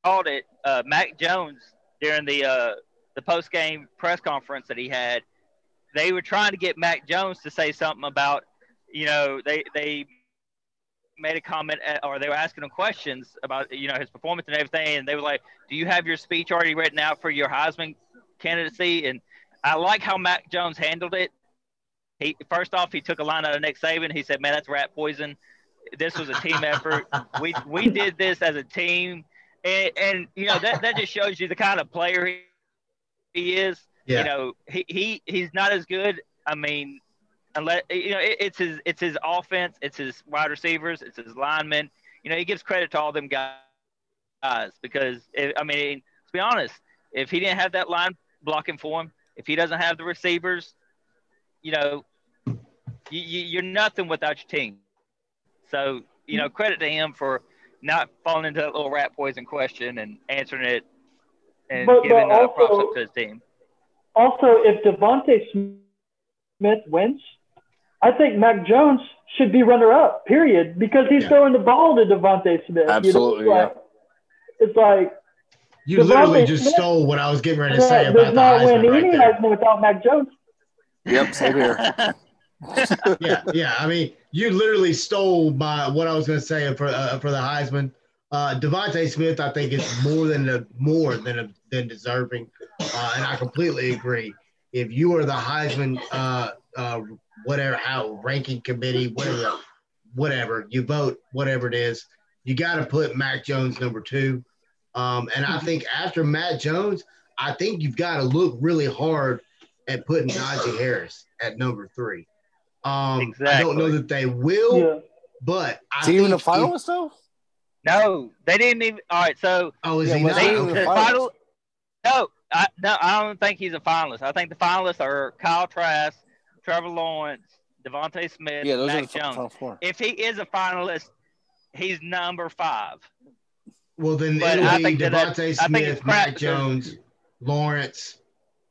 called it, uh, Mac Jones, during the, uh, the post-game press conference that he had, they were trying to get Mac Jones to say something about, you know, they, they made a comment at, or they were asking him questions about, you know, his performance and everything. And they were like, do you have your speech already written out for your Heisman candidacy? And I like how Mac Jones handled it. He first off, he took a line out of Nick Saban. He said, man, that's rat poison. This was a team effort. We we did this as a team. And, and you know, that, that just shows you the kind of player he, he is. Yeah. You know, he, he he's not as good. I mean, unless you know, it, it's his it's his offense, it's his wide receivers, it's his linemen. You know, he gives credit to all them guys because it, I mean, to be honest, if he didn't have that line blocking for him, if he doesn't have the receivers, you know, you, you, you're nothing without your team. So you know, credit to him for not falling into that little rat poison question and answering it and but, giving but also, uh, props up to his team. Also, if Devontae Smith wins, I think Mac Jones should be runner-up, period, because he's yeah. throwing the ball to Devontae Smith. Absolutely, you know, it's, yeah. like, it's like you Devontae literally just Smith, stole what I was getting ready to say yeah, about the Heisman win right any there. Heisman without Mac Jones. Yep, same here. yeah, yeah. I mean, you literally stole my what I was going to say for uh, for the Heisman. Uh, Devontae Smith, I think, is more than a, more than a, than deserving, uh, and I completely agree. If you are the Heisman, uh, uh, whatever out ranking committee, whatever, whatever you vote, whatever it is, you got to put Mac Jones number two. Um, and I think after Mac Jones, I think you've got to look really hard at putting Najee Harris at number three. Um, exactly. I don't know that they will, yeah. but I is he even a finalist though? No, they didn't even. All right, so oh, is yeah, he not? They, okay. the final, no, I, no, I don't think he's a finalist. I think the finalists are Kyle Trask, Trevor Lawrence, Devontae Smith, yeah, those Mac are the Jones. Final four. If he is a finalist, he's number five. Well, then but it'll I be think Devontae that, Smith, Mac Jones, Lawrence,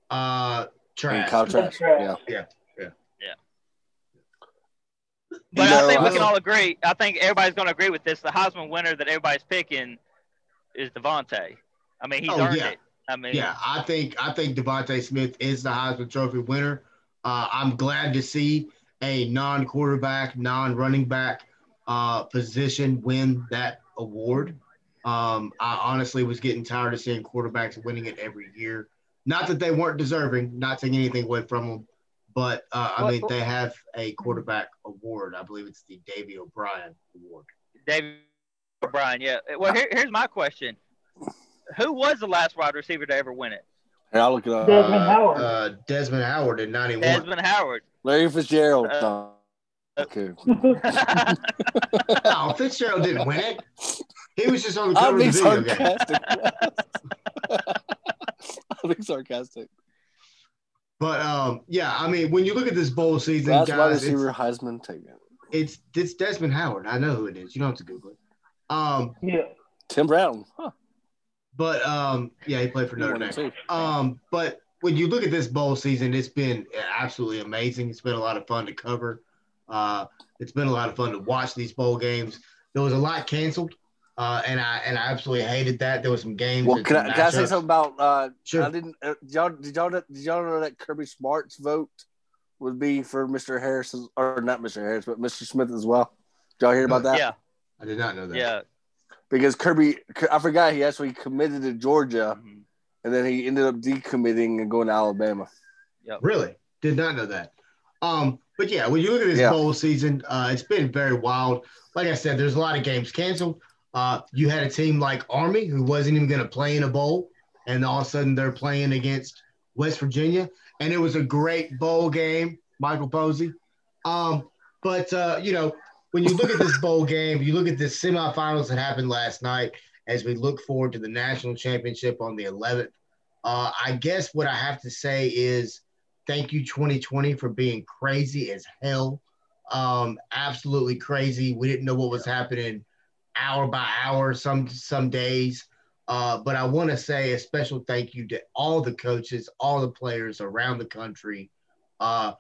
uh, Trask. Kyle Trask. Yeah. yeah. But you know, I think we can all agree. I think everybody's going to agree with this. The Heisman winner that everybody's picking is Devontae. I mean, he's oh, earned yeah. it. I mean, yeah, I think I think Devontae Smith is the Heisman Trophy winner. Uh, I'm glad to see a non-quarterback, non-running back uh, position win that award. Um, I honestly was getting tired of seeing quarterbacks winning it every year. Not that they weren't deserving. Not taking anything away from them. But, uh, I mean, they have a quarterback award. I believe it's the Davey O'Brien award. Davey O'Brien, yeah. Well, here, here's my question. Who was the last wide receiver to ever win it? Hey, I'll look it up. Desmond uh, Howard. Uh, Desmond Howard in ninety-one. Desmond Howard. Larry Fitzgerald. Uh, okay. No, Fitzgerald didn't win it. He was just on the cover of the video game. I'll be sarcastic. But, um, yeah, I mean, when you look at this bowl season, that's guys, it's, Heisman take it. it's it's Desmond Howard. I know who it is. You don't have to Google it. Um, yeah. Tim Brown. Huh. But, um, yeah, he played for Notre Dame. Um, but when you look at this bowl season, it's been absolutely amazing. It's been a lot of fun to cover. Uh, it's been a lot of fun to watch these bowl games. There was a lot canceled. Uh, and I and I absolutely hated that. There were some games. Well, can I, can I say something about? Uh, sure. I didn't. Uh, did y'all did y'all did y'all know that Kirby Smart's vote would be for Mister Harris, or not Mister Harris, but Mister Smith as well? Did y'all hear about that? Yeah, I did not know that. Yeah, because Kirby, I forgot he actually committed to Georgia, mm-hmm. and then he ended up decommitting and going to Alabama. Yep. Really? Did not know that. Um, but yeah, when you look at this yeah. bowl season, uh, it's been very wild. Like I said, there's a lot of games canceled. Uh, you had a team like Army who wasn't even going to play in a bowl, and all of a sudden they're playing against West Virginia, and it was a great bowl game, Michael Posey. Um, but, uh, you know, when you look at this bowl game, you look at the semifinals that happened last night as we look forward to the national championship on the eleventh, uh, I guess what I have to say is thank you, twenty twenty, for being crazy as hell, um, absolutely crazy. We didn't know what was happening hour by hour, some some days. Uh, but I want to say a special thank you to all the coaches, all the players around the country uh,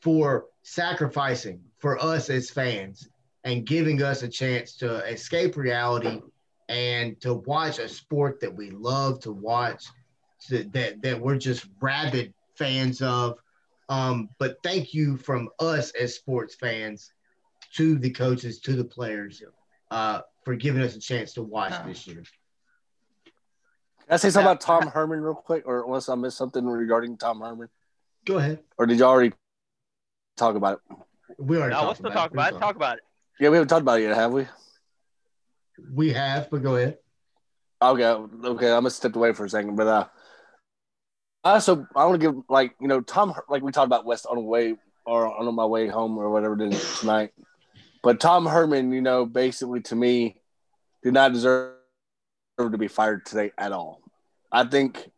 for sacrificing for us as fans and giving us a chance to escape reality and to watch a sport that we love to watch, to, that, that we're just rabid fans of. Um, but thank you from us as sports fans to the coaches, to the players, uh, for giving us a chance to watch oh. this year. Can I say something about Tom Herman real quick, or unless I missed something regarding Tom Herman? Go ahead. Or did you already talk about it? We already. No, let's still talk about it. Talk about it. Yeah, we haven't talked about it yet, have we? We have, but go ahead. Okay, okay, I'm gonna step away for a second, but uh, I also I want to give like you know Tom like we talked about West on the way or on my way home or whatever tonight, but Tom Herman, you know, basically to me, did not deserve to be fired today at all. I think,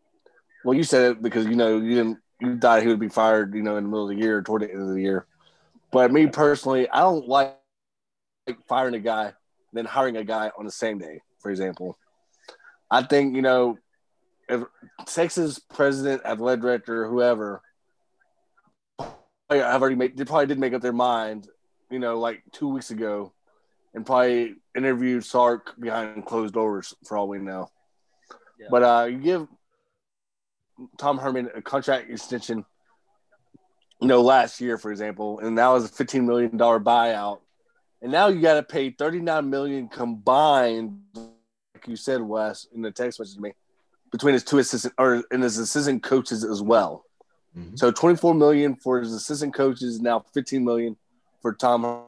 well, you said it because you know you didn't you thought he would be fired, you know, in the middle of the year, toward the end of the year, but me personally, I don't like firing a guy. Than hiring a guy on the same day, for example. I think, you know, if Texas president, athletic director, whoever, I've already made, they probably did make up their mind, you know, like two weeks ago and probably interviewed Sark behind closed doors for all we know. Yeah. But uh, you give Tom Herman a contract extension, you know, last year, for example, and that was a fifteen million dollars buyout. And now you got to pay thirty-nine million dollars combined, like you said, Wes, in the text message to me, between his two assistant or and his assistant coaches as well. Mm-hmm. So twenty-four million dollars for his assistant coaches, now fifteen million dollars for Tom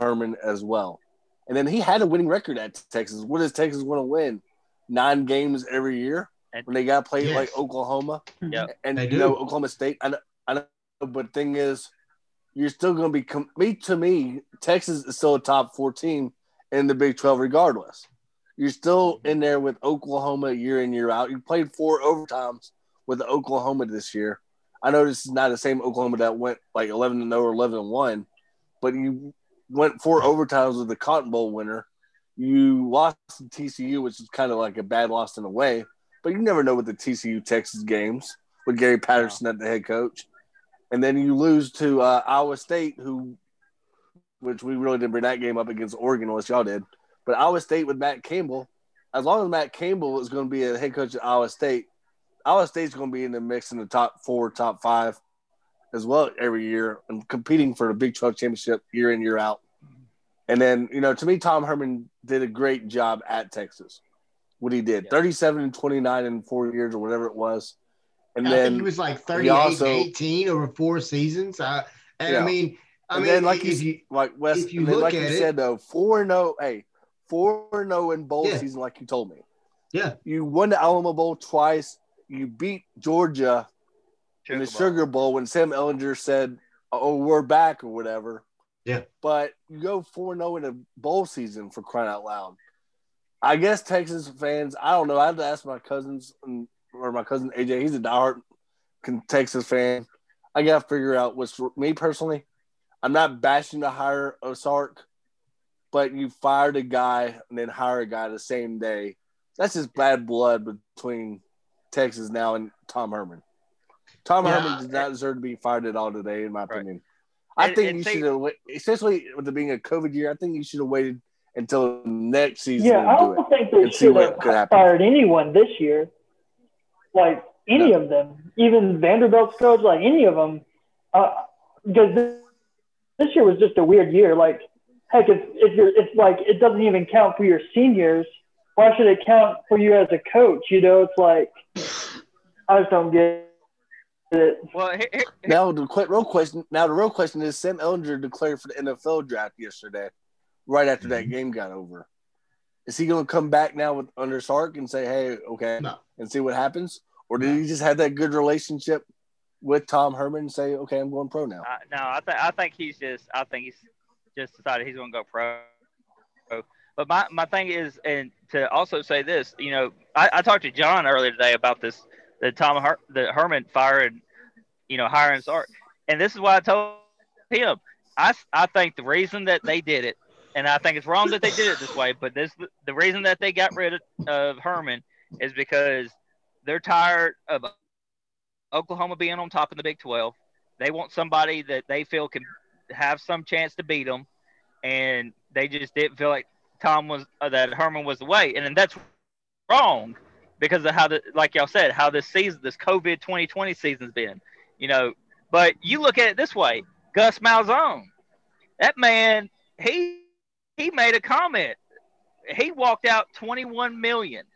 Herman as well. And then he had a winning record at Texas. What does Texas want to win? Nine games every year when they got to play yes. like Oklahoma yeah, and you know Oklahoma State. I know, I know, but the thing is. You're still going to be com- – me, to me, Texas is still a top four team in the Big twelve regardless. You're still in there with Oklahoma year in, year out. You played four overtimes with Oklahoma this year. I know this is not the same Oklahoma that went like eleven to nothing or eleven to one, but you went four overtimes with the Cotton Bowl winner. You lost to T C U, which is kind of like a bad loss in a way, but you never know with the T C U-Texas games with Gary Patterson at the head coach. And then you lose to uh, Iowa State, who, which we really didn't bring that game up against Oregon unless y'all did. But Iowa State with Matt Campbell, as long as Matt Campbell is going to be a head coach at Iowa State, Iowa State's going to be in the mix in the top four, top five as well every year and competing for the Big twelve championship year in, year out. And then, you know, to me, Tom Herman did a great job at Texas, what he did, yeah. thirty-seven and twenty-nine in four years or whatever it was. And I then think he was like thirty-eight and eighteen over four seasons. I, and yeah. I mean, I and mean, then like if you like Wes, if you and then look like at you it, said though, four and zero, hey, four and zero in bowl yeah. season, like you told me. Yeah, you won the Alamo Bowl twice. You beat Georgia Sugar in the Bowl. Sugar Bowl when Sam Ehlinger said, "Oh, we're back" or whatever. Yeah, but you go four and zero in a bowl season for crying out loud. I guess Texas fans, I don't know. I have to ask my cousins and. Or my cousin A J, he's a diehard Texas fan. I gotta figure out what's me personally. I'm not bashing the hire of Sark, but you fired a guy and then hire a guy the same day. That's just bad blood between Texas now and Tom Herman. Tom yeah. Herman does not deserve to be fired at all today, in my opinion. Right. I think and, and you should have, especially with it being a COVID year. I think you should have waited until next season. Yeah, I don't do think they should have fired anyone this year. Like any no. of them, even Vanderbilt's coach, like any of them, because uh, this, this year was just a weird year. Like, heck, if, if you're, it's like it doesn't even count for your seniors. Why should it count for you as a coach? You know, it's like I just don't get it. Well, here, here, now the qu- real question. Now the real question is: Sam Ehlinger declared for the N F L draft yesterday, right after mm-hmm. that game got over. Is he going to come back now with under Sark and say, hey, okay, no. and see what happens? Or did no. he just have that good relationship with Tom Herman and say, okay, I'm going pro now? Uh, no, I, th- I think he's just – I think he's just decided he's going to go pro. But my, my thing is – and to also say this, you know, I, I talked to John earlier today about this, the Tom Her- the Herman firing, you know, hiring Sark. And this is why I told him. I, I think the reason that they did it, and I think it's wrong that they did it this way, but this the reason that they got rid of, of Herman is because they're tired of Oklahoma being on top in the Big twelve. They want somebody that they feel can have some chance to beat them, and they just didn't feel like Tom was uh, that Herman was the way, and, and that's wrong because of how the like y'all said how this season, this COVID twenty twenty season's been, you know. But you look at it this way: Gus Malzahn, that man he he made a comment. He walked out twenty-one million dollars,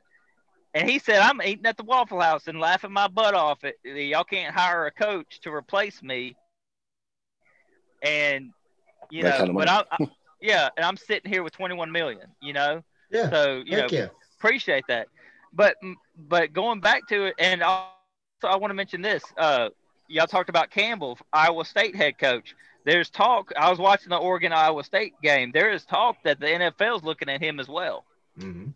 and he said, I'm eating at the Waffle House and laughing my butt off at y'all can't hire a coach to replace me. And, you that know, kind of but I, I, yeah, and I'm sitting here with twenty-one million dollars, you know. Yeah, so, you know, you. Appreciate that. But but going back to it, and also I want to mention this. Uh, y'all talked about Campbell, Iowa State head coach. There's talk. I was watching the Oregon-Iowa State game. There is talk that the N F L is looking at him as well. Mm-hmm.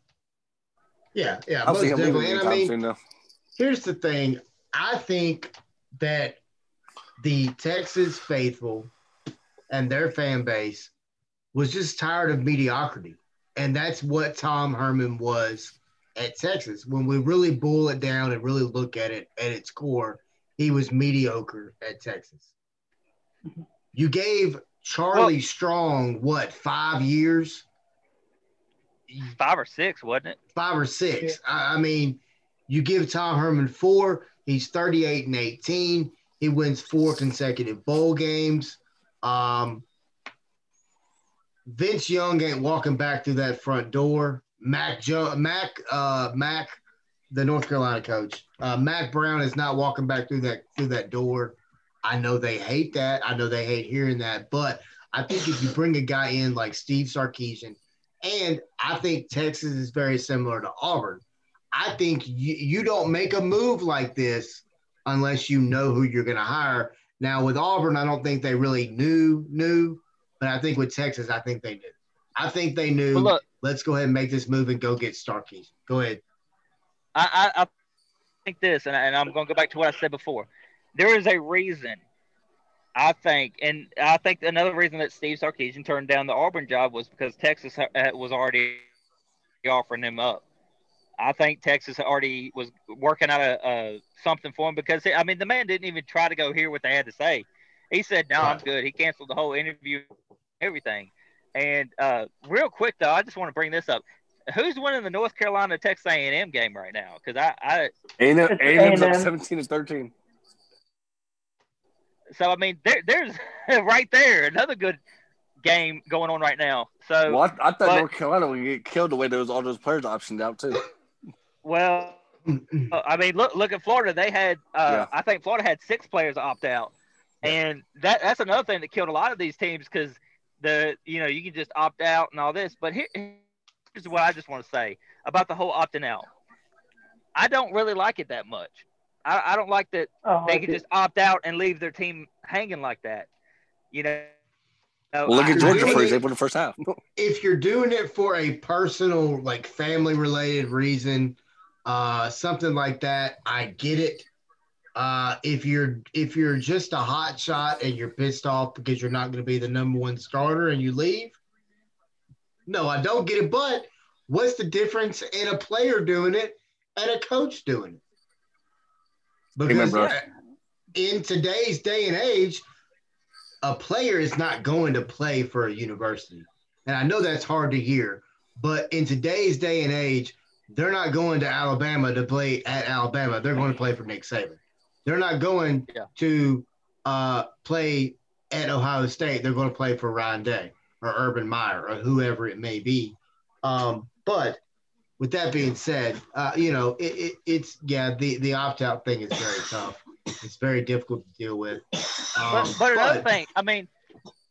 Yeah, yeah. Most definitely. And I mean, here's the thing. I think that the Texas faithful and their fan base was just tired of mediocrity. And that's what Tom Herman was at Texas. When we really boil it down and really look at it at its core, he was mediocre at Texas. You gave Charlie well, Strong, what, five years? Five or six, wasn't it? Five or six. Yeah. I, I mean, you give Tom Herman four, he's thirty-eight and eighteen. He wins four consecutive bowl games. Um, Vince Young ain't walking back through that front door. Mac, jo- Mac, uh, Mac, the North Carolina coach, uh, Mac Brown is not walking back through that through that door. I know they hate that. I know they hate hearing that. But I think if you bring a guy in like Steve Sarkisian, and I think Texas is very similar to Auburn, I think you, you don't make a move like this unless you know who you're going to hire. Now, with Auburn, I don't think they really knew, knew. But I think with Texas, I think they knew. I think they knew, look, let's go ahead and make this move and go get Starkey. Go ahead. I, I, I think this, and, I, and I'm going to go back to what I said before. There is a reason, I think, and I think another reason that Steve Sarkisian turned down the Auburn job was because Texas was already offering him up. I think Texas already was working out a, a something for him because, I mean, the man didn't even try to go hear what they had to say. He said, no, I'm good. He canceled the whole interview, everything. And uh, real quick, though, I just want to bring this up. Who's winning the North Carolina Texas A and M game right now? Because I, I A and M, A and M's up seventeen and thirteen. So, I mean, there, there's right there another good game going on right now. So, well, I, I thought but, North Carolina would get killed the way those all those players optioned out too. Well, I mean, look look at Florida. They had, uh, yeah. I think Florida had six players opt out, yeah. and that that's another thing that killed a lot of these teams because the you know you can just opt out and all this. But here, here's what I just want to say about the whole opting out. I don't really like it that much. I, I don't like that oh, they can just opt out and leave their team hanging like that. You know, well, look at Georgia for example, the first half. If you're doing it for a personal, like family-related reason, uh, something like that, I get it. Uh, if you're if you're just a hot shot and you're pissed off because you're not going to be the number one starter and you leave, no, I don't get it. But what's the difference in a player doing it and a coach doing it? Because Amen, in today's day and age, a player is not going to play for a university. And I know that's hard to hear, but in today's day and age, they're not going to Alabama to play at Alabama. They're going to play for Nick Saban. They're not going yeah. to uh, play at Ohio State. They're going to play for Ryan Day or Urban Meyer or whoever it may be. Um, but with that being said, uh, you know, it, it, it's, yeah, the, the opt-out thing is very tough. It's very difficult to deal with. Um, but, but another but, thing, I mean,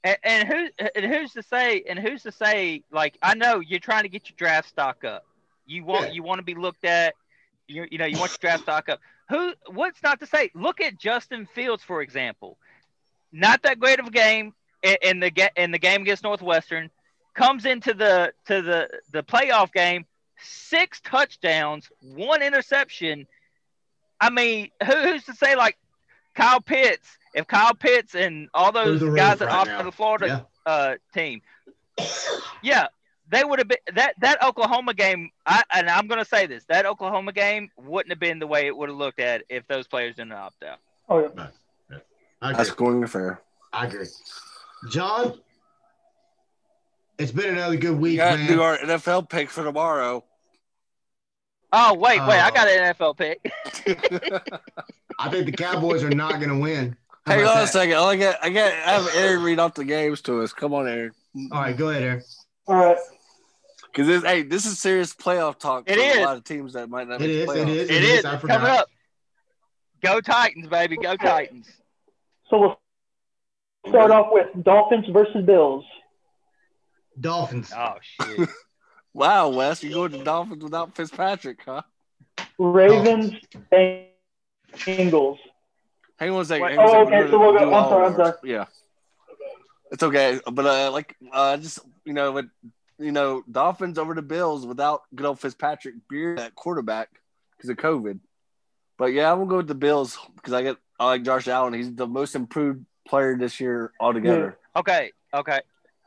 and, and, who, and who's to say, and who's to say, like, I know you're trying to get your draft stock up. You want, yeah. you want to be looked at, you, you know, you want your draft stock up. Who, what's not to say? Look at Justin Fields, for example. Not that great of a game in, in the in the game against Northwestern. Comes into the, to the, the playoff game. Six touchdowns, one interception. I mean, who, who's to say like Kyle Pitts? If Kyle Pitts and all those guys that right opted for the Florida yeah. uh, team, yeah, they would have been that that Oklahoma game. I and I'm going to say this: that Oklahoma game wouldn't have been the way it would have looked at if those players didn't opt out. Oh yeah, no, yeah. I agree. That's going fair. I agree, John. It's been another good week, man. We got to do our N F L pick for tomorrow. Oh, wait, wait. Uh, I got an N F L pick. I think the Cowboys are not going to win. Hang on a second. I got, I got, I have Aaron read off the games to us. Come on, Aaron. All right, go ahead, Eric. All right. Because this, hey, this is serious playoff talk. It is. A lot of teams that might not make the playoffs. It is. It is. It is. I forgot. Coming up. Go Titans, baby. Go Titans. So we'll start off with Dolphins versus Bills. Dolphins. Oh, shit. Wow, Wes. You're going to Dolphins without Fitzpatrick, huh? Ravens, Dolphins. Bengals. Hang on a second. Wait, oh, okay. So we'll go. I'm sorry. I'm sorry. Yeah. It's okay. But, uh, like, uh, just, you know, but. You know, Dolphins over the Bills without good old Fitzpatrick Beard at quarterback because of COVID. But, yeah, I'm going to go with the Bills because I get I like Josh Allen. He's the most improved player this year altogether. Okay, okay.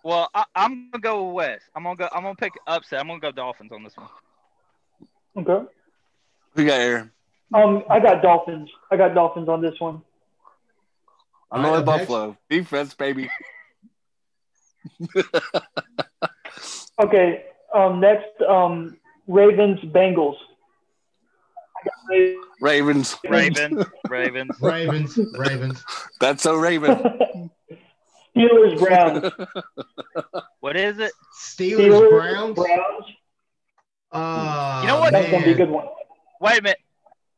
Well, I, I'm going to go with Wes. I'm going to go. I'm gonna pick upset. I'm going to go Dolphins on this one. Okay. Who you got, Aaron? Um, I got Dolphins. I got Dolphins on this one. I'm going with Buffalo. Defense, baby. Okay, um, next, um, Ravens, Bengals. Ravens. Ravens. Ravens. Ravens. Ravens. That's so Raven. Steelers, Browns. What is it? Steelers, Steelers Browns? Browns. Uh, you know what? That's going to be a good one. Wait a minute.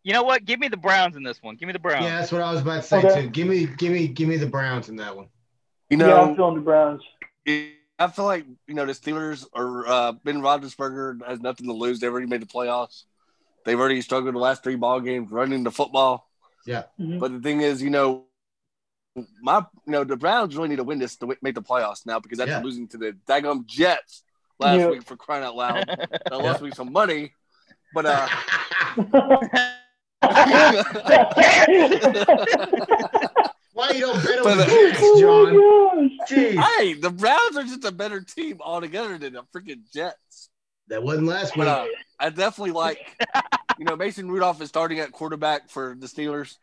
You know what? Give me the Browns in this one. Give me the Browns. Yeah, that's what I was about to say, okay. too. Give me, give me, give me the Browns in that one. You know, yeah, I'm feeling the Browns. It, I feel like, you know, the Steelers or uh, Ben Roethlisberger has nothing to lose. They've already made the playoffs. They've already struggled the last three ball games running the football. Yeah. Mm-hmm. But the thing is, you know, my you know the Browns really need to win this to make the playoffs now because that's yeah. losing to the daggum Jets last yeah. week for crying out loud. That lost me some money, but uh. Why you don't bet on the Jets, John? Oh hey, the Browns are just a better team altogether than the freaking Jets. That wasn't last week. Uh, I definitely like, you know, Mason Rudolph is starting at quarterback for the Steelers,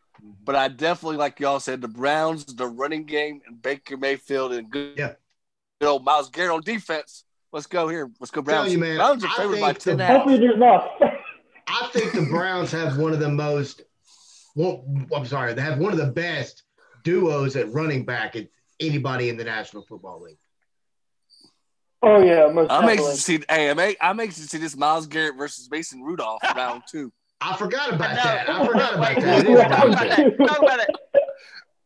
but I definitely like y'all said the Browns, the running game, and Baker Mayfield and good, yeah. good old Myles Garrett on defense. Let's go here. Let's go Browns. You, man, Browns are favored by ten. Hopefully, there's not. I think the Browns have one of the most. Well, I'm sorry, they have one of the best duos at running back at anybody in the National Football League. Oh yeah, most I'm excited to see. Hey, I'm, I'm excited to see this Myles Garrett versus Mason Rudolph round two. I forgot about no. that. I forgot about that. Talk about that. Talk about it.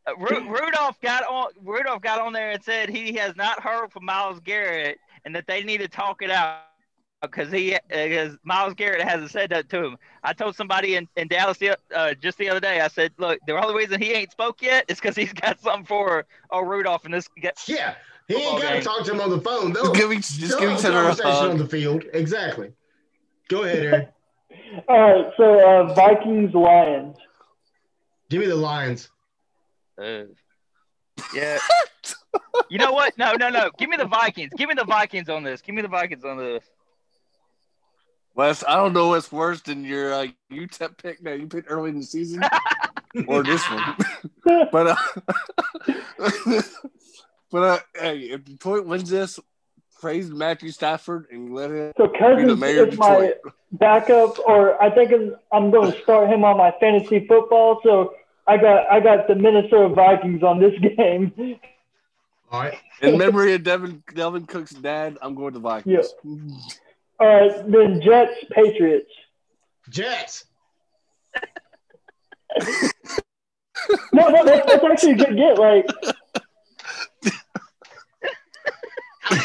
Uh, Ru- Rudolph got on. Rudolph got on there and said he has not heard from Myles Garrett and that they need to talk it out because he, because Myles Garrett hasn't said that to him. I told somebody in, in Dallas the, uh, just the other day, I said, look, the only reason he ain't spoke yet is because he's got something for old Rudolph in this. Yeah, he ain't got to talk to him on the phone. They'll, give me, just give me a conversation on the field. Exactly. Go ahead, Aaron. All right, so uh, Vikings, Lions. Give me the Lions. Uh, yeah. You know what? No, no, no. Give me the Vikings. Give me the Vikings on this. Give me the Vikings on this. Wes, I don't know what's worse than your uh, U T E P pick that you picked early in the season or this one. but uh, but uh, hey, if Detroit wins this, praise Matthew Stafford and let him so be the mayor of Detroit. So Cousins is my backup, or I think I'm going to start him on my fantasy football. So I got I got the Minnesota Vikings on this game. All right. In memory of Devin, Delvin Cook's dad, I'm going to Vikings. Yeah. All right, then Jets, Patriots. Jets. no, no, that's, that's actually a good get. Like,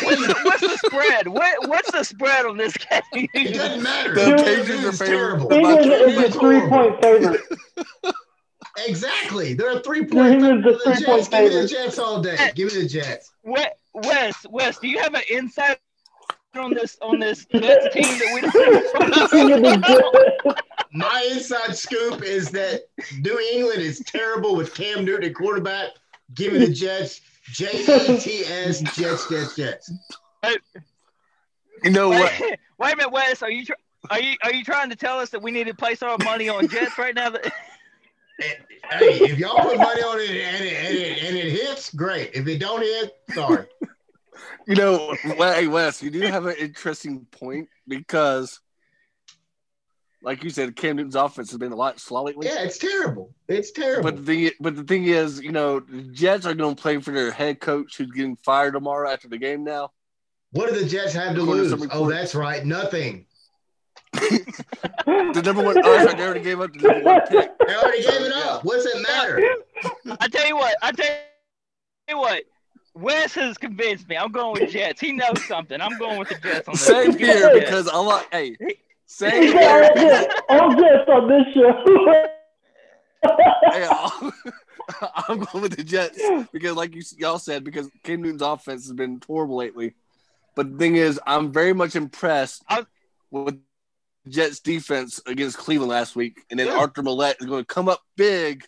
what's, what's the spread? What, what's the spread on this game? It doesn't matter. The Patriots are favorable. England is a three-point favorite. Exactly. They're a three-point favorite. Three Give me favorite. the Jets all day. Give me the Jets. Wes, Wes, do you have an insight on this on this Jets team that we don't My inside scoop is that New England is terrible with Cam Newton at quarterback. Give me the Jets. J E T S Jets, Jets, Jets. Hey, you know wait, what? Wait a minute, Wes. Are you tr- are you are you trying to tell us that we need to place our money on Jets right now? That- hey, if y'all put money on it and it, and it and it hits, great. If it don't hit, sorry. You know, hey Wes, you do have an interesting point because like you said, Cam Newton's offense has been a lot slow lately. Yeah, it's terrible. It's terrible. But the thing, but the thing is, you know, the Jets are going to play for their head coach who's getting fired tomorrow after the game now. What do the Jets have to lose? Oh, that's right. Nothing. the number one, oh, sorry, they already gave up the number one pick. They already gave it up. What's it matter? I tell you what. I tell you what. Wes has convinced me. I'm going with Jets. He knows something. I'm going with the Jets on this. Same here because I like. Hey, same here. I'm Jets on this show. hey, I'll, I'm going with the Jets because, like you y'all said, because Cam Newton's offense has been horrible lately. But the thing is, I'm very much impressed I, with Jets defense against Cleveland last week, and then yeah. Arthur Millette is going to come up big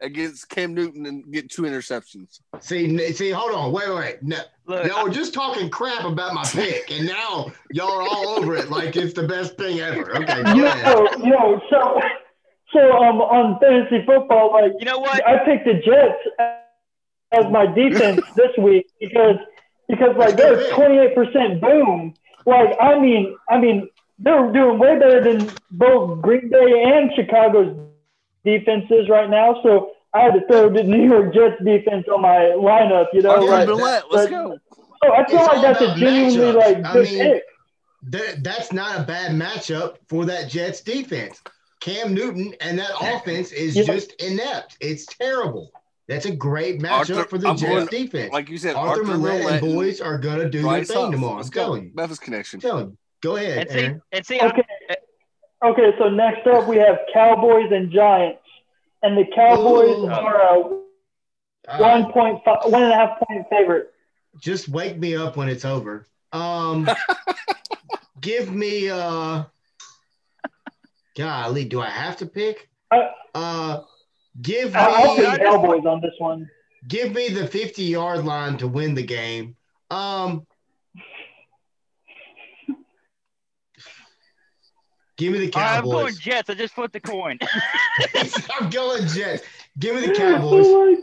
against Cam Newton and get two interceptions. See, see, hold on, wait, wait, no, Look, y'all were just talking crap about my pick, and now y'all are all over it like it's the best thing ever. Okay, go yo, ahead. yo, so, so um, on fantasy football, like you know what, I picked the Jets as my defense this week because because like they're twenty-eight percent boom. Like I mean, I mean they're doing way better than both Green Bay and Chicago's defenses right now, so I had to throw the New York Jets defense on my lineup, you know. Right? That, Let's but, go. Oh, I feel it's like that's a genuinely matchups. like good I mean, pick. That, that's not a bad matchup for that Jets defense. Cam Newton and that offense is yeah. just inept. It's terrible. That's a great matchup Arthur, for the I'm Jets going, defense. Like you said, Arthur, Arthur Millette and boys are gonna do their thing up. tomorrow. I'm telling you. Memphis connection. Tell him. Go ahead. And see, Aaron. And see okay. I, Okay, so next up we have Cowboys and Giants, and the Cowboys Ooh, are a one point five, one and a half point favorite. Just wake me up when it's over. Um, give me, uh, golly, do I have to pick? Uh, give me I'll pick Cowboys on this one. Give me the fifty-yard line to win the game. Um. Give me the Cowboys. Right, I'm going Jets. I just flipped the coin. I'm going Jets. Give me the Cowboys. Oh, my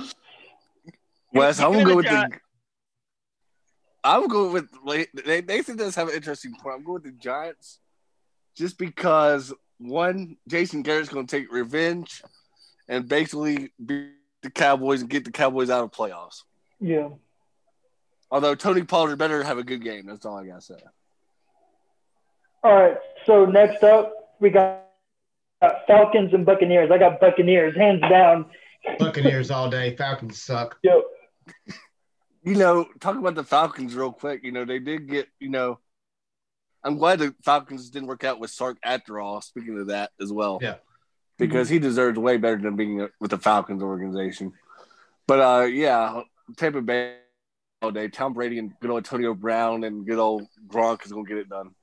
gosh. Wes, I'm going to go with the – I'm going with like, – Nathan does have an interesting point. I'm going with the Giants just because, one, Jason Garrett's going to take revenge and basically beat the Cowboys and get the Cowboys out of playoffs. Yeah. Although Tony Pollard better have a good game. That's all I got to say. All right, so next up, we got Falcons and Buccaneers. I got Buccaneers, hands down. Buccaneers all day. Falcons suck. Yep. You know, talking about the Falcons real quick, you know, they did get, you know, I'm glad the Falcons didn't work out with Sark after all, speaking of that as well. Yeah. Because mm-hmm. he deserves way better than being with the Falcons organization. But, uh, yeah, Tampa Bay all day. Tom Brady and good old Antonio Brown and good old Gronk is going to get it done.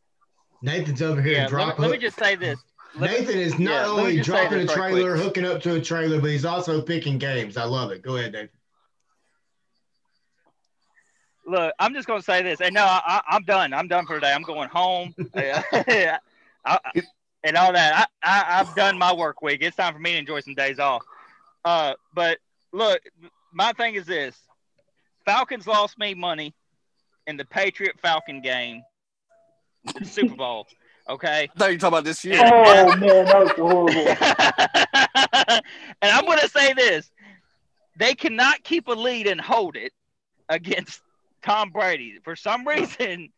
Nathan's over here yeah, dropping. Let, let me just say this. Let Nathan me, is not yeah, only dropping a trailer, quick. hooking up to a trailer, but he's also picking games. I love it. Go ahead, Nathan. Look, I'm just going to say this. And no, I, I'm done. I'm done for today. I'm going home. I, I, and all that. I, I, I've done my work week. It's time for me to enjoy some days off. Uh, but, look, my thing is this. Falcons lost me money in the Patriot-Falcon game. The Super Bowl, okay? I thought you were talking about this year. Oh, man, that was horrible. And I'm going to say this. They cannot keep a lead and hold it against Tom Brady. For some reason,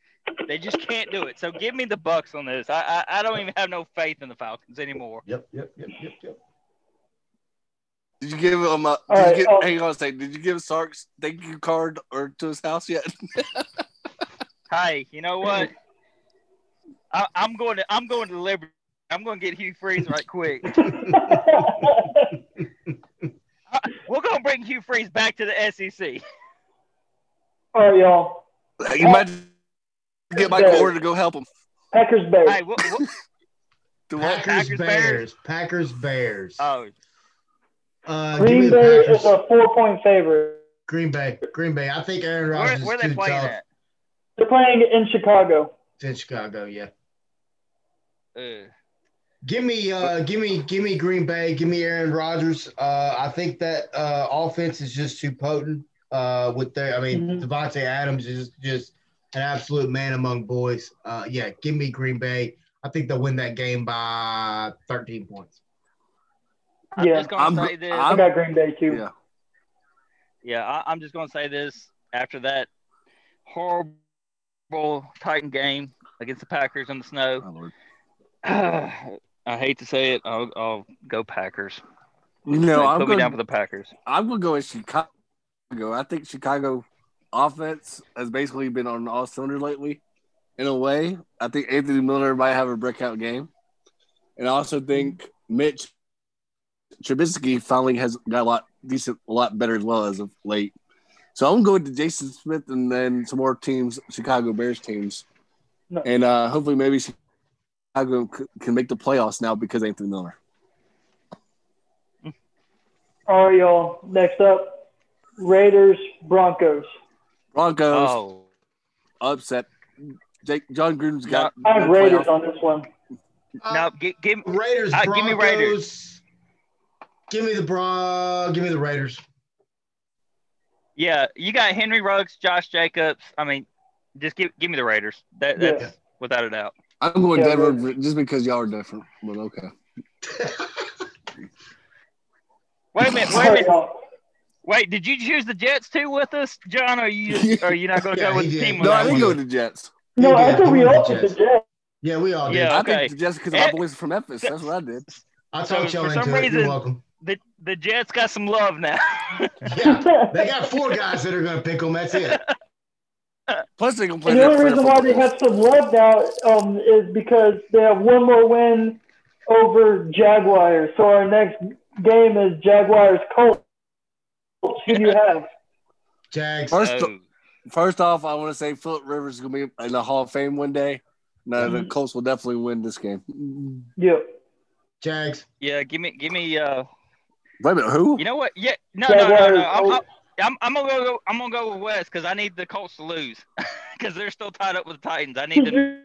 they just can't do it. So give me the Bucs on this. I, I I don't even have no faith in the Falcons anymore. Yep, yep, yep, yep, yep. Did you give him a – right, um, hang on a second. Did you give Sark's thank you card or to his house yet? Hey, you know what? I, I'm going to I'm going to Liberty. I'm going to get Hugh Freeze right quick. uh, we're going to bring Hugh Freeze back to the S E C. All right, y'all. You might get Michael Orr to go help him. Packers Bears. Hey, what, what? Packers, what? Packers Bears. Packers Bears. Oh. Uh, Green Bay is a four-point favorite. Green Bay. Green Bay. I think Aaron Rodgers where, where is too tough. Where are they playing at? They're playing in Chicago. It's in Chicago, yeah. Uh, give me, uh, give me, give me Green Bay. Give me Aaron Rodgers. Uh, I think that uh, offense is just too potent. Uh, with their, I mean, mm-hmm. Devontae Adams is just an absolute man among boys. Uh, yeah, give me Green Bay. I think they'll win that game by thirteen points. I'm yeah, just gonna I'm, say this. I got Green Bay too. Yeah, yeah I, I'm just gonna say this after that horrible Titan game against the Packers in the snow. Oh, Lord. Uh, I hate to say it. I'll, I'll go Packers. No, I'm going down for the Packers. I'm gonna go with Chicago. I think Chicago offense has basically been on all cylinders lately. In a way, I think Anthony Miller might have a breakout game, and I also think Mitch Trubisky finally has got a lot decent, a lot better as well as of late. So I'm going to Jason Smith and then some more teams, Chicago Bears teams, no. and uh, hopefully maybe Chicago can make the playoffs now because of Anthony Miller. All right, y'all. Next up, Raiders Broncos. Broncos oh. upset. Jake, John Gruden's got. I have Raiders playoff. on this one. Uh, now, give, give Raiders. Uh, give me Raiders. Give me the bra. Give me the Raiders. Yeah, you got Henry Ruggs, Josh Jacobs. I mean, just give give me the Raiders. That, that's yeah. without a doubt. I'm going yeah, Denver Raiders. Just because y'all are different. But okay. Wait a minute. Wait a minute. Wait, did you choose the Jets too with us, John? Or are you just, are you not going to yeah, go with the team? No, I didn't one? go with the Jets. No, yeah, I think we all did the Jets. Yeah, we all did. Yeah, okay. I think the Jets because my boys are from Memphis. That's what I did. I so talked y'all into some it. Reason, You're welcome. The, the Jets got some love now. Yeah, they got four guys that are going to pick them. That's it. Plus, they can play. And the only reason why they have some love now um, is because they have one more win over Jaguars. So our next game is Jaguars Colts. Who do you have? Jags. First, oh. first off, I want to say Phillip Rivers is going to be in the Hall of Fame one day. No, mm-hmm. the Colts will definitely win this game. Yeah. Jags. Yeah, give me, give me. Uh... Wait a minute, who? You know what? Yeah, no, no, no, no. I'm, I'm, I'm, I'm gonna go. I'm gonna go with Wes because I need the Colts to lose because they're still tied up with the Titans. I need to.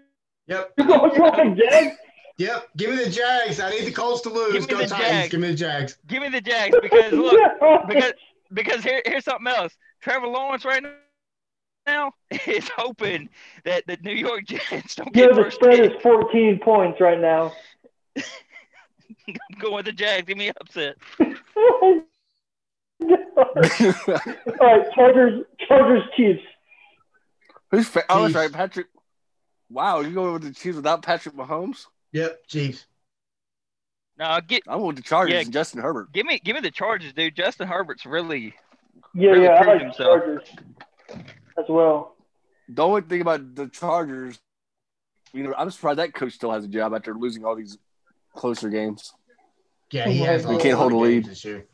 Yep. Jags. Yep, give me the Jags. I need the Colts to lose. Give me go the Titans. Jags. Give me the Jags. Give me the Jags because look because. Because here, here's something else. Trevor Lawrence right now is hoping that the New York Jets don't get first. The spread is fourteen points right now. I'm going with the Jags. Give me upset. All right, Chargers, Chargers, Chiefs. Who's fa- oh, that's right, Patrick. Wow, you going with the Chiefs without Patrick Mahomes? Yep, Chiefs. No, get. I want the Chargers yeah, and Justin Herbert. Give me, give me the Chargers, dude. Justin Herbert's really, yeah, really yeah, proved I like himself. The Chargers as well. The only thing about the Chargers, you know, I'm surprised that coach still has a job after losing all these closer games. Yeah, he has. He can't hold a lead this year.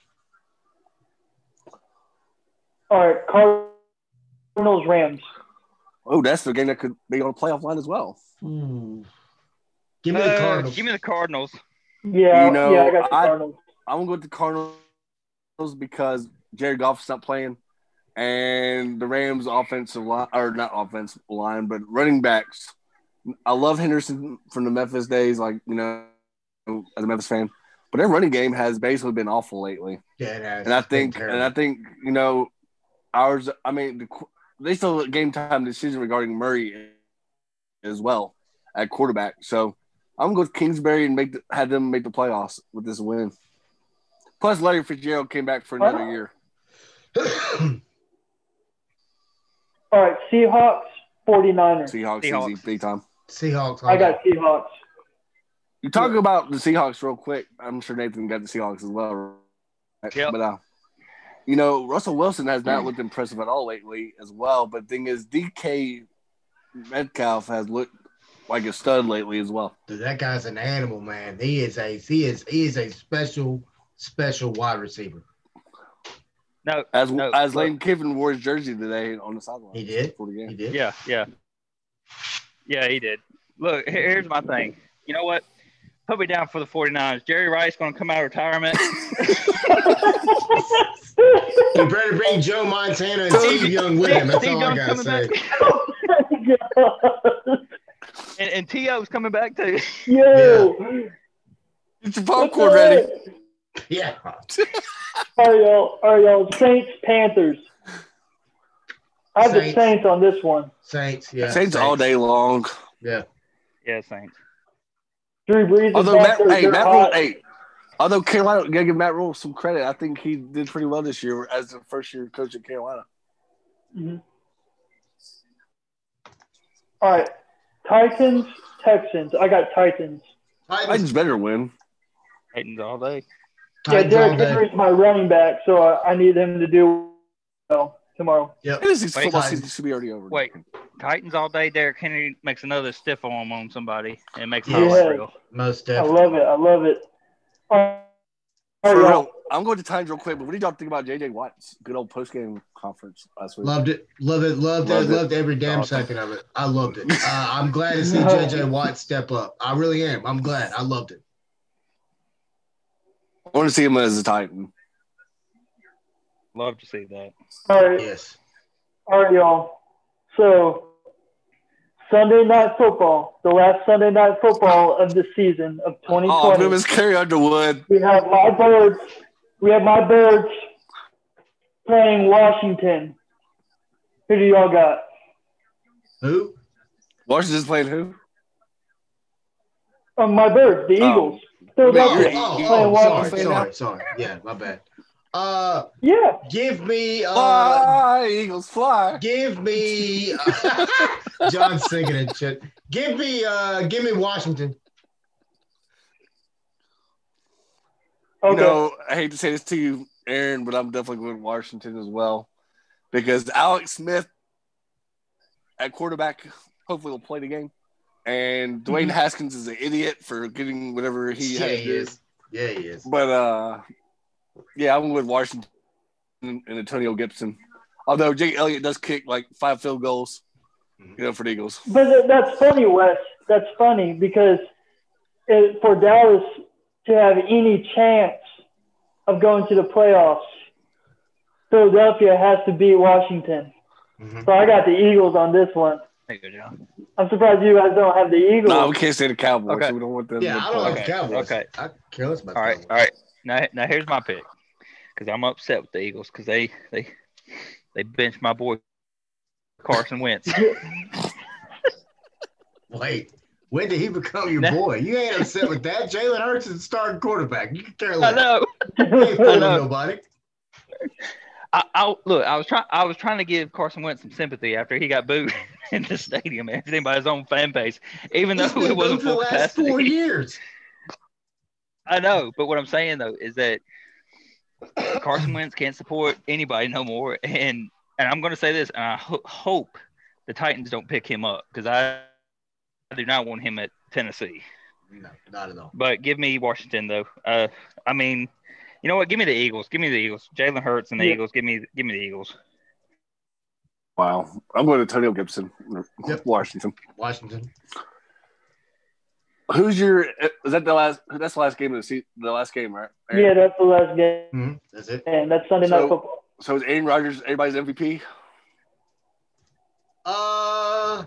All right, Cardinals Rams. Oh, that's the game that could be on a playoff line as well. Mm. Give me uh, the Cardinals. Give me the Cardinals. Yeah, you know, yeah, I got the I, Cardinals. I'm going to go with the Cardinals because Jared Goff's not playing, and the Rams' offensive line – or not offensive line, but running backs. I love Henderson from the Memphis days, like, you know, as a Memphis fan. But their running game has basically been awful lately. Yeah, it has. And I think, and I think you know, ours – I mean, the, they still have a game-time decision regarding Murray as well at quarterback. So – I'm going to go with Kingsbury and make the, have them make the playoffs with this win. Plus, Larry Fitzgerald came back for another wow. year. All right, Seahawks, 49ers. Seahawks, Seahawks. Easy, big time. Seahawks. I, I got Seahawks. You're talking about the Seahawks real quick. I'm sure Nathan got the Seahawks as well. Right? Yep. But, uh, you know, Russell Wilson has not looked impressive at all lately as well. But the thing is, D K Metcalf has looked – like a stud lately as well. Dude, that guy's an animal, man. He is a he is he is a special special wide receiver. No, as no, as Lane Kiffin wore his jersey today on the sideline. He did. He did. Yeah, yeah, yeah. He did. Look, here, here's my thing. You know what? Put me down for the 49ers. Jerry Rice going to come out of retirement. You better bring Joe Montana and Steve Young with him. That's all I got to say. And, and T O's coming back, too. Yo. Yeah. Get your popcorn ready. Yeah. All right, y'all. All right, y'all. Saints, Panthers. I have Saints. the Saints on this one. Saints, yeah. Saints, Saints all day long. Yeah. Yeah, Saints. Drew Brees. Although Matt, hey, Matt Rule, hey, although Carolina, gotta give Matt Rule some credit. I think he did pretty well this year as the first year coach at Carolina. Mm-hmm. All right, Titans, Texans. I got Titans. Titans, Titans better win. Titans all day. Titans yeah, Derrick Henry's my running back, so I, I need him to do well tomorrow. Yeah, this is football season should be already over. Wait, Titans all day. Derrick Henry makes another stiff arm on somebody and makes it yeah. real. Most definitely. I love it. I love it. All right, For real, I'm going to Titans real quick, but what did y'all think about J J Watt's good old post game conference last week? Loved it. Loved it. Loved, loved it. Loved every damn awesome. second of it. I loved it. uh, I'm glad to see no. J J Watt step up. I really am. I'm glad. I loved it. I want to see him as a Titan. Love to see that. All right. Yes. All right, y'all. So, Sunday Night Football, the last Sunday Night Football of the season of twenty twenty. Oh, it was Carrie Underwood. We have my birds. We have my birds playing Washington. Who do y'all got? Who? Washington's playing who? Um, my birds, the Eagles. Oh. So no, oh, oh, sorry, sorry, sorry. Yeah, my bad. Uh, yeah. Give me. Uh, fly, Eagles fly. Give me. Uh, John's singing and shit. Give me. Uh, give me Washington. Okay. You know, I hate to say this to you, Aaron, but I'm definitely going to Washington as well because Alex Smith at quarterback hopefully will play the game. And Dwayne Haskins is an idiot for getting whatever he yeah, has. He is. Yeah, he is. But, uh, yeah, I'm with Washington and Antonio Gibson. Although Jake Elliott does kick, like, five field goals, you know, for the Eagles. But that's funny, Wes. That's funny because it, for Dallas to have any chance of going to the playoffs, Philadelphia has to beat Washington. Mm-hmm. So I got the Eagles on this one. Thank you, John. I'm surprised you guys don't have the Eagles. No, we can't say the Cowboys. Okay. So we don't want them. Yeah, I don't like okay. the Cowboys. Okay. I care less about all right, Cowboys. All right. Now, now here's my pick because I'm upset with the Eagles because they, they, they benched my boy Carson Wentz. Wait, when did he become your now, boy? You ain't upset with that. Jalen Hurts is the starting quarterback. You can care less. I know. You ain't fooling nobody. I, I, look, I was trying. I was trying to give Carson Wentz some sympathy after he got booed in the stadium, everything by his own fan base, even though it wasn't full capacity. The last four years. I know, but what I'm saying though is that Carson Wentz can't support anybody no more, and and I'm going to say this, and I ho- hope the Titans don't pick him up because I, I do not want him at Tennessee. No, not at all. But give me Washington though. Uh, I mean. You know what? Give me the Eagles. Give me the Eagles. Jalen Hurts and the yeah. Eagles. Give me, give me the Eagles. Wow, I'm going to Antonio Gibson, yep. Washington. Washington. Who's your? Is that the last? That's the last game of the season. The last game, right? Aaron? Yeah, that's the last game. Mm-hmm. That's it. And that's Sunday so, Night Football. So is Aaron Rodgers everybody's M V P? Uh.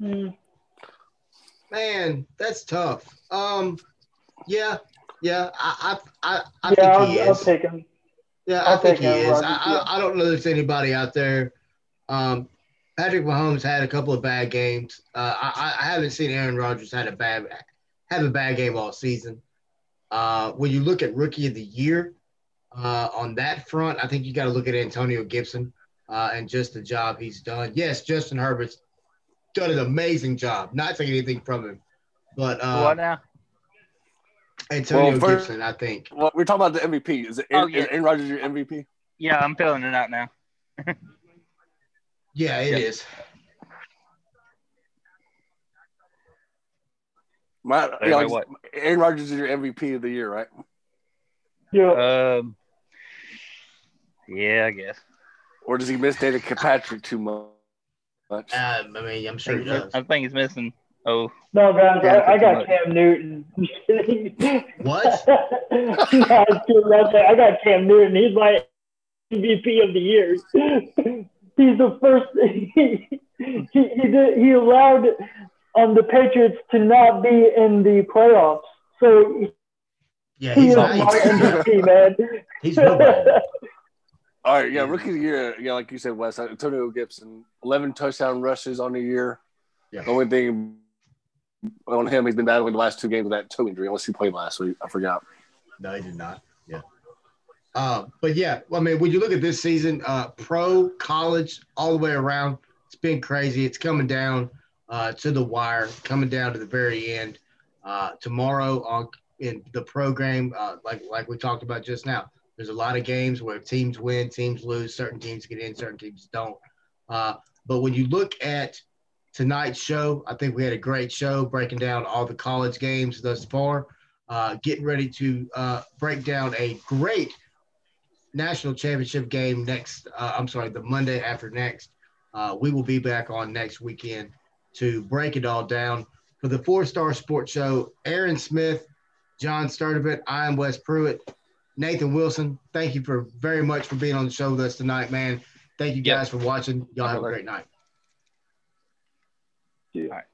Mm. Man, that's tough. Um. Yeah. Yeah, I, I, I, I yeah, think he I'll, is. I'll take him. Yeah, I I'll think he him, is. I, I, I don't know if there's anybody out there. Um, Patrick Mahomes had a couple of bad games. Uh, I, I haven't seen Aaron Rodgers had a bad have a bad game all season. Uh, when you look at Rookie of the Year uh, on that front, I think you got to look at Antonio Gibson uh, and just the job he's done. Yes, Justin Herbert's done an amazing job. Not taking anything from him, but uh, what now? Antonio well, first, Gibson, I think. Well, we're talking about the M V P. Is it Aaron, oh, yeah. Aaron Rodgers your M V P? Yeah, I'm filling it out now. yeah, it yeah. is. My, you know, what? Aaron Rodgers is your M V P of the year, right? Yeah. Um, yeah, I guess. Or does he miss David Kirkpatrick too much? Uh, I mean, I'm sure he does. I think he's missing. Oh no, guys! I, I got Cam Newton. What? no, I got Cam Newton. He's my M V P of the year. He's the first. He he, he, did, he allowed um the Patriots to not be in the playoffs. So yeah, he's he not my M V P, man. He's no bad. All right, yeah, rookie of the year. Yeah, like you said, Wes, Antonio Gibson, eleven touchdown rushes on the year. Yeah. The only thing. on him. He's been battling the last two games with that toe injury. Unless he played last week, I forgot. No, he did not. Yeah. Uh, but yeah, well, I mean, when you look at this season, uh, pro, college, all the way around, it's been crazy. It's coming down uh, to the wire, coming down to the very end. Uh, tomorrow on in the program, uh, like like we talked about just now, there's a lot of games where teams win, teams lose, certain teams get in, certain teams don't. Uh, but when you look at tonight's show, I think we had a great show breaking down all the college games thus far, uh, getting ready to uh, break down a great national championship game next uh, – I'm sorry, the Monday after next. Uh, we will be back on next weekend to break it all down. For the Four Star Sports Show, Aaron Smith, John Sturdivant, I am Wes Pruitt, Nathan Wilson, thank you for very much for being on the show with us tonight, man. Thank you guys yep. for watching. Y'all have a great night. Yeah. All right.